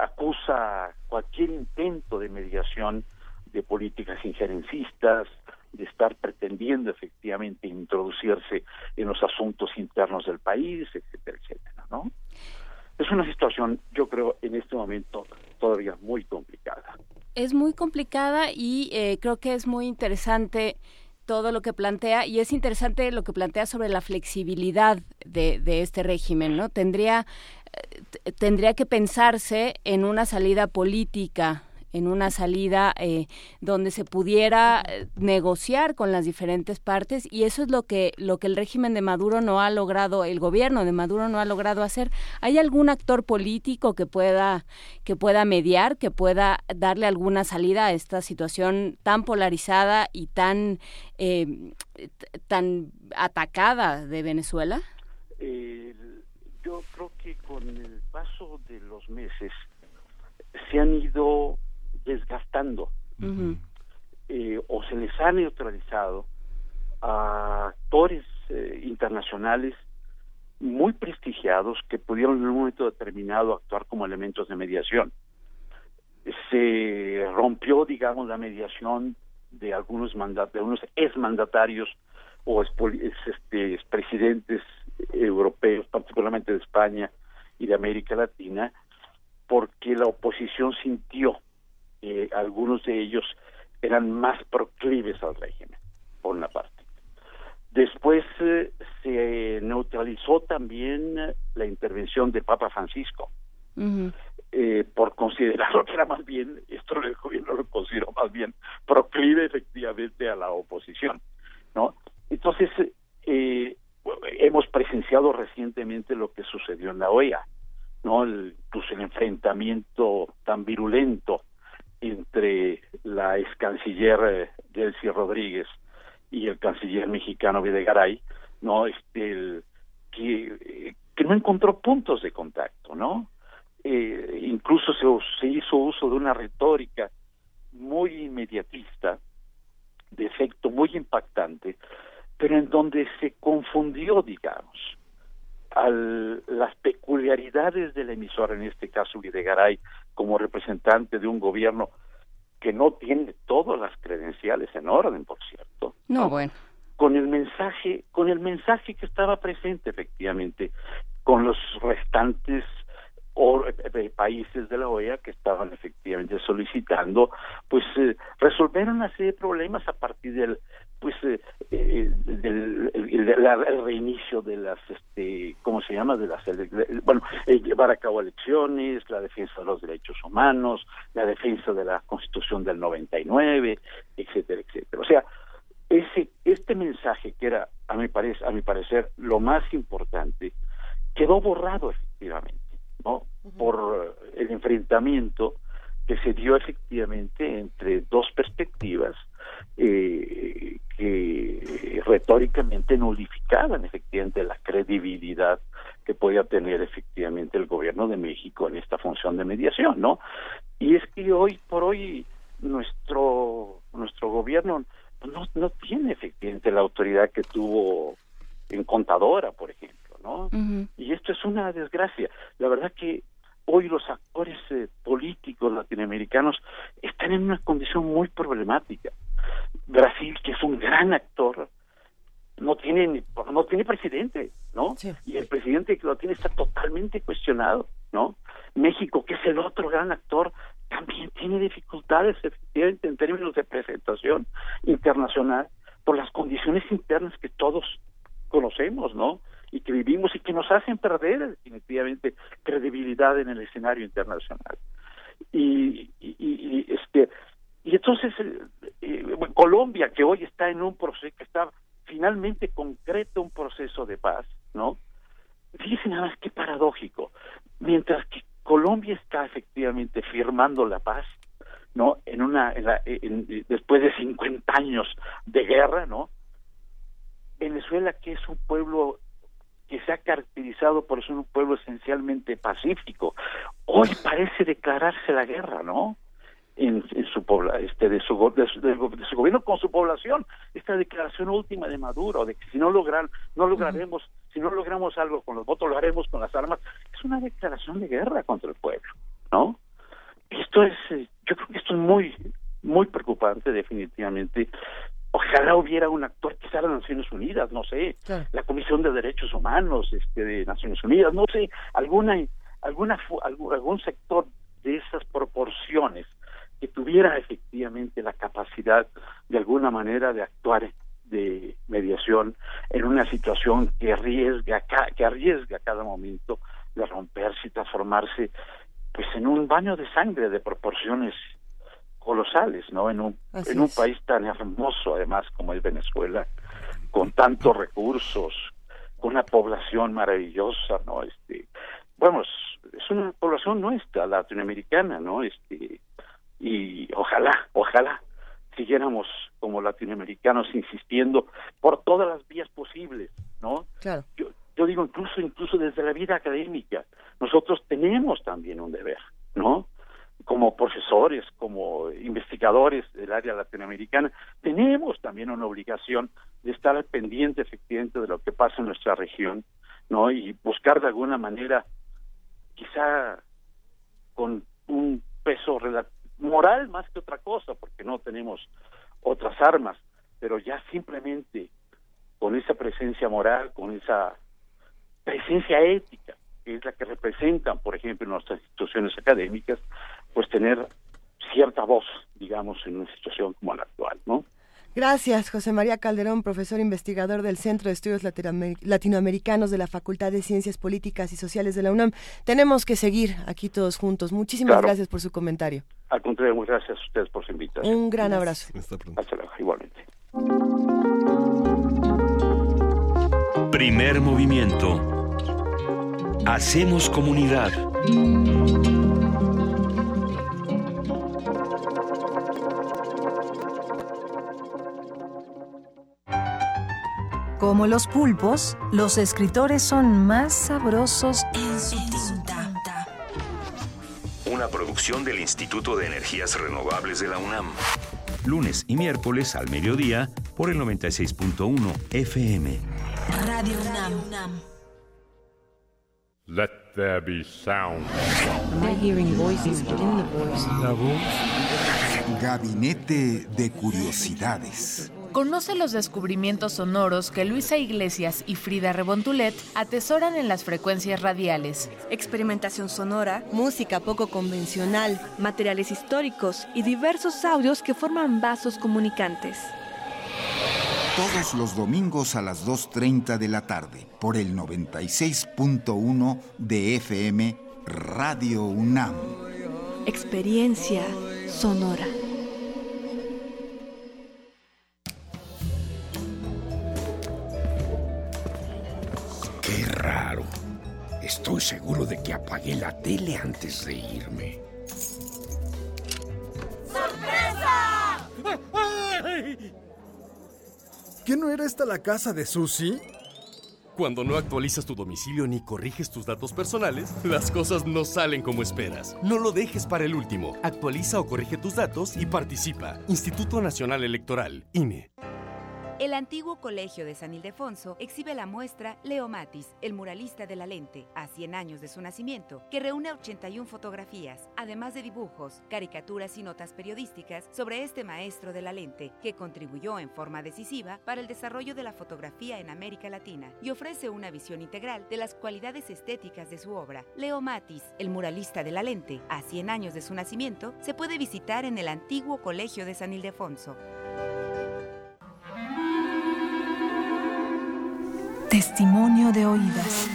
acusa cualquier intento de mediación de políticas injerencistas, de estar pretendiendo efectivamente introducirse en los asuntos internos del país, etcétera, etcétera, ¿no? Es una situación, yo creo, en este momento todavía muy complicada. Es muy complicada y creo que es muy interesante todo lo que plantea, y es interesante lo que plantea sobre la flexibilidad de este régimen, ¿no? Tendría que pensarse en una salida política, en una salida donde se pudiera negociar con las diferentes partes, y eso es lo que el régimen de Maduro no ha logrado, el gobierno de Maduro no ha logrado hacer. ¿Hay algún actor político que pueda mediar, que pueda darle alguna salida a esta situación tan polarizada y tan atacada de Venezuela? Yo creo que con el paso de los meses se han ido desgastando. Uh-huh. O se les ha neutralizado a actores internacionales muy prestigiados que pudieron en un momento determinado actuar como elementos de mediación. Se rompió, digamos, la mediación de algunos exmandatarios o expresidentes europeos, particularmente de España y de América Latina, porque la oposición sintió que algunos de ellos eran más proclives al régimen, por una parte. Después se neutralizó también la intervención del Papa Francisco, uh-huh, por considerarlo que era más bien, esto el gobierno lo consideró más bien proclive efectivamente a la oposición, ¿no? Entonces, hemos presenciado recientemente lo que sucedió en la OEA, ¿no? El enfrentamiento tan virulento entre la ex canciller Delcy Rodríguez y el canciller mexicano Videgaray, ¿no? Que no encontró puntos de contacto, ¿no? incluso se hizo uso de una retórica muy inmediatista, de efecto muy impactante, pero en donde se confundió, digamos, las peculiaridades de la emisora, en este caso Videgaray, como representante de un gobierno que no tiene todas las credenciales en orden, por cierto. No, bueno. Con el mensaje que estaba presente, efectivamente, con los restantes países de la OEA que estaban efectivamente solicitando, pues resolver una serie de problemas a partir del el reinicio de las llevar a cabo elecciones, la defensa de los derechos humanos, la defensa de la Constitución del 99, etcétera, etcétera. O sea, este mensaje que era a mi parecer lo más importante quedó borrado efectivamente, ¿no? Por el enfrentamiento que se dio efectivamente entre dos perspectivas que retóricamente nulificaban efectivamente la credibilidad que podía tener efectivamente el gobierno de México en esta función de mediación, ¿no? Y es que hoy por hoy nuestro gobierno no tiene efectivamente la autoridad que tuvo en Contadora, por ejemplo, ¿no? Uh-huh. Y esto es una desgracia. La verdad que hoy los actores políticos latinoamericanos están en una condición muy problemática. Brasil, que es un gran actor, no tiene presidente, ¿no? Sí. Y el presidente que lo tiene está totalmente cuestionado, ¿no? México, que es el otro gran actor, también tiene dificultades efectivamente en términos de presentación internacional por las condiciones internas que todos conocemos, ¿no? Y que vivimos y que nos hacen perder definitivamente credibilidad en el escenario internacional. Y entonces Colombia, que hoy está en un proceso que está finalmente concreto, un proceso de paz, ¿no? Fíjense nada más qué paradójico. Mientras que Colombia está efectivamente firmando la paz, ¿no? Después de 50 años de guerra, ¿no? Venezuela, que es un pueblo que se ha caracterizado por ser un pueblo esencialmente pacífico, hoy parece declararse la guerra, ¿no? En su de su gobierno con su población. Esta declaración última de Maduro de que si no logramos algo con los votos, lo haremos con las armas, es una declaración de guerra contra el pueblo, ¿no? Esto es, yo creo que esto es muy muy preocupante definitivamente. Ojalá hubiera un actor, quizá las Naciones Unidas, no sé, claro, la Comisión de Derechos Humanos de Naciones Unidas, no sé, algún sector de esas proporciones que tuviera efectivamente la capacidad de alguna manera de actuar de mediación en una situación que arriesga cada momento de romperse y transformarse pues en un baño de sangre de proporciones colosales, ¿no? En un país tan hermoso, además, como es Venezuela, con tantos recursos, con una población maravillosa, ¿no? Es una población nuestra, latinoamericana, ¿no? Y ojalá siguiéramos como latinoamericanos insistiendo por todas las vías posibles, ¿no? Claro. Yo digo incluso desde la vida académica, nosotros tenemos también un deber, ¿no? Como profesores, como investigadores del área latinoamericana, tenemos también una obligación de estar al pendiente efectivamente de lo que pasa en nuestra región, ¿no? Y buscar de alguna manera, quizá con un peso moral más que otra cosa, porque no tenemos otras armas, pero ya simplemente con esa presencia moral, con esa presencia ética, que es la que representan, por ejemplo, nuestras instituciones académicas, pues tener cierta voz, digamos, en una situación como la actual, ¿no? Gracias, José María Calderón, profesor investigador del Centro de Estudios Latinoamericanos de la Facultad de Ciencias Políticas y Sociales de la UNAM. Tenemos que seguir aquí todos juntos. Muchísimas gracias por su comentario. Al contrario, muchas gracias a ustedes por su invitación. Un gran abrazo. Hasta luego, igualmente. Primer movimiento. Hacemos comunidad. Como los pulpos, los escritores son más sabrosos en su tinta. producción del Instituto de Energías Renovables de la UNAM. Lunes y miércoles al mediodía por el 96.1 FM. Radio UNAM. Let there be sound. They're hearing voices within the voice. La voz. Gabinete de Curiosidades. Conoce los descubrimientos sonoros que Luisa Iglesias y Frida Rebontulet atesoran en las frecuencias radiales. Experimentación sonora, música poco convencional, materiales históricos y diversos audios que forman vasos comunicantes. Todos los domingos a las 2:30 de la tarde, por el 96.1 de FM, Radio UNAM. Experiencia sonora. ¡Qué raro! Estoy seguro de que apagué la tele antes de irme. ¡Sorpresa! ¡Ay! ¿Qué no era esta la casa de Susi? Cuando no actualizas tu domicilio ni corriges tus datos personales, las cosas no salen como esperas. No lo dejes para el último. Actualiza o corrige tus datos y participa. Instituto Nacional Electoral, INE. El antiguo colegio de San Ildefonso exhibe la muestra Leo Matis, el muralista de la lente, a 100 años de su nacimiento, que reúne 81 fotografías, además de dibujos, caricaturas y notas periodísticas sobre este maestro de la lente, que contribuyó en forma decisiva para el desarrollo de la fotografía en América Latina y ofrece una visión integral de las cualidades estéticas de su obra. Leo Matis, el muralista de la lente, a 100 años de su nacimiento, se puede visitar en el antiguo colegio de San Ildefonso. Testimonio de oídas.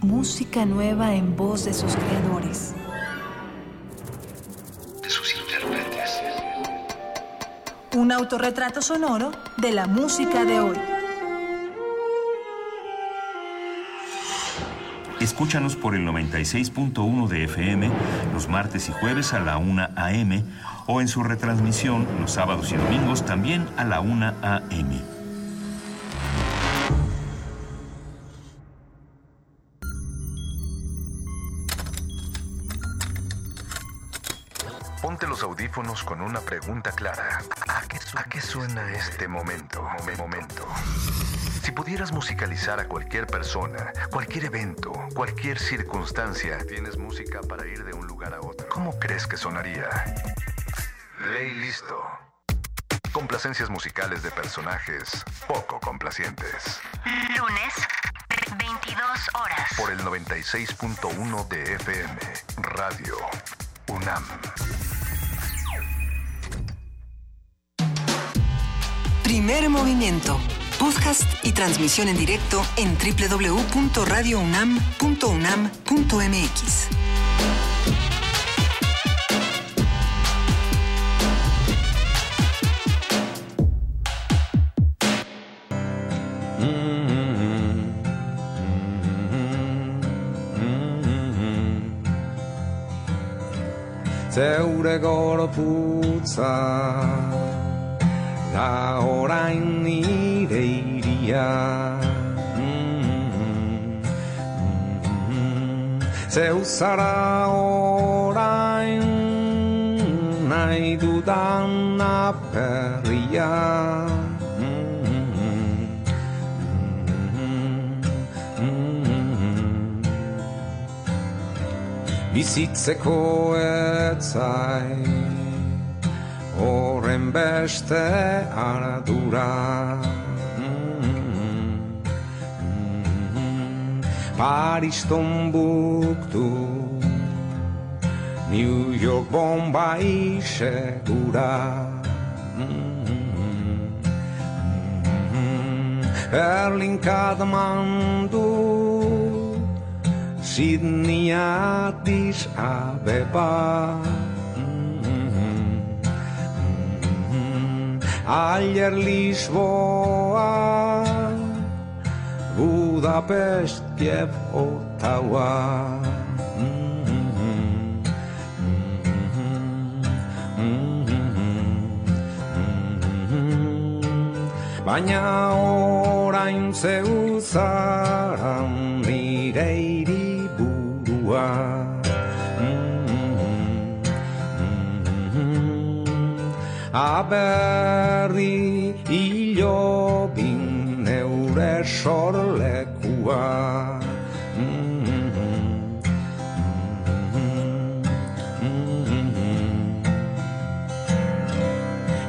Música nueva en voz de sus creadores. De sus intérpretes. Un autorretrato sonoro de la música de hoy. Escúchanos por el 96.1 de FM los martes y jueves a la 1 a.m. o en su retransmisión los sábados y domingos también a la 1 a.m. Ponte los audífonos con una pregunta clara. ¿A qué suena este momento? Si pudieras musicalizar a cualquier persona, cualquier evento, cualquier circunstancia, tienes música para ir de un lugar a otro, ¿cómo crees que sonaría? Ley listo. Complacencias musicales de personajes poco complacientes. Lunes, 22 horas. Por el 96.1 de FM, Radio UNAM. Primer movimiento. Podcast y transmisión en directo en www.radiounam.unam.mx. Zeuregor putza da orain nire iria Zeu zara orain nahi dudan aperria Bizitzeko etzai horren beste ardura Paris Tombuctu New York Bombay segura Berlin Kathmandu Sydney Addis Abeba Ayer Lisboa Budapest Kiev Ottawa Baina orain zeu zara nire hiri burua are. A berri ilobin neure sorlekua.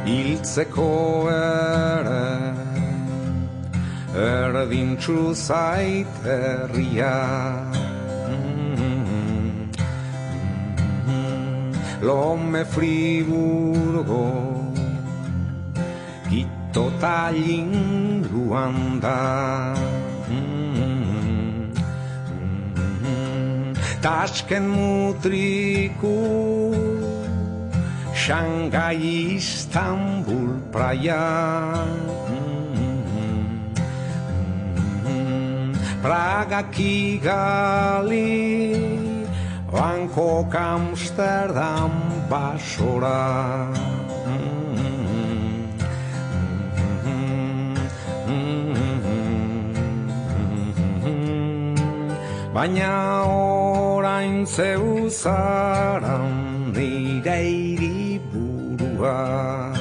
Hiltzeko ere erdintxu zait herria. Lome Friburgo, Quito, Tallinn, Luanda, Tashkent, Mutriku, Shanghai, Istanbul, Praia, Praga, Kigali, Bangkok, Amsterdam, Basora. Baina orain zeu zaran nire hiriburua.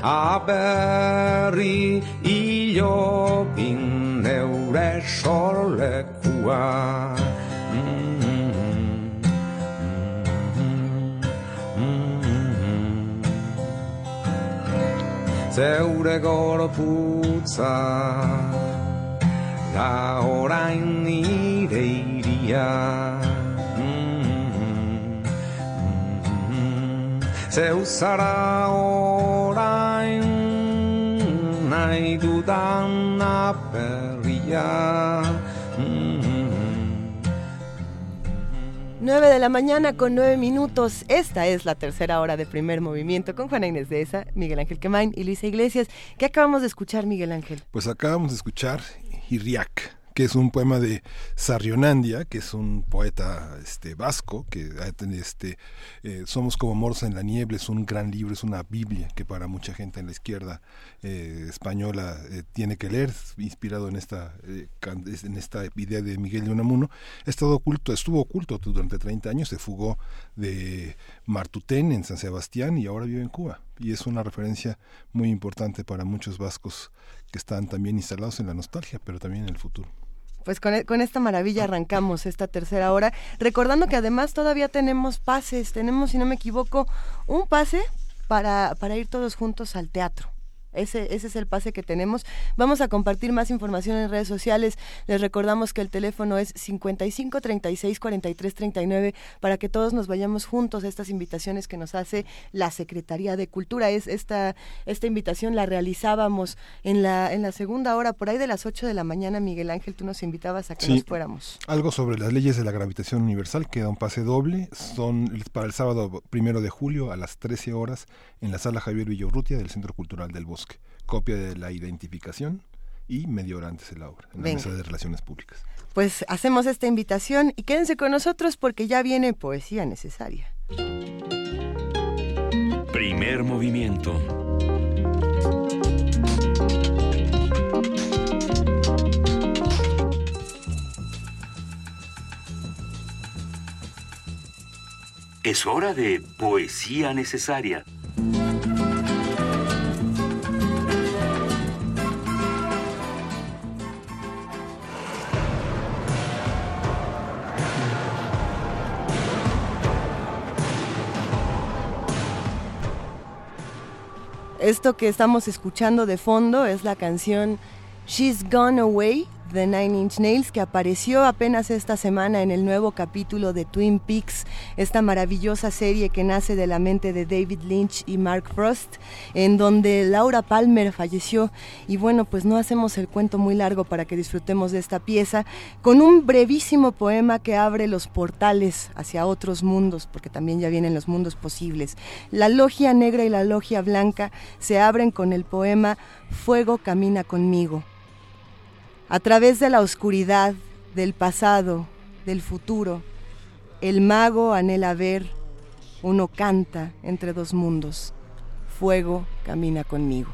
Aberri ilobin neure sorlekua. Zeure gorputza da orain nire iria. Zeu zara orain nahi dudan aperria. 9:09 a.m. Esta es la tercera hora de Primer Movimiento con Juana Inés de Esa, Miguel Ángel Quemaín y Luisa Iglesias. ¿Qué acabamos de escuchar, Miguel Ángel? Pues acabamos de escuchar Hirriak, que es un poema de Sarrionandia, que es un poeta vasco, que Somos como Morsa en la Niebla, es un gran libro, es una Biblia que para mucha gente en la izquierda española tiene que leer, inspirado en esta idea de Miguel de Unamuno. Estuvo oculto durante 30 años, se fugó de Martuten en San Sebastián y ahora vive en Cuba. Y es una referencia muy importante para muchos vascos que están también instalados en la nostalgia, pero también en el futuro. Pues con esta maravilla arrancamos esta tercera hora, recordando que además todavía tenemos pases, si no me equivoco, un pase para ir todos juntos al teatro. Ese es el pase que tenemos. Vamos a compartir más información en redes sociales. Les recordamos que el teléfono es 55 36 43 39, para que todos nos vayamos juntos a estas invitaciones que nos hace la Secretaría de Cultura. Esta invitación la realizábamos en la segunda hora, por ahí de las 8 de la mañana, Miguel Ángel, tú nos invitabas a que nos fuéramos. Algo sobre las leyes de la gravitación universal, queda un pase doble, son para el sábado 1 de julio a las 13 horas en la Sala Javier Villaurrutia del Centro Cultural del Bosque. Copia de la identificación y media hora antes de la obra, en la Mesa de Relaciones Públicas. Pues hacemos esta invitación y quédense con nosotros porque ya viene Poesía Necesaria. Primer Movimiento. Es hora de Poesía Necesaria. Esto que estamos escuchando de fondo es la canción She's Gone Away de Nine Inch Nails, que apareció apenas esta semana en el nuevo capítulo de Twin Peaks, esta maravillosa serie que nace de la mente de David Lynch y Mark Frost, en donde Laura Palmer falleció. Y bueno, pues no hacemos el cuento muy largo para que disfrutemos de esta pieza con un brevísimo poema que abre los portales hacia otros mundos, porque también ya vienen los mundos posibles. La logia negra y la logia blanca se abren con el poema Fuego camina conmigo. A través de la oscuridad, del pasado, del futuro, el mago anhela ver, uno canta entre dos mundos. Fuego camina conmigo.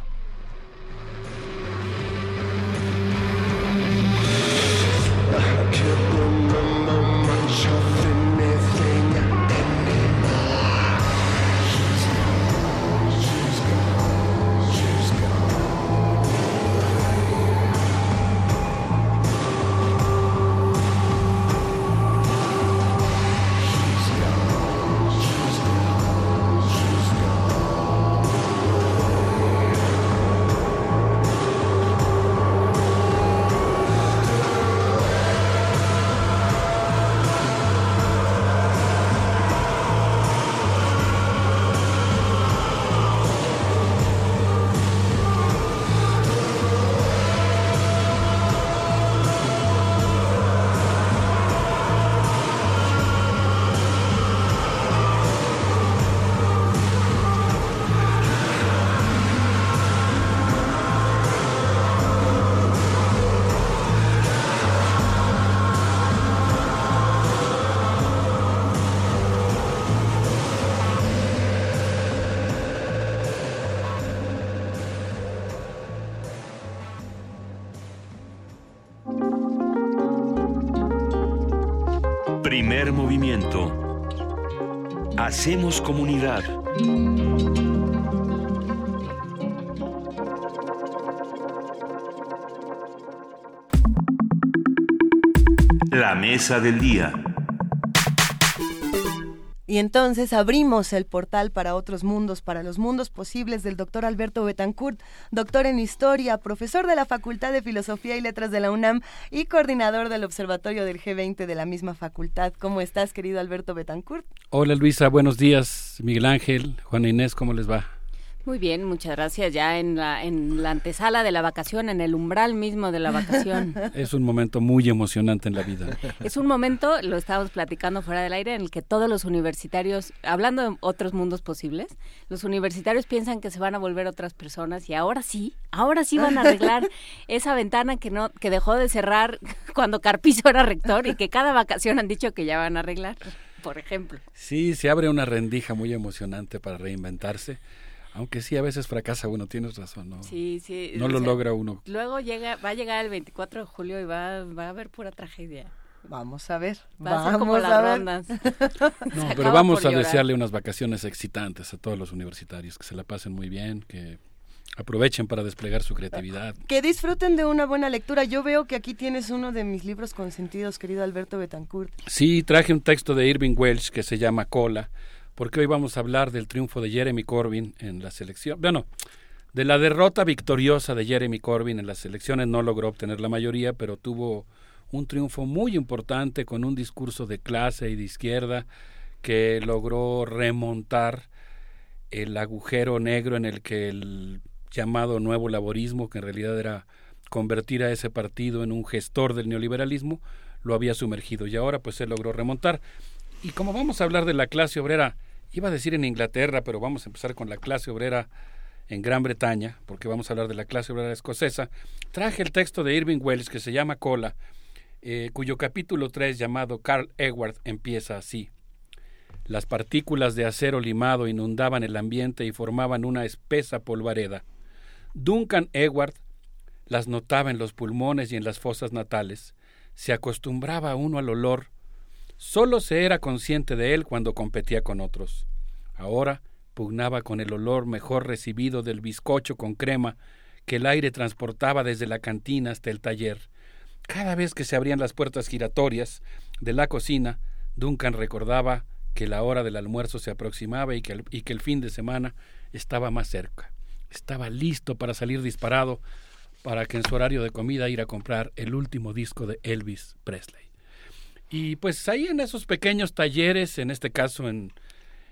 Primer movimiento. Hacemos comunidad. La mesa del día. Y entonces abrimos el portal para otros mundos, para los mundos posibles del doctor Alberto Betancourt, doctor en Historia, profesor de la Facultad de Filosofía y Letras de la UNAM y coordinador del Observatorio del G20 de la misma facultad. ¿Cómo estás, querido Alberto Betancourt? Hola, Luisa, buenos días. Miguel Ángel, Juana Inés, ¿cómo les va? Muy bien, muchas gracias. Ya en la antesala de la vacación, en el umbral mismo de la vacación. Es un momento muy emocionante en la vida. Es un momento, lo estábamos platicando fuera del aire, en el que todos los universitarios, hablando de otros mundos posibles, los universitarios piensan que se van a volver otras personas y ahora sí van a arreglar esa ventana que dejó de cerrar cuando Carpizo era rector y que cada vacación han dicho que ya van a arreglar, por ejemplo. Sí, se abre una rendija muy emocionante para reinventarse. Aunque sí, a veces fracasa uno, tienes razón, ¿no? Sí. No lo logra uno. Luego va a llegar el 24 de julio y va a haber pura tragedia. Vamos a ver. Va a ser como las rondas. No, pero vamos a desearle unas vacaciones excitantes a todos los universitarios, que se la pasen muy bien, que aprovechen para desplegar su creatividad. Que disfruten de una buena lectura. Yo veo que aquí tienes uno de mis libros consentidos, querido Alberto Betancourt. Sí, traje un texto de Irvine Welsh que se llama Cola, porque hoy vamos a hablar del triunfo de Jeremy Corbyn en las elecciones. Bueno, de la derrota victoriosa de Jeremy Corbyn en las elecciones. No logró obtener la mayoría, pero tuvo un triunfo muy importante con un discurso de clase y de izquierda que logró remontar el agujero negro en el que el llamado nuevo laborismo, que en realidad era convertir a ese partido en un gestor del neoliberalismo, lo había sumergido, y ahora pues se logró remontar. Y como vamos a hablar de la clase obrera, iba a decir en Inglaterra, pero vamos a empezar con la clase obrera en Gran Bretaña, porque vamos a hablar de la clase obrera escocesa, traje el texto de Irvine Welsh que se llama Cola, cuyo capítulo 3, llamado Carl Edward, empieza así. Las partículas de acero limado inundaban el ambiente y formaban una espesa polvareda. Duncan Edward las notaba en los pulmones y en las fosas natales. Se acostumbraba uno al olor. Solo se era consciente de él cuando competía con otros. Ahora pugnaba con el olor mejor recibido del bizcocho con crema que el aire transportaba desde la cantina hasta el taller. Cada vez que se abrían las puertas giratorias de la cocina, Duncan recordaba que la hora del almuerzo se aproximaba y que el fin de semana estaba más cerca. Estaba listo para salir disparado para que en su horario de comida ir a comprar el último disco de Elvis Presley. Y pues ahí en esos pequeños talleres, en este caso en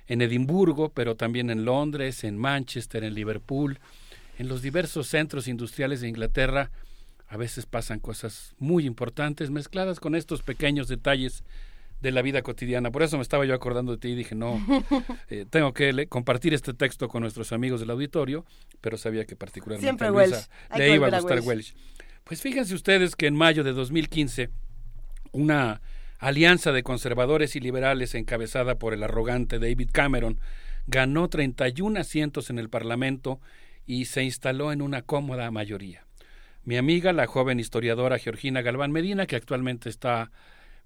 Edimburgo, pero también en Londres, en Manchester, en Liverpool, en los diversos centros industriales de Inglaterra, a veces pasan cosas muy importantes mezcladas con estos pequeños detalles de la vida cotidiana. Por eso me estaba yo acordando de ti y dije, tengo que compartir este texto con nuestros amigos del auditorio, pero sabía que particularmente siempre a Luisa le iba a gustar Welsh. Pues fíjense ustedes que en mayo de 2015, una alianza de conservadores y liberales encabezada por el arrogante David Cameron ganó 31 asientos en el Parlamento y se instaló en una cómoda mayoría. Mi amiga, la joven historiadora Georgina Galván Medina, que actualmente está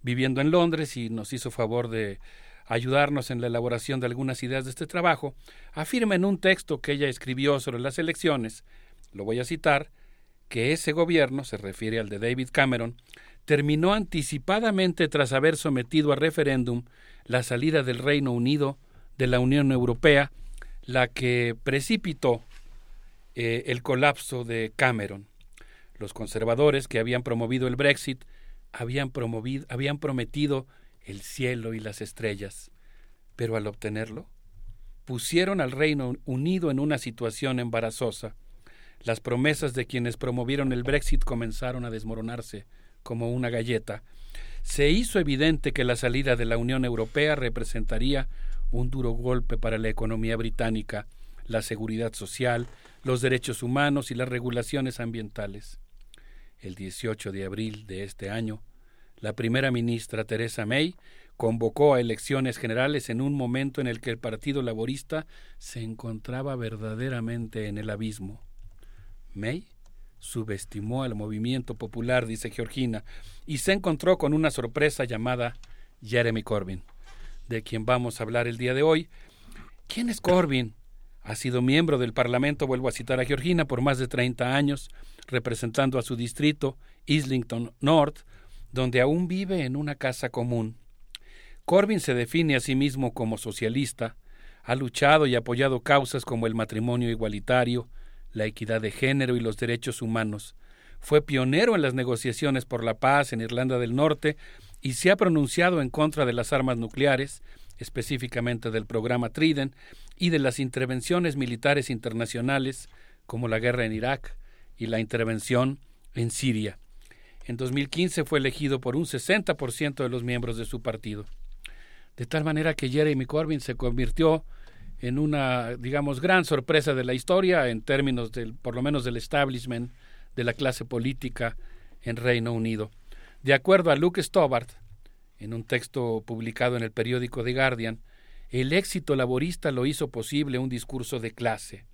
viviendo en Londres y nos hizo favor de ayudarnos en la elaboración de algunas ideas de este trabajo, afirma en un texto que ella escribió sobre las elecciones, lo voy a citar, que ese gobierno, se refiere al de David Cameron, terminó anticipadamente tras haber sometido a referéndum la salida del Reino Unido de la Unión Europea, la que precipitó el colapso de Cameron. Los conservadores que habían promovido el Brexit habían prometido el cielo y las estrellas, pero al obtenerlo, pusieron al Reino Unido en una situación embarazosa. Las promesas de quienes promovieron el Brexit comenzaron a desmoronarse como una galleta. Se hizo evidente que la salida de la Unión Europea representaría un duro golpe para la economía británica, la seguridad social, los derechos humanos y las regulaciones ambientales. El 18 de abril de este año, la primera ministra Theresa May convocó a elecciones generales en un momento en el que el Partido Laborista se encontraba verdaderamente en el abismo. May subestimó al movimiento popular, dice Georgina, y se encontró con una sorpresa llamada Jeremy Corbyn, de quien vamos a hablar el día de hoy. ¿Quién es Corbyn? Ha sido miembro del Parlamento, vuelvo a citar a Georgina, por más de 30 años, representando a su distrito, Islington North, donde aún vive en una casa común. Corbyn se define a sí mismo como socialista, ha luchado y apoyado causas como el matrimonio igualitario, la equidad de género y los derechos humanos. Fue pionero en las negociaciones por la paz en Irlanda del Norte y se ha pronunciado en contra de las armas nucleares, específicamente del programa Trident y de las intervenciones militares internacionales como la guerra en Irak y la intervención en Siria. En 2015 fue elegido por un 60% de los miembros de su partido. De tal manera que Jeremy Corbyn se convirtió en una, digamos, gran sorpresa de la historia en términos del, por lo menos del establishment de la clase política en Reino Unido. De acuerdo a Luke Stoddart, en un texto publicado en el periódico The Guardian, el éxito laborista lo hizo posible un discurso de clase.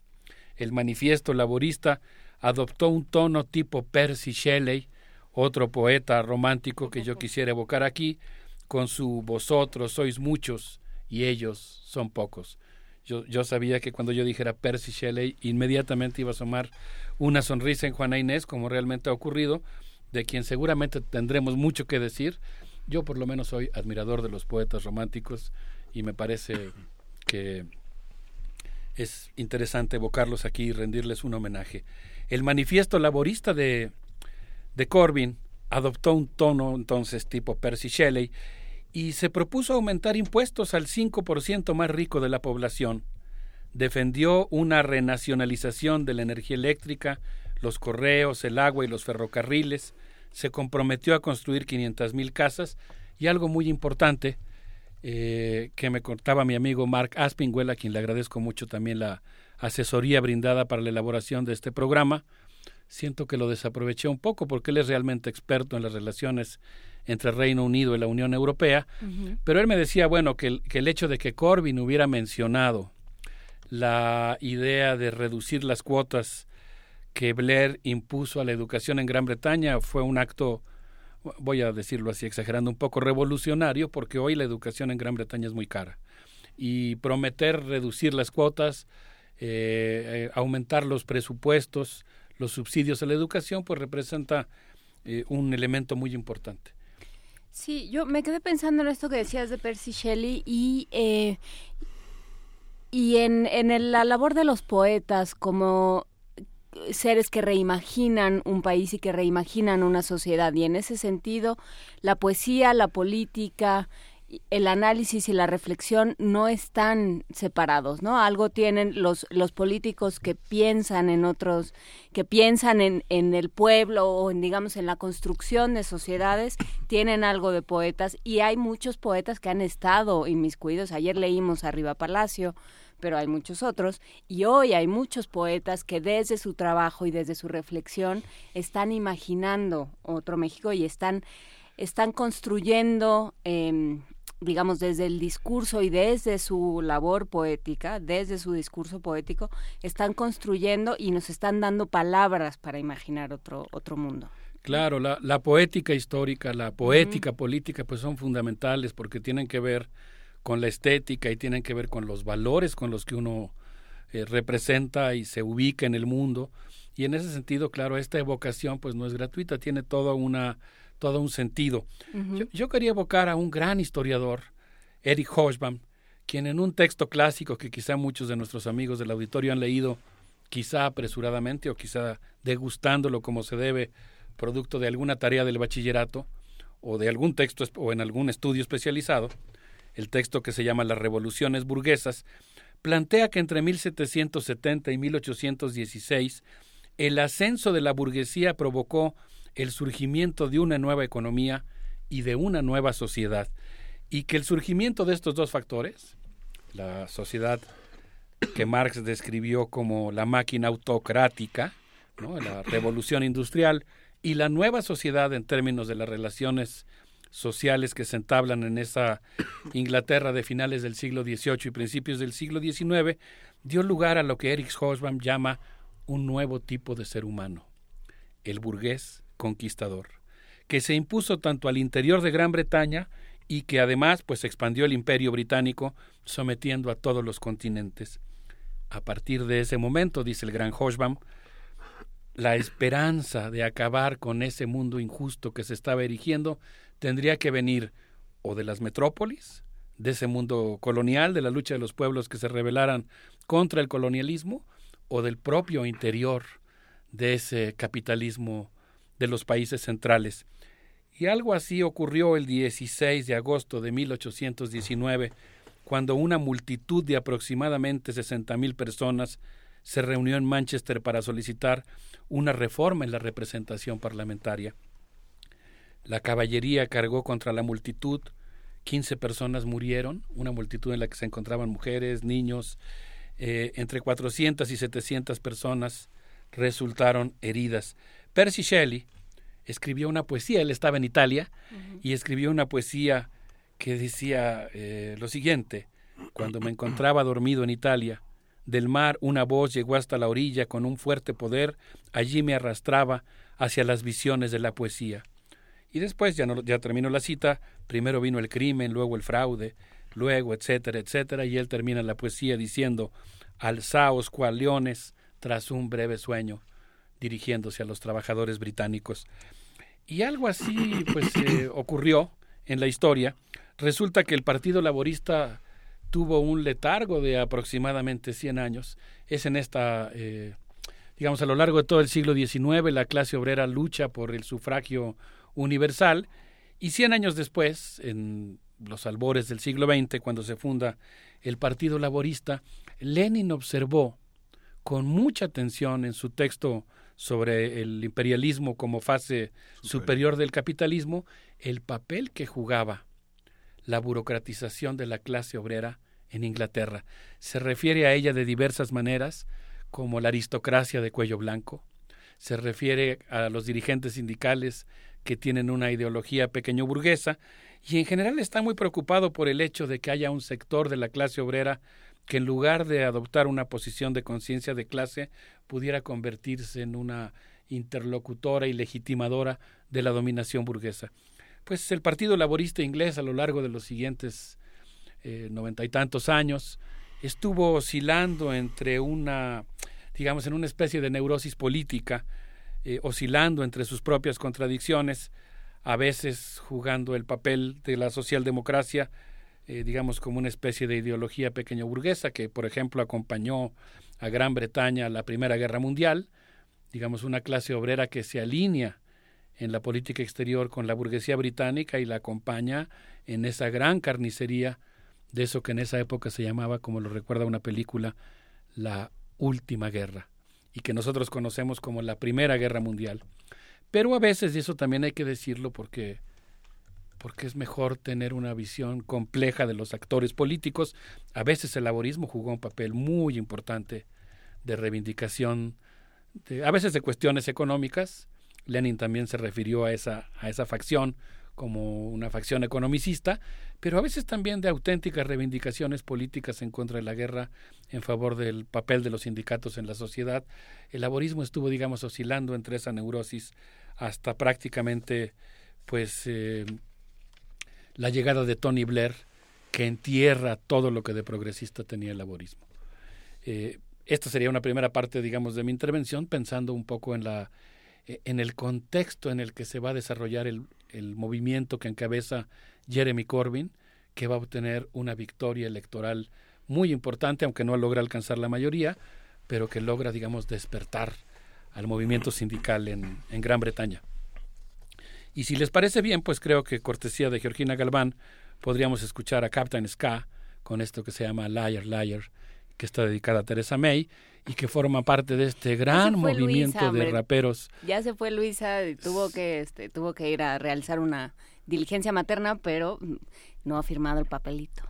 El manifiesto laborista adoptó un tono tipo Percy Shelley, otro poeta romántico que yo quisiera evocar aquí, con su vosotros sois muchos y ellos son pocos. Yo sabía que cuando yo dijera Percy Shelley, inmediatamente iba a asomar una sonrisa en Juana Inés, como realmente ha ocurrido, de quien seguramente tendremos mucho que decir. Yo por lo menos soy admirador de los poetas románticos y me parece que es interesante evocarlos aquí y rendirles un homenaje. El manifiesto laborista de Corbyn adoptó un tono entonces tipo Percy Shelley y se propuso aumentar impuestos al 5% más rico de la población. Defendió una renacionalización de la energía eléctrica, los correos, el agua y los ferrocarriles. Se comprometió a construir 500,000 casas y algo muy importante que me contaba mi amigo Mark Aspinwell, a quien le agradezco mucho también la asesoría brindada para la elaboración de este programa. Siento que lo desaproveché un poco porque él es realmente experto en las relaciones entre Reino Unido y la Unión Europea, uh-huh. Pero él me decía, bueno, que el hecho de que Corbyn hubiera mencionado la idea de reducir las cuotas que Blair impuso a la educación en Gran Bretaña fue un acto, voy a decirlo así, exagerando un poco, revolucionario, porque hoy la educación en Gran Bretaña es muy cara. Y prometer reducir las cuotas, aumentar los presupuestos, los subsidios a la educación, pues representa un elemento muy importante. Sí, yo me quedé pensando en esto que decías de Percy Shelley y en la labor de los poetas como seres que reimaginan un país y que reimaginan una sociedad. Y en ese sentido, la poesía, la política, el análisis y la reflexión no están separados, ¿no? Algo tienen los políticos que piensan en otros, que piensan en el pueblo o en, digamos, en la construcción de sociedades, tienen algo de poetas y hay muchos poetas que han estado inmiscuidos. Ayer leímos Arriba Palacio, pero hay muchos otros, y hoy hay muchos poetas que desde su trabajo y desde su reflexión están imaginando otro México y están construyendo, digamos, desde el discurso y desde su labor poética, desde su discurso poético, están construyendo y nos están dando palabras para imaginar otro mundo. Claro, la poética histórica, la poética uh-huh. política, pues son fundamentales porque tienen que ver con la estética y tienen que ver con los valores con los que uno representa y se ubica en el mundo. Y en ese sentido, claro, esta evocación pues no es gratuita, tiene todo un sentido. Uh-huh. Yo quería evocar a un gran historiador, Eric Hobsbawm, quien en un texto clásico que quizá muchos de nuestros amigos del auditorio han leído, quizá apresuradamente o quizá degustándolo como se debe, producto de alguna tarea del bachillerato o de algún texto o en algún estudio especializado, el texto que se llama Las Revoluciones Burguesas, plantea que entre 1770 y 1816 el ascenso de la burguesía provocó el surgimiento de una nueva economía y de una nueva sociedad, y que el surgimiento de estos dos factores, la sociedad que Marx describió como la máquina autocrática, ¿no?, la revolución industrial, y la nueva sociedad en términos de las relaciones sociales que se entablan en esa Inglaterra de finales del siglo XVIII y principios del siglo XIX, dio lugar a lo que Eric Hobsbawm llama un nuevo tipo de ser humano, el burgués conquistador, que se impuso tanto al interior de Gran Bretaña y que además pues expandió el imperio británico sometiendo a todos los continentes. A partir de ese momento, dice el gran Hobsbawm, la esperanza de acabar con ese mundo injusto que se estaba erigiendo tendría que venir o de las metrópolis, de ese mundo colonial, de la lucha de los pueblos que se rebelaran contra el colonialismo, o del propio interior de ese capitalismo de los países centrales. Y algo así ocurrió el 16 de agosto de 1819, cuando una multitud de aproximadamente 60,000 personas se reunió en Manchester para solicitar una reforma en la representación parlamentaria. La caballería cargó contra la multitud, 15 personas murieron, una multitud en la que se encontraban mujeres, niños, entre 400 y 700 personas resultaron heridas. Percy Shelley escribió una poesía, él estaba en Italia, y escribió una poesía que decía lo siguiente: cuando me encontraba dormido en Italia, del mar una voz llegó hasta la orilla con un fuerte poder, allí me arrastraba hacia las visiones de la poesía. Y después, ya terminó la cita, primero vino el crimen, luego el fraude, luego etcétera, etcétera, y él termina la poesía diciendo: alzaos cual leones tras un breve sueño, dirigiéndose a los trabajadores británicos. Y algo así pues ocurrió en la historia. Resulta que el Partido Laborista tuvo un letargo de aproximadamente 100 años. Es en esta... a lo largo de todo el siglo XIX, la clase obrera lucha por el sufragio universal, y 100 años después, en los albores del siglo XX, cuando se funda el Partido Laborista, Lenin observó con mucha atención en su texto sobre el imperialismo como fase superior del capitalismo el papel que jugaba la burocratización de la clase obrera en Inglaterra. Se refiere a ella de diversas maneras, como la aristocracia de cuello blanco, se refiere a los dirigentes sindicales que tienen una ideología pequeñoburguesa, y en general está muy preocupado por el hecho de que haya un sector de la clase obrera que, en lugar de adoptar una posición de conciencia de clase, pudiera convertirse en una interlocutora y legitimadora de la dominación burguesa. Pues el Partido Laborista inglés, a lo largo de los siguientes 90 y tantos años, estuvo oscilando entre una, en una especie de neurosis política, oscilando entre sus propias contradicciones, a veces jugando el papel de la socialdemocracia, como una especie de ideología pequeñoburguesa que, por ejemplo, acompañó a Gran Bretaña a la Primera Guerra Mundial, una clase obrera que se alinea en la política exterior con la burguesía británica y la acompaña en esa gran carnicería de eso que en esa época se llamaba, como lo recuerda una película, la Última Guerra, y que nosotros conocemos como la Primera Guerra Mundial. Pero a veces, y eso también hay que decirlo porque es mejor tener una visión compleja de los actores políticos, a veces el laborismo jugó un papel muy importante de reivindicación, a veces de cuestiones económicas. Lenin también se refirió a esa facción como una facción economicista, pero a veces también de auténticas reivindicaciones políticas en contra de la guerra, en favor del papel de los sindicatos en la sociedad. El laborismo estuvo, oscilando entre esa neurosis hasta prácticamente, la llegada de Tony Blair, que entierra todo lo que de progresista tenía el laborismo. Esta sería una primera parte, de mi intervención, pensando un poco en el contexto en el que se va a desarrollar el movimiento que encabeza Jeremy Corbyn, que va a obtener una victoria electoral muy importante, aunque no logra alcanzar la mayoría, pero que logra, despertar al movimiento sindical en Gran Bretaña. Y si les parece bien, pues creo que, cortesía de Georgina Galván, podríamos escuchar a Captain Ska con esto que se llama Liar Liar, que está dedicada a Theresa May y que forma parte de este gran movimiento de raperos. Ya se fue Luisa, y tuvo que ir a realizar una diligencia materna, pero no ha firmado el papelito.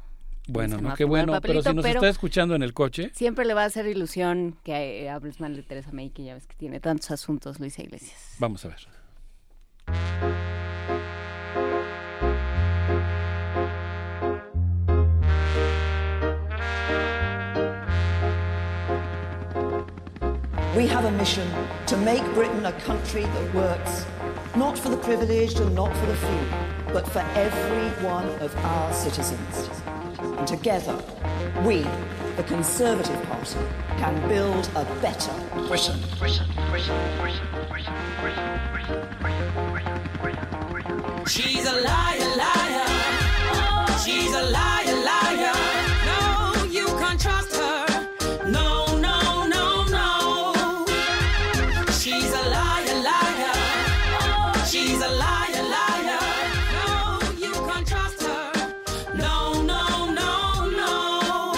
Bueno, no, qué bueno, pero si nos está escuchando en el coche... Siempre le va a hacer ilusión que hables mal de Theresa May, que ya ves que tiene tantos asuntos, Luisa Iglesias. Vamos a ver. We have a mission to make Britain a country that works, not for the privileged and not for the few. but for every one of our citizens. And together, we, the Conservative Party, can build a better Britain. She's a liar, liar. She's a liar, liar. No, you can't trust her. No, no, no, no. She's a liar, liar. She's a liar, liar. No, you can't trust her. No, no, no, no.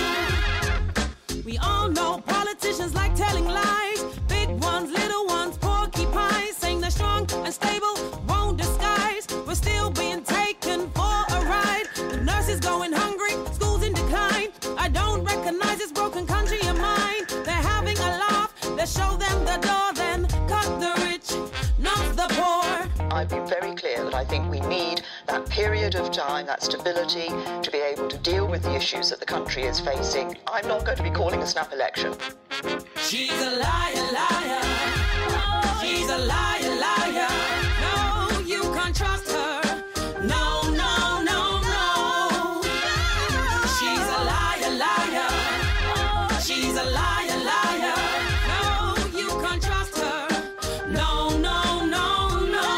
We all know politicians like telling lies. Big ones, little ones, porcupines. Saying they're strong and stable, won't disguise. We're still being taken for a ride. Nurses going hungry, schools in decline. I don't recognize this broken country of mine. They're having a laugh, they show them the door, then cut the rich, not the poor. I've been very clear that I think we need that period of time, that stability, to be able to deal with the issues that the country is facing. I'm not going to be calling a snap election. She's a liar, liar. She's a liar, liar. No, you can't trust her. No, no, no, no. She's a liar, liar. She's a liar, liar. No, you can't trust her. No, no, no, no.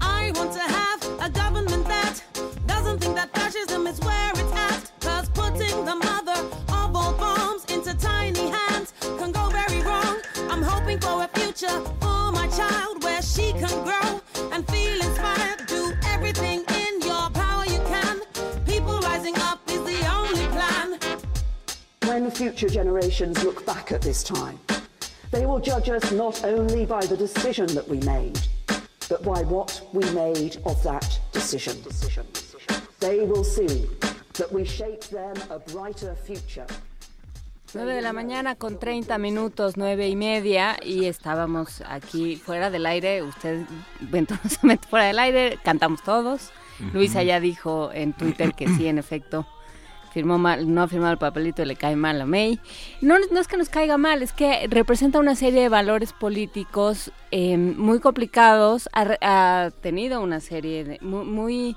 I want to have a government that doesn't think that fascism is where it's at. 'Cause putting the mother of all bombs into tiny hands can go very wrong. I'm hoping for a future for my child where she can grow and feel inspired. Do everything in your power you can. People rising up is the only plan. When future generations look back at this time, they will judge us not only by the decision that we made, but by what we made of that decision. They will see that we shaped them a brighter future. 9:30 a.m, 9:30, y estábamos aquí fuera del aire, usted venturosamente fuera del aire, cantamos todos. Uh-huh. Luisa ya dijo en Twitter que sí, en efecto, firmó mal, no ha firmado el papelito, le cae mal a May. No, no es que nos caiga mal, es que representa una serie de valores políticos muy complicados, ha tenido una serie de, muy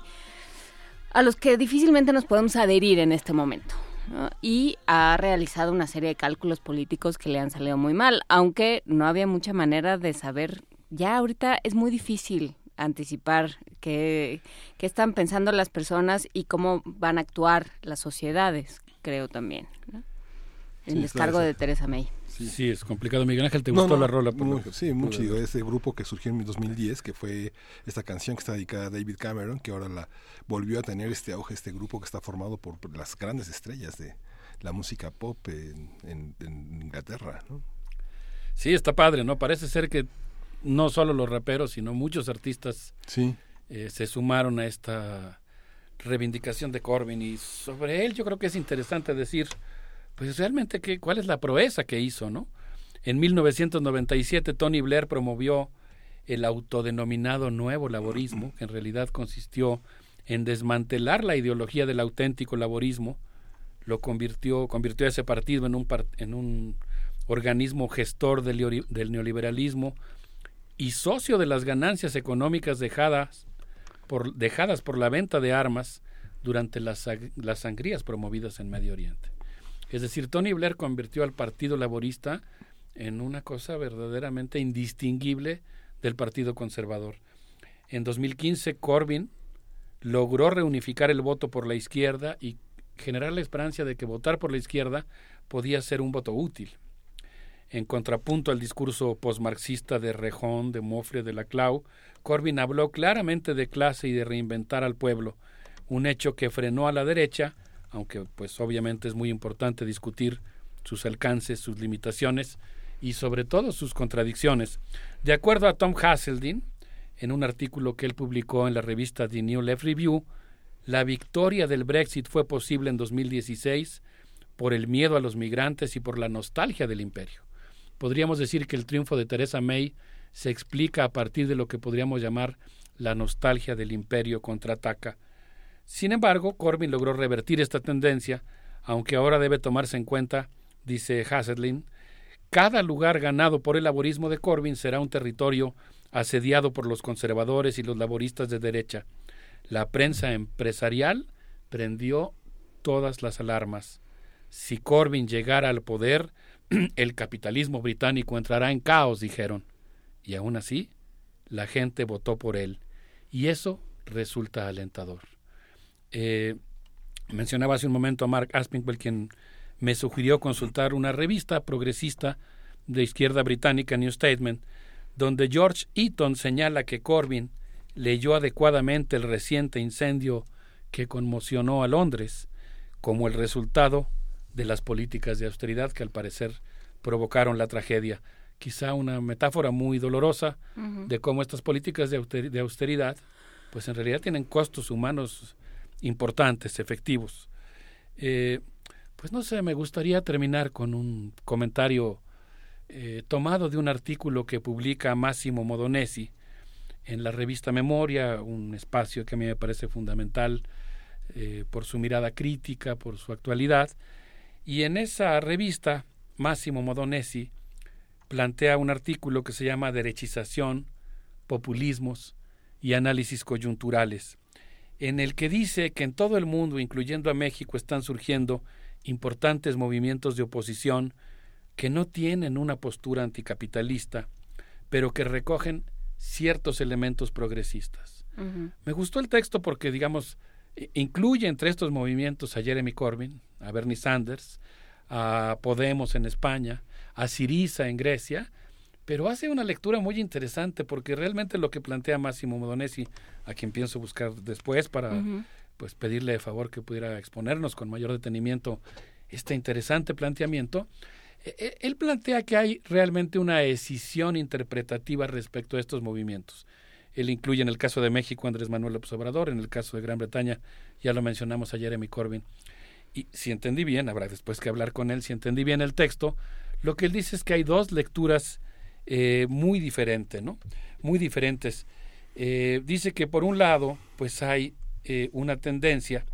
a los que difícilmente nos podemos adherir en este momento, ¿no? Y ha realizado una serie de cálculos políticos que le han salido muy mal, aunque no había mucha manera de saber. Ya ahorita es muy difícil anticipar qué están pensando las personas y cómo van a actuar las sociedades, creo también, ¿no? El descargo de Theresa May. Sí, es complicado. Miguel Ángel, ¿te gustó la rola? Sí, mucho. Ese grupo que surgió en 2010, que fue esta canción que está dedicada a David Cameron, que ahora la volvió a tener este auge, este grupo que está formado por las grandes estrellas de la música pop en Inglaterra, ¿no? Sí, está padre, ¿no? Parece ser que no solo los raperos, sino muchos artistas se sumaron a esta reivindicación de Corbyn, y sobre él yo creo que es interesante decir... Pues realmente, ¿cuál es la proeza que hizo, no? En 1997 Tony Blair promovió el autodenominado nuevo laborismo, que en realidad consistió en desmantelar la ideología del auténtico laborismo, lo convirtió a ese partido en un organismo gestor del neoliberalismo y socio de las ganancias económicas dejadas por la venta de armas durante las sangrías promovidas en Medio Oriente. Es decir, Tony Blair convirtió al Partido Laborista en una cosa verdaderamente indistinguible del Partido Conservador. En 2015, Corbyn logró reunificar el voto por la izquierda y generar la esperanza de que votar por la izquierda podía ser un voto útil, en contrapunto al discurso posmarxista de Rejón, de Mofre, de Laclau. Corbyn habló claramente de clase y de reinventar al pueblo, un hecho que frenó a la derecha, aunque pues obviamente es muy importante discutir sus alcances, sus limitaciones y sobre todo sus contradicciones. De acuerdo a Tom Haseldine, en un artículo que él publicó en la revista The New Left Review, la victoria del Brexit fue posible en 2016 por el miedo a los migrantes y por la nostalgia del imperio. Podríamos decir que el triunfo de Theresa May se explica a partir de lo que podríamos llamar la nostalgia del imperio contraataca. Sin embargo, Corbyn logró revertir esta tendencia, aunque ahora debe tomarse en cuenta, dice Haseldine, cada lugar ganado por el laborismo de Corbyn será un territorio asediado por los conservadores y los laboristas de derecha. La prensa empresarial prendió todas las alarmas. Si Corbyn llegara al poder, el capitalismo británico entrará en caos, dijeron. Y aún así, la gente votó por él. Y eso resulta alentador. Mencionaba hace un momento a Mark Aspinwall, quien me sugirió consultar una revista progresista de izquierda británica, New Statesman, donde George Eaton señala que Corbyn leyó adecuadamente el reciente incendio que conmocionó a Londres como el resultado de las políticas de austeridad que al parecer provocaron la tragedia. Quizá una metáfora muy dolorosa de cómo estas políticas de austeridad pues en realidad tienen costos humanos importantes, efectivos. Pues no sé, me gustaría terminar con un comentario tomado de un artículo que publica Máximo Modonesi en la revista Memoria, un espacio que a mí me parece fundamental por su mirada crítica, por su actualidad. Y en esa revista, Máximo Modonesi plantea un artículo que se llama Derechización, Populismos y Análisis Coyunturales, en el que dice que en todo el mundo, incluyendo a México, están surgiendo importantes movimientos de oposición que no tienen una postura anticapitalista, pero que recogen ciertos elementos progresistas. Me gustó el texto porque, digamos, incluye entre estos movimientos a Jeremy Corbyn, a Bernie Sanders, a Podemos en España, a Syriza en Grecia, pero hace una lectura muy interesante porque realmente lo que plantea Máximo Modonesi, a quien pienso buscar después para pues pedirle de favor que pudiera exponernos con mayor detenimiento este interesante planteamiento, él plantea que hay realmente una escisión interpretativa respecto a estos movimientos. Él incluye en el caso de México a Andrés Manuel López Obrador, en el caso de Gran Bretaña, ya lo mencionamos a Jeremy Corbyn. Y si entendí bien, habrá después que hablar con él, si entendí bien el texto, lo que él dice es que hay dos lecturas muy diferentes, ¿no? Muy diferentes. Dice que por un lado, pues hay una tendencia,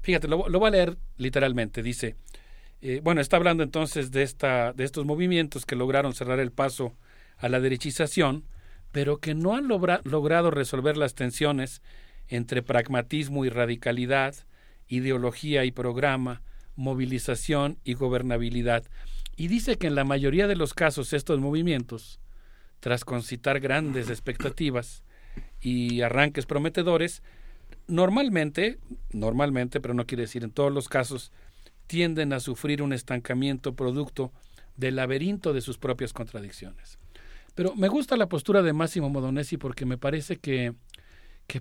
fíjate, lo voy a leer literalmente, dice... bueno, está hablando entonces de estos movimientos que lograron cerrar el paso a la derechización, pero que no han logrado resolver las tensiones entre pragmatismo y radicalidad, ideología y programa, movilización y gobernabilidad. Y dice que en la mayoría de los casos estos movimientos, tras concitar grandes expectativas y arranques prometedores, normalmente, pero no quiere decir en todos los casos, tienden a sufrir un estancamiento producto del laberinto de sus propias contradicciones. Pero me gusta la postura de Máximo Modonesi porque me parece que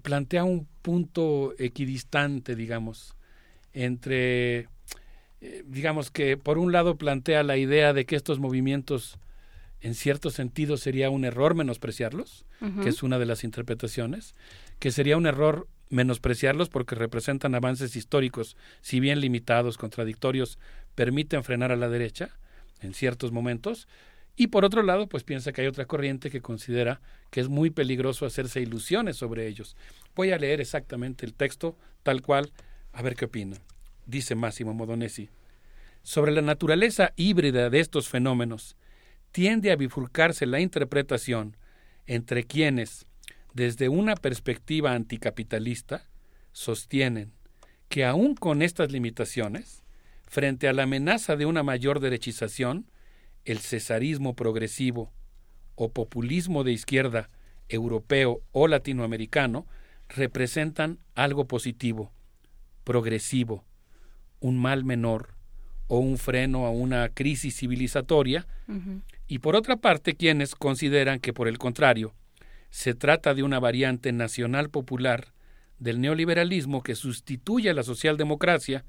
plantea un punto equidistante, digamos, entre, digamos que por un lado plantea la idea de que estos movimientos en cierto sentido sería un error menospreciarlos, que es una de las interpretaciones, que sería un error menospreciarlos porque representan avances históricos, si bien limitados, contradictorios, permiten frenar a la derecha en ciertos momentos. Y por otro lado, pues piensa que hay otra corriente que considera que es muy peligroso hacerse ilusiones sobre ellos. Voy a leer exactamente el texto tal cual, a ver qué opina. Dice Máximo Modonesi: sobre la naturaleza híbrida de estos fenómenos, tiende a bifurcarse la interpretación entre quienes, desde una perspectiva anticapitalista, sostienen que aún con estas limitaciones, frente a la amenaza de una mayor derechización, el cesarismo progresivo o populismo de izquierda europeo o latinoamericano representan algo positivo, progresivo, un mal menor o un freno a una crisis civilizatoria, y por otra parte quienes consideran que por el contrario, se trata de una variante nacional popular del neoliberalismo que sustituye a la socialdemocracia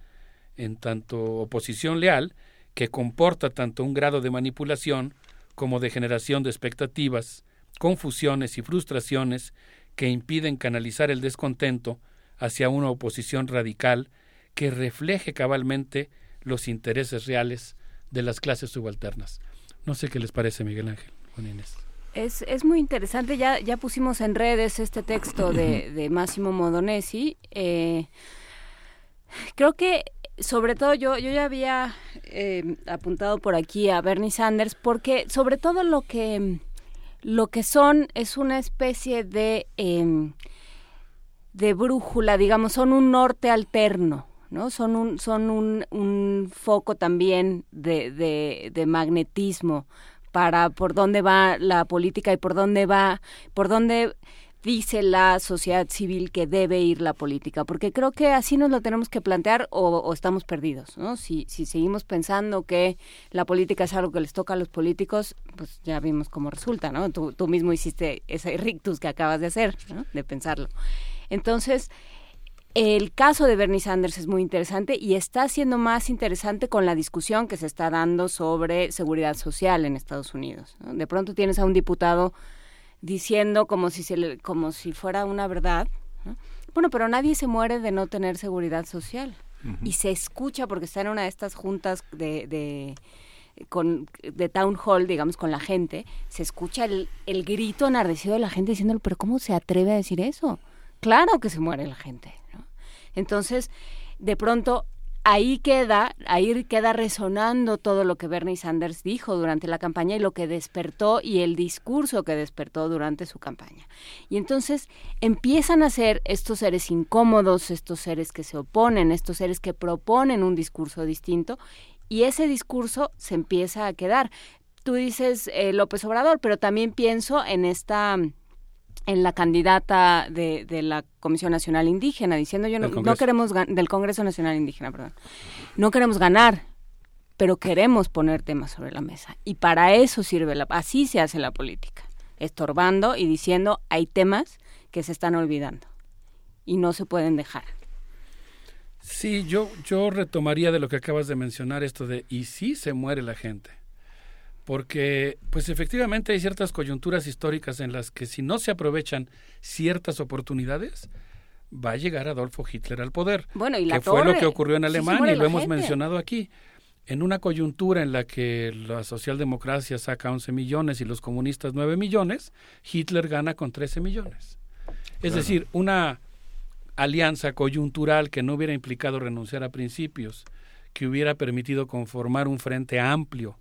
en tanto oposición leal que comporta tanto un grado de manipulación como de generación de expectativas, confusiones y frustraciones que impiden canalizar el descontento hacia una oposición radical que refleje cabalmente los intereses reales de las clases subalternas. No sé qué les parece, Miguel Ángel, Juan Inés. Es muy interesante, ya pusimos en redes este texto de Máximo Modonesi. Creo que, sobre todo, yo ya había apuntado por aquí a Bernie Sanders, porque sobre todo lo que lo que son es una especie de brújula, digamos, son un norte alterno, ¿no? Son un foco también de magnetismo para por dónde va la política y por dónde dice la sociedad civil que debe ir la política, porque creo que así nos lo tenemos que plantear o estamos perdidos, ¿no? Si seguimos pensando que la política es algo que les toca a los políticos, pues ya vimos cómo resulta, ¿no? Tú mismo hiciste ese rictus que acabas de hacer, ¿no? De pensarlo. Entonces, el caso de Bernie Sanders es muy interesante y está siendo más interesante con la discusión que se está dando sobre seguridad social en Estados Unidos, ¿no? De pronto tienes a un diputado diciendo como si fuera una verdad, ¿no? Bueno, pero nadie se muere de no tener seguridad social. Uh-huh. Y se escucha porque está en una de estas juntas de town hall, digamos, con la gente, se escucha el grito enardecido de la gente diciendo, pero ¿cómo se atreve a decir eso? Claro que se muere la gente, ¿no? Entonces, de pronto, ahí queda resonando todo lo que Bernie Sanders dijo durante la campaña y lo que despertó y el discurso que despertó durante su campaña. Y entonces empiezan a ser estos seres incómodos, estos seres que se oponen, estos seres que proponen un discurso distinto y ese discurso se empieza a quedar. Tú dices López Obrador, pero también pienso en la candidata de la Comisión Nacional Indígena, diciendo del Congreso Nacional Indígena, perdón. No queremos ganar, pero queremos poner temas sobre la mesa. Y para eso así se hace la política, estorbando y diciendo hay temas que se están olvidando y no se pueden dejar. Sí, yo retomaría de lo que acabas de mencionar esto de y sí se muere la gente. Porque, pues efectivamente hay ciertas coyunturas históricas en las que si no se aprovechan ciertas oportunidades, va a llegar Adolfo Hitler al poder. Bueno, y la que fue lo que ocurrió en Alemania y lo hemos mencionado aquí. En una coyuntura en la que la socialdemocracia saca 11 millones y los comunistas 9 millones, Hitler gana con 13 millones. Es decir, una alianza coyuntural que no hubiera implicado renunciar a principios, que hubiera permitido conformar un frente amplio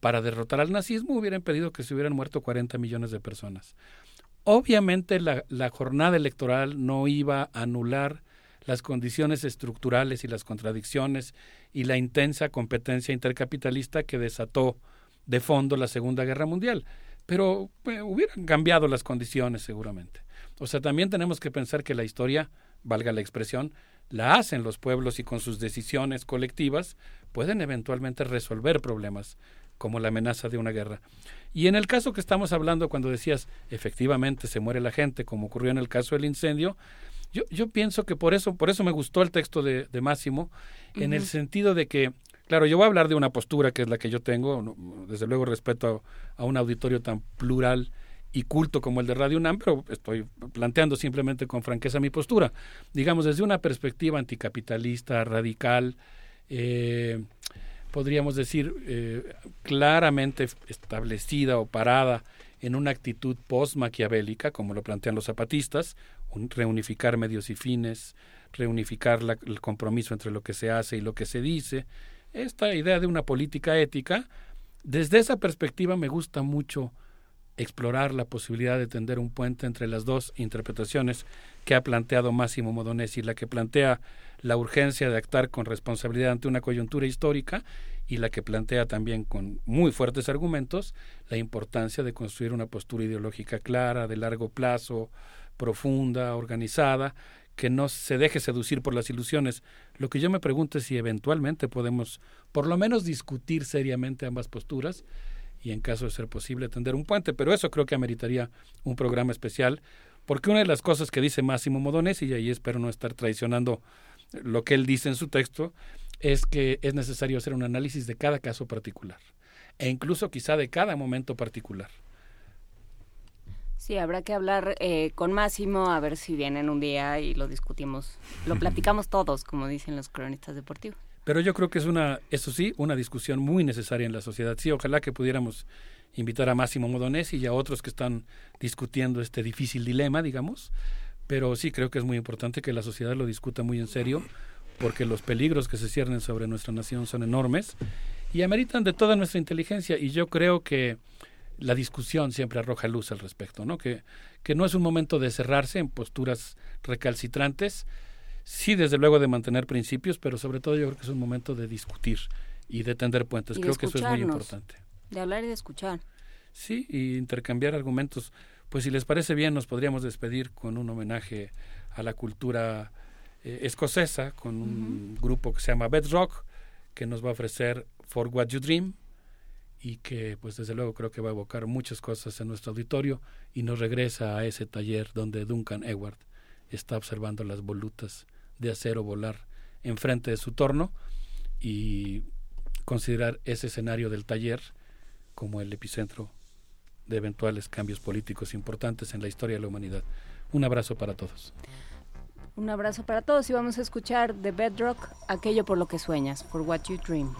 para derrotar al nazismo, hubiera impedido que se hubieran muerto 40 millones de personas. Obviamente la jornada electoral no iba a anular las condiciones estructurales y las contradicciones y la intensa competencia intercapitalista que desató de fondo la Segunda Guerra Mundial, pero hubieran cambiado las condiciones seguramente. O sea, también tenemos que pensar que la historia, valga la expresión, la hacen los pueblos y con sus decisiones colectivas pueden eventualmente resolver problemas como la amenaza de una guerra. Y en el caso que estamos hablando, cuando decías, efectivamente se muere la gente, como ocurrió en el caso del incendio, yo pienso que por eso me gustó el texto de Máximo, uh-huh, en el sentido de que, claro, yo voy a hablar de una postura que es la que yo tengo, desde luego respeto a un auditorio tan plural y culto como el de Radio UNAM, pero estoy planteando simplemente con franqueza mi postura. Digamos, desde una perspectiva anticapitalista, radical, podríamos decir, claramente establecida o parada en una actitud post-maquiavélica, como lo plantean los zapatistas, reunificar medios y fines, reunificar el compromiso entre lo que se hace y lo que se dice. Esta idea de una política ética, desde esa perspectiva me gusta mucho explorar la posibilidad de tender un puente entre las dos interpretaciones que ha planteado Máximo Modonesi, la que plantea la urgencia de actuar con responsabilidad ante una coyuntura histórica y la que plantea también con muy fuertes argumentos la importancia de construir una postura ideológica clara, de largo plazo, profunda, organizada, que no se deje seducir por las ilusiones. Lo que yo me pregunto es si eventualmente podemos por lo menos discutir seriamente ambas posturas y en caso de ser posible tender un puente, pero eso creo que ameritaría un programa especial, porque una de las cosas que dice Máximo Modonesi, y ahí espero no estar traicionando lo que él dice en su texto, es que es necesario hacer un análisis de cada caso particular, e incluso quizá de cada momento particular. Sí, habrá que hablar con Máximo, a ver si vienen un día y lo discutimos, lo platicamos todos, como dicen los cronistas deportivos. Pero yo creo que es una discusión muy necesaria en la sociedad. Sí, ojalá que pudiéramos invitar a Máximo Modonesi y a otros que están discutiendo este difícil dilema, digamos. Pero sí, creo que es muy importante que la sociedad lo discuta muy en serio, porque los peligros que se ciernen sobre nuestra nación son enormes y ameritan de toda nuestra inteligencia. Y yo creo que la discusión siempre arroja luz al respecto, ¿no? Que no es un momento de cerrarse en posturas recalcitrantes, sí, desde luego de mantener principios, pero sobre todo yo creo que es un momento de discutir y de tender puentes. Creo que eso es muy importante. De hablar y de escuchar. Sí, y intercambiar argumentos. Pues si les parece bien, nos podríamos despedir con un homenaje a la cultura escocesa, con un grupo que se llama Bedrock, que nos va a ofrecer For What You Dream, y que pues desde luego creo que va a evocar muchas cosas en nuestro auditorio y nos regresa a ese taller donde Duncan Ewart está observando las volutas de acero volar enfrente de su torno y considerar ese escenario del taller como el epicentro de eventuales cambios políticos importantes en la historia de la humanidad. Un abrazo para todos. Un abrazo para todos y vamos a escuchar de Bedrock, aquello por lo que sueñas, For What You Dream.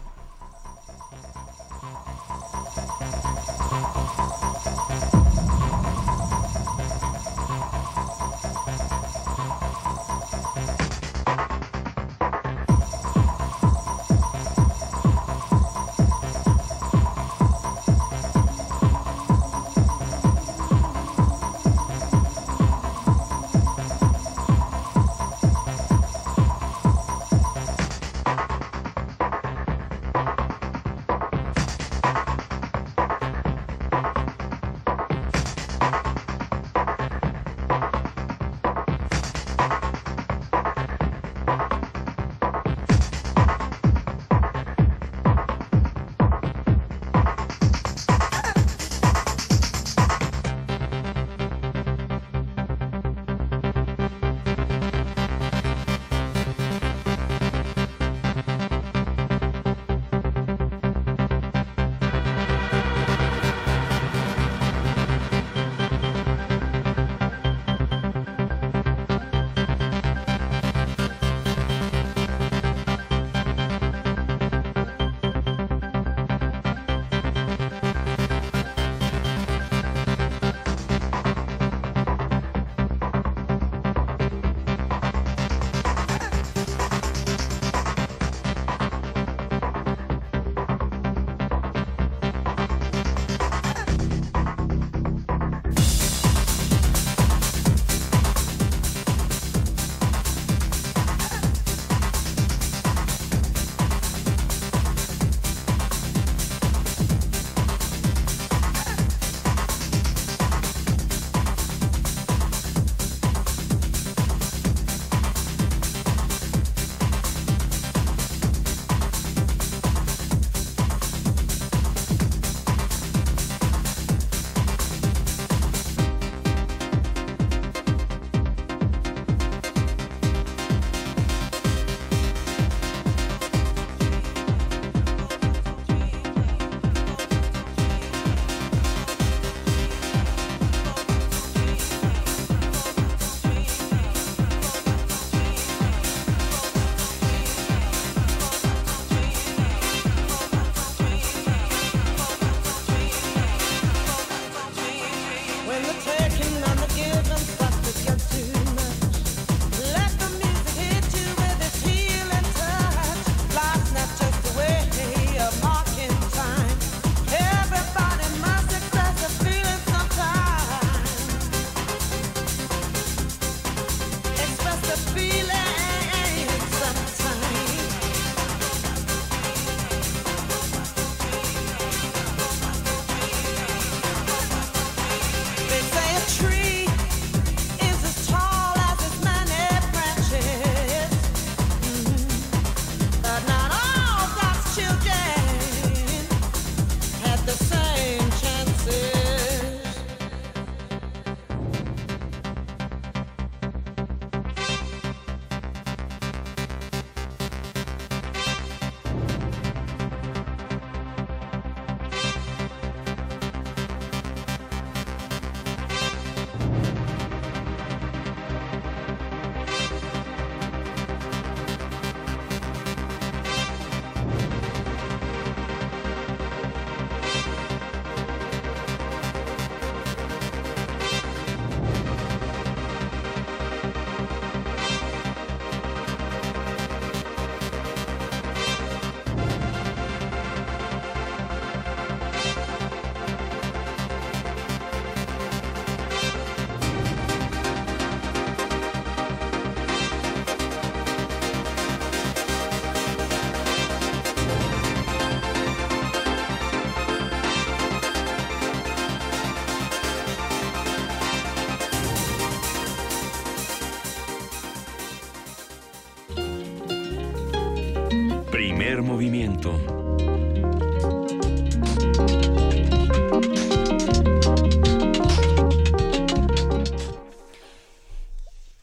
Primer movimiento.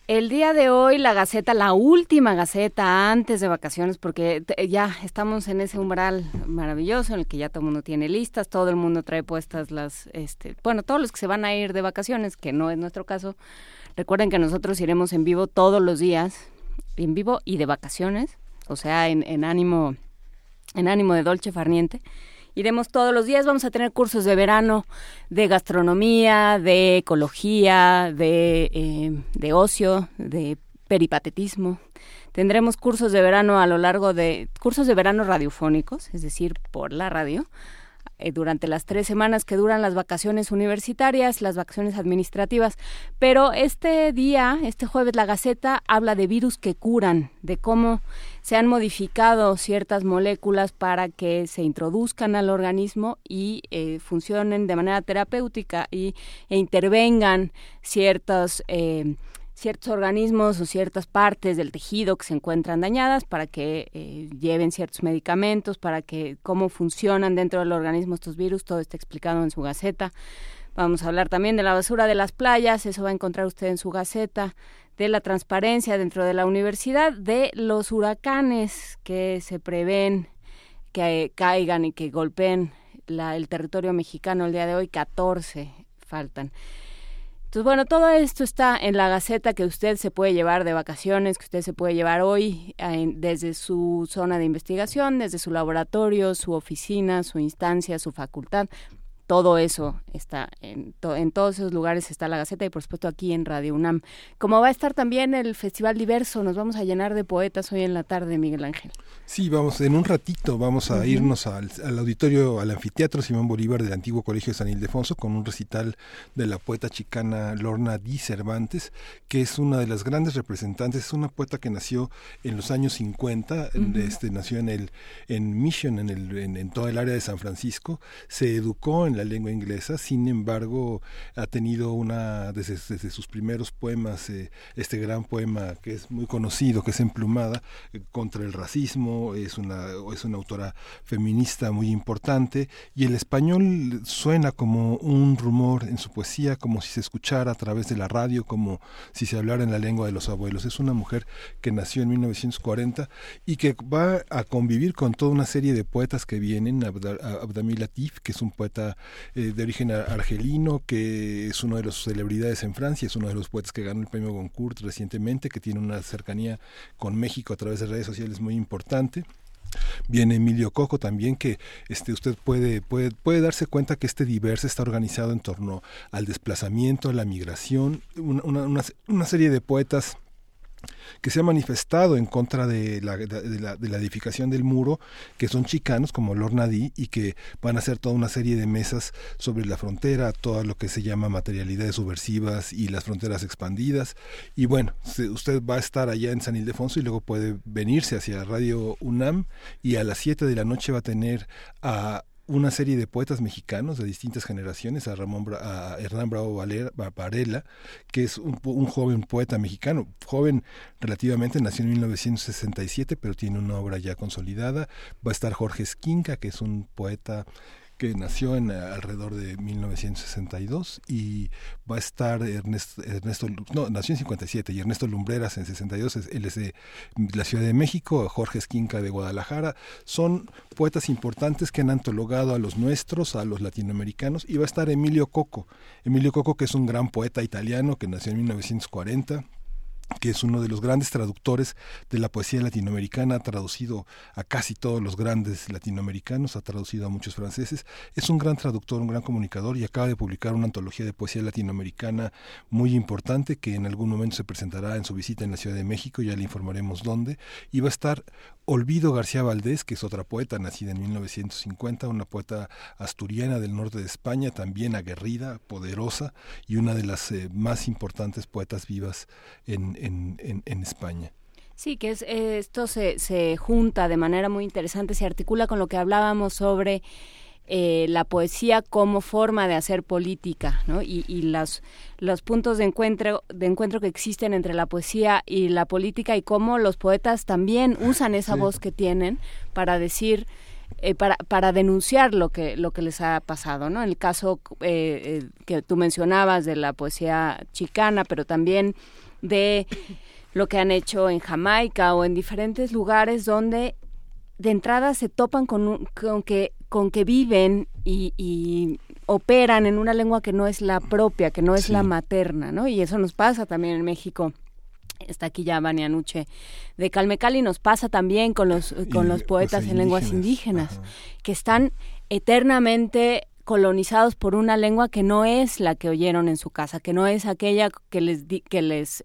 El día de hoy la Gaceta, la última Gaceta antes de vacaciones, porque ya estamos en ese umbral maravilloso en el que ya todo el mundo tiene listas, todo el mundo trae puestas las, bueno, todos los que se van a ir de vacaciones, que no es nuestro caso. Recuerden que nosotros iremos en vivo todos los días, en vivo y de vacaciones, o sea, en ánimo de Dolce Farniente. Iremos todos los días, vamos a tener cursos de verano, de gastronomía, de ecología, de ocio, de peripatetismo. Tendremos cursos de verano a lo largo de... cursos de verano radiofónicos, es decir, por la radio, durante las 3 semanas que duran las vacaciones universitarias, las vacaciones administrativas. Pero este día, este jueves, la Gaceta habla de virus que curan, de cómo se han modificado ciertas moléculas para que se introduzcan al organismo y funcionen de manera terapéutica e intervengan ciertos organismos o ciertas partes del tejido que se encuentran dañadas para que lleven ciertos medicamentos, para que cómo funcionan dentro del organismo estos virus. Todo está explicado en su Gaceta. Vamos a hablar también de la basura de las playas, eso va a encontrar usted en su Gaceta, de la transparencia dentro de la universidad, de los huracanes que se prevén que caigan y que golpeen el territorio mexicano. El día de hoy 14 faltan. Entonces, bueno, todo esto está en la Gaceta que usted se puede llevar de vacaciones, que usted se puede llevar hoy desde su zona de investigación, desde su laboratorio, su oficina, su instancia, su facultad. Todo eso está, en todos esos lugares está la Gaceta y por supuesto aquí en Radio UNAM. Como va a estar también el Festival Diverso, nos vamos a llenar de poetas hoy en la tarde, Miguel Ángel. Sí, vamos, en un ratito vamos a irnos al auditorio, al anfiteatro Simón Bolívar del antiguo Colegio de San Ildefonso con un recital de la poeta chicana Lorna Di Cervantes, que es una de las grandes representantes. Es una poeta que nació en los años 50, nació en Mission, en todo el área de San Francisco, se educó en la lengua inglesa, sin embargo ha tenido desde sus primeros poemas, este gran poema que es muy conocido, que es Emplumada, contra el racismo. Es una autora feminista muy importante, y el español suena como un rumor en su poesía, como si se escuchara a través de la radio, como si se hablara en la lengua de los abuelos. Es una mujer que nació en 1940 y que va a convivir con toda una serie de poetas que vienen. Abdami Latif, que es un poeta de origen argelino, que es uno de las celebridades en Francia, es uno de los poetas que ganó el premio Goncourt recientemente, que tiene una cercanía con México a través de redes sociales muy importante. Viene Emilio Coco también, que usted puede darse cuenta que este Diverso está organizado en torno al desplazamiento, a la migración, una serie de poetas que se ha manifestado en contra de la edificación del muro, que son chicanos como Lorna Di, y que van a hacer toda una serie de mesas sobre la frontera, todo lo que se llama materialidades subversivas y las fronteras expandidas. Y bueno, usted va a estar allá en San Ildefonso y luego puede venirse hacia Radio UNAM, y a las 7 de la noche va a tener a una serie de poetas mexicanos de distintas generaciones, a Hernán Bravo Varela, que es un joven poeta mexicano, joven relativamente, nació en 1967, pero tiene una obra ya consolidada. Va a estar Jorge Esquinca, que es un poeta que nació alrededor de 1962, y va a estar nació en 57, y Ernesto Lumbreras en 62, él es de la Ciudad de México, Jorge Esquinca de Guadalajara. Son poetas importantes que han antologado a los nuestros, a los latinoamericanos, y va a estar Emilio Coco, que es un gran poeta italiano que nació en 1940, que es uno de los grandes traductores de la poesía latinoamericana, ha traducido a casi todos los grandes latinoamericanos, ha traducido a muchos franceses, es un gran traductor, un gran comunicador, y acaba de publicar una antología de poesía latinoamericana muy importante, que en algún momento se presentará en su visita en la Ciudad de México, ya le informaremos dónde. Y va a estar Olvido García Valdés, que es otra poeta nacida en 1950, una poeta asturiana del norte de España, también aguerrida, poderosa, y una de las más importantes poetas vivas en España. Sí, que esto se junta de manera muy interesante, se articula con lo que hablábamos sobre la poesía como forma de hacer política, ¿no? Y los puntos de encuentro que existen entre la poesía y la política, y cómo los poetas también usan esa voz que tienen para decir, para denunciar lo que les ha pasado, ¿no? En el caso que tú mencionabas de la poesía chicana, pero también de lo que han hecho en Jamaica o en diferentes lugares donde de entrada se topan con que viven y operan en una lengua que no es la propia, que no es la materna, ¿no? Y eso nos pasa también en México. Está aquí ya Vania Nuche de Calmecali, nos pasa también con los poetas en lenguas indígenas, que están eternamente colonizados por una lengua que no es la que oyeron en su casa, que no es aquella que les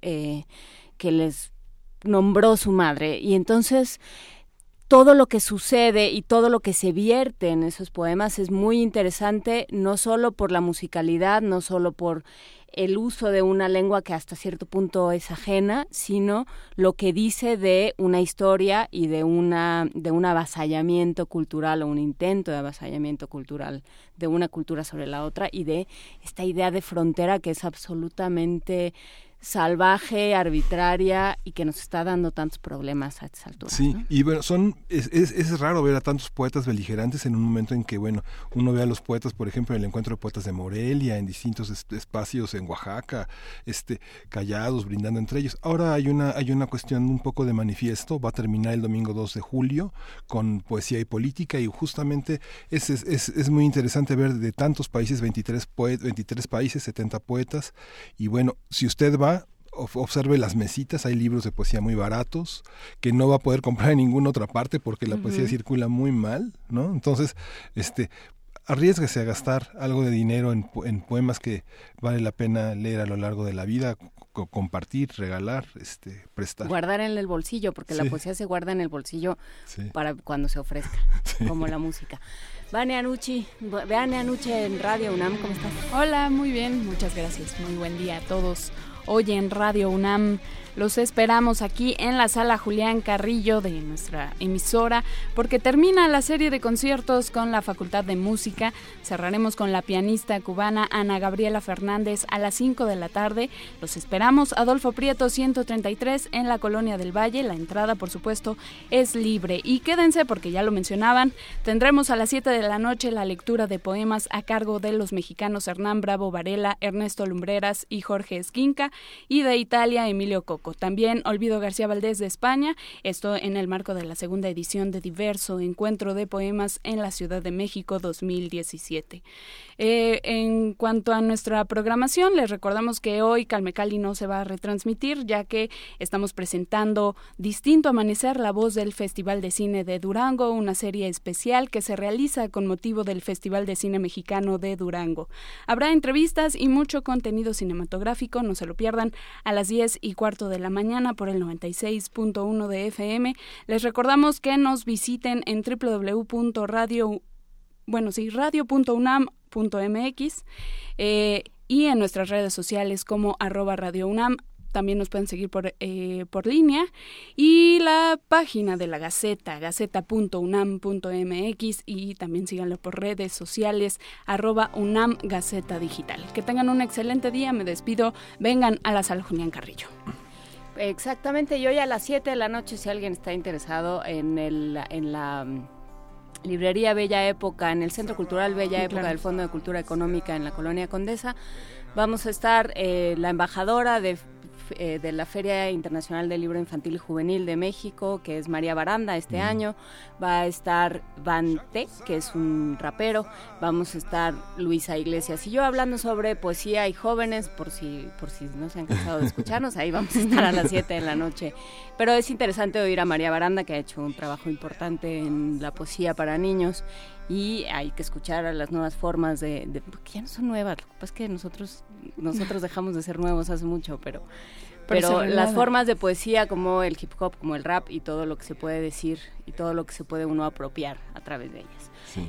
nombró su madre. Y entonces todo lo que sucede y todo lo que se vierte en esos poemas es muy interesante, no solo por la musicalidad, no solo por el uso de una lengua que hasta cierto punto es ajena, sino lo que dice de una historia y de un avasallamiento cultural o un intento de avasallamiento cultural de una cultura sobre la otra, y de esta idea de frontera que es absolutamente salvaje, arbitraria, y que nos está dando tantos problemas a estas alturas. Sí, ¿no? Y bueno, es raro ver a tantos poetas beligerantes en un momento en que, bueno, uno ve a los poetas, por ejemplo, en el encuentro de poetas de Morelia, en distintos espacios en Oaxaca, callados, brindando entre ellos. Ahora hay una cuestión un poco de manifiesto, va a terminar el domingo 2 de julio con poesía y política, y justamente es muy interesante ver de tantos países, 23 países, 70 poetas, y bueno, si usted va, observe las mesitas, hay libros de poesía muy baratos que no va a poder comprar en ninguna otra parte porque la poesía circula muy mal, ¿no? Entonces, arriésguese a gastar algo de dinero en poemas que vale la pena leer a lo largo de la vida, compartir, regalar, prestar. Guardar en el bolsillo, porque la poesía se guarda en el bolsillo para cuando se ofrezca, como la música. Vania Nuche en Radio UNAM, ¿cómo estás? Hola, muy bien, muchas gracias, muy buen día a todos. Hoy en Radio UNAM los esperamos aquí en la sala Julián Carrillo de nuestra emisora, porque termina la serie de conciertos con la Facultad de Música. Cerraremos con la pianista cubana Ana Gabriela Fernández a las 5 de la tarde. Los esperamos, Adolfo Prieto 133 en la Colonia del Valle. La entrada, por supuesto, es libre. Y quédense, porque ya lo mencionaban, tendremos a las 7 de la noche la lectura de poemas a cargo de los mexicanos Hernán Bravo Varela, Ernesto Lumbreras y Jorge Esquinca, y de Italia, Emilio Coco. También Olvido García Valdés de España, esto en el marco de la segunda edición de Diverso, Encuentro de Poemas en la Ciudad de México 2017. En cuanto a nuestra programación, les recordamos que hoy Calmecali no se va a retransmitir, ya que estamos presentando Distinto Amanecer, la voz del Festival de Cine de Durango, una serie especial que se realiza con motivo del Festival de Cine Mexicano de Durango. Habrá entrevistas y mucho contenido cinematográfico, no se lo pierdan, a las 10:15 de la mañana por el 96.1 de FM. Les recordamos que nos visiten en radio.unam.mx y en nuestras redes sociales como @radiounam. También nos pueden seguir por línea, y la página de la Gaceta, gaceta.unam.mx, y también síganlo por redes sociales, @UNAM Gaceta Digital. Que tengan un excelente día, me despido, vengan a la sala Julián Carrillo. Exactamente, y hoy a las 7 de la noche, si alguien está interesado en la librería Bella Época, en el Centro Cultural Bella Época del Fondo de Cultura Económica en la Colonia Condesa, vamos a estar la embajadora de la Feria Internacional del Libro Infantil y Juvenil de México, que es María Baranda año, va a estar Vante, que es un rapero, vamos a estar Luisa Iglesias y yo hablando sobre poesía y jóvenes, por si no se han cansado de escucharnos, ahí vamos a estar a las 7 de la noche. Pero es interesante oír a María Baranda, que ha hecho un trabajo importante en la poesía para niños, y hay que escuchar a las nuevas formas de porque ya no son nuevas, lo que pasa es que nosotros dejamos de ser nuevos hace mucho, pero las formas de poesía como el hip hop, como el rap, y todo lo que se puede decir y todo lo que se puede uno apropiar a través de ellas. Sí.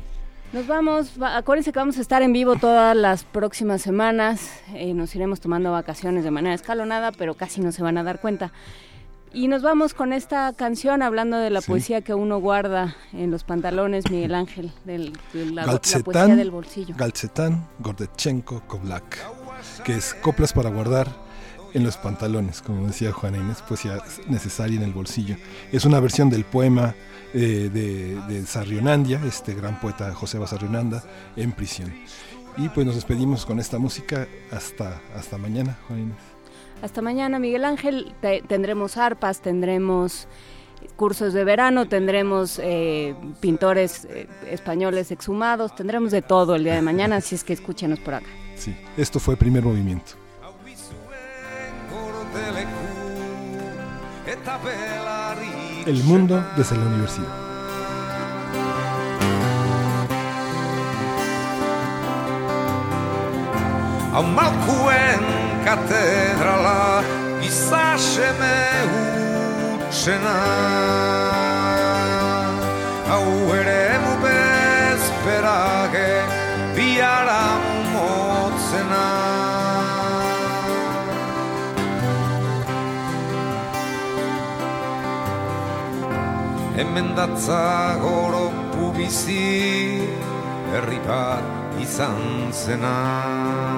Nos vamos, acuérdense que vamos a estar en vivo todas las próximas semanas, nos iremos tomando vacaciones de manera escalonada, pero casi no se van a dar cuenta. Y nos vamos con esta canción, hablando de la poesía que uno guarda en los pantalones, Miguel Ángel, la poesía del bolsillo. Galcetán, Gordetchenko, Koblak, que es coplas para guardar en los pantalones, como decía Juana Inés, poesía necesaria en el bolsillo. Es una versión del poema de Sarrionandia, este gran poeta Joseba Sarrionandia, en prisión. Y pues nos despedimos con esta música hasta mañana, Juana Inés. Hasta mañana, Miguel Ángel. Tendremos arpas, tendremos cursos de verano, tendremos pintores españoles exhumados, tendremos de todo el día de mañana, así es que escúchenos por acá. Sí, esto fue Primer Movimiento. El mundo desde la universidad. Katedrala i saseme učena, a ueremu bez perage bijala mocena. Hemen datza goro pubizi herri bat izan zena.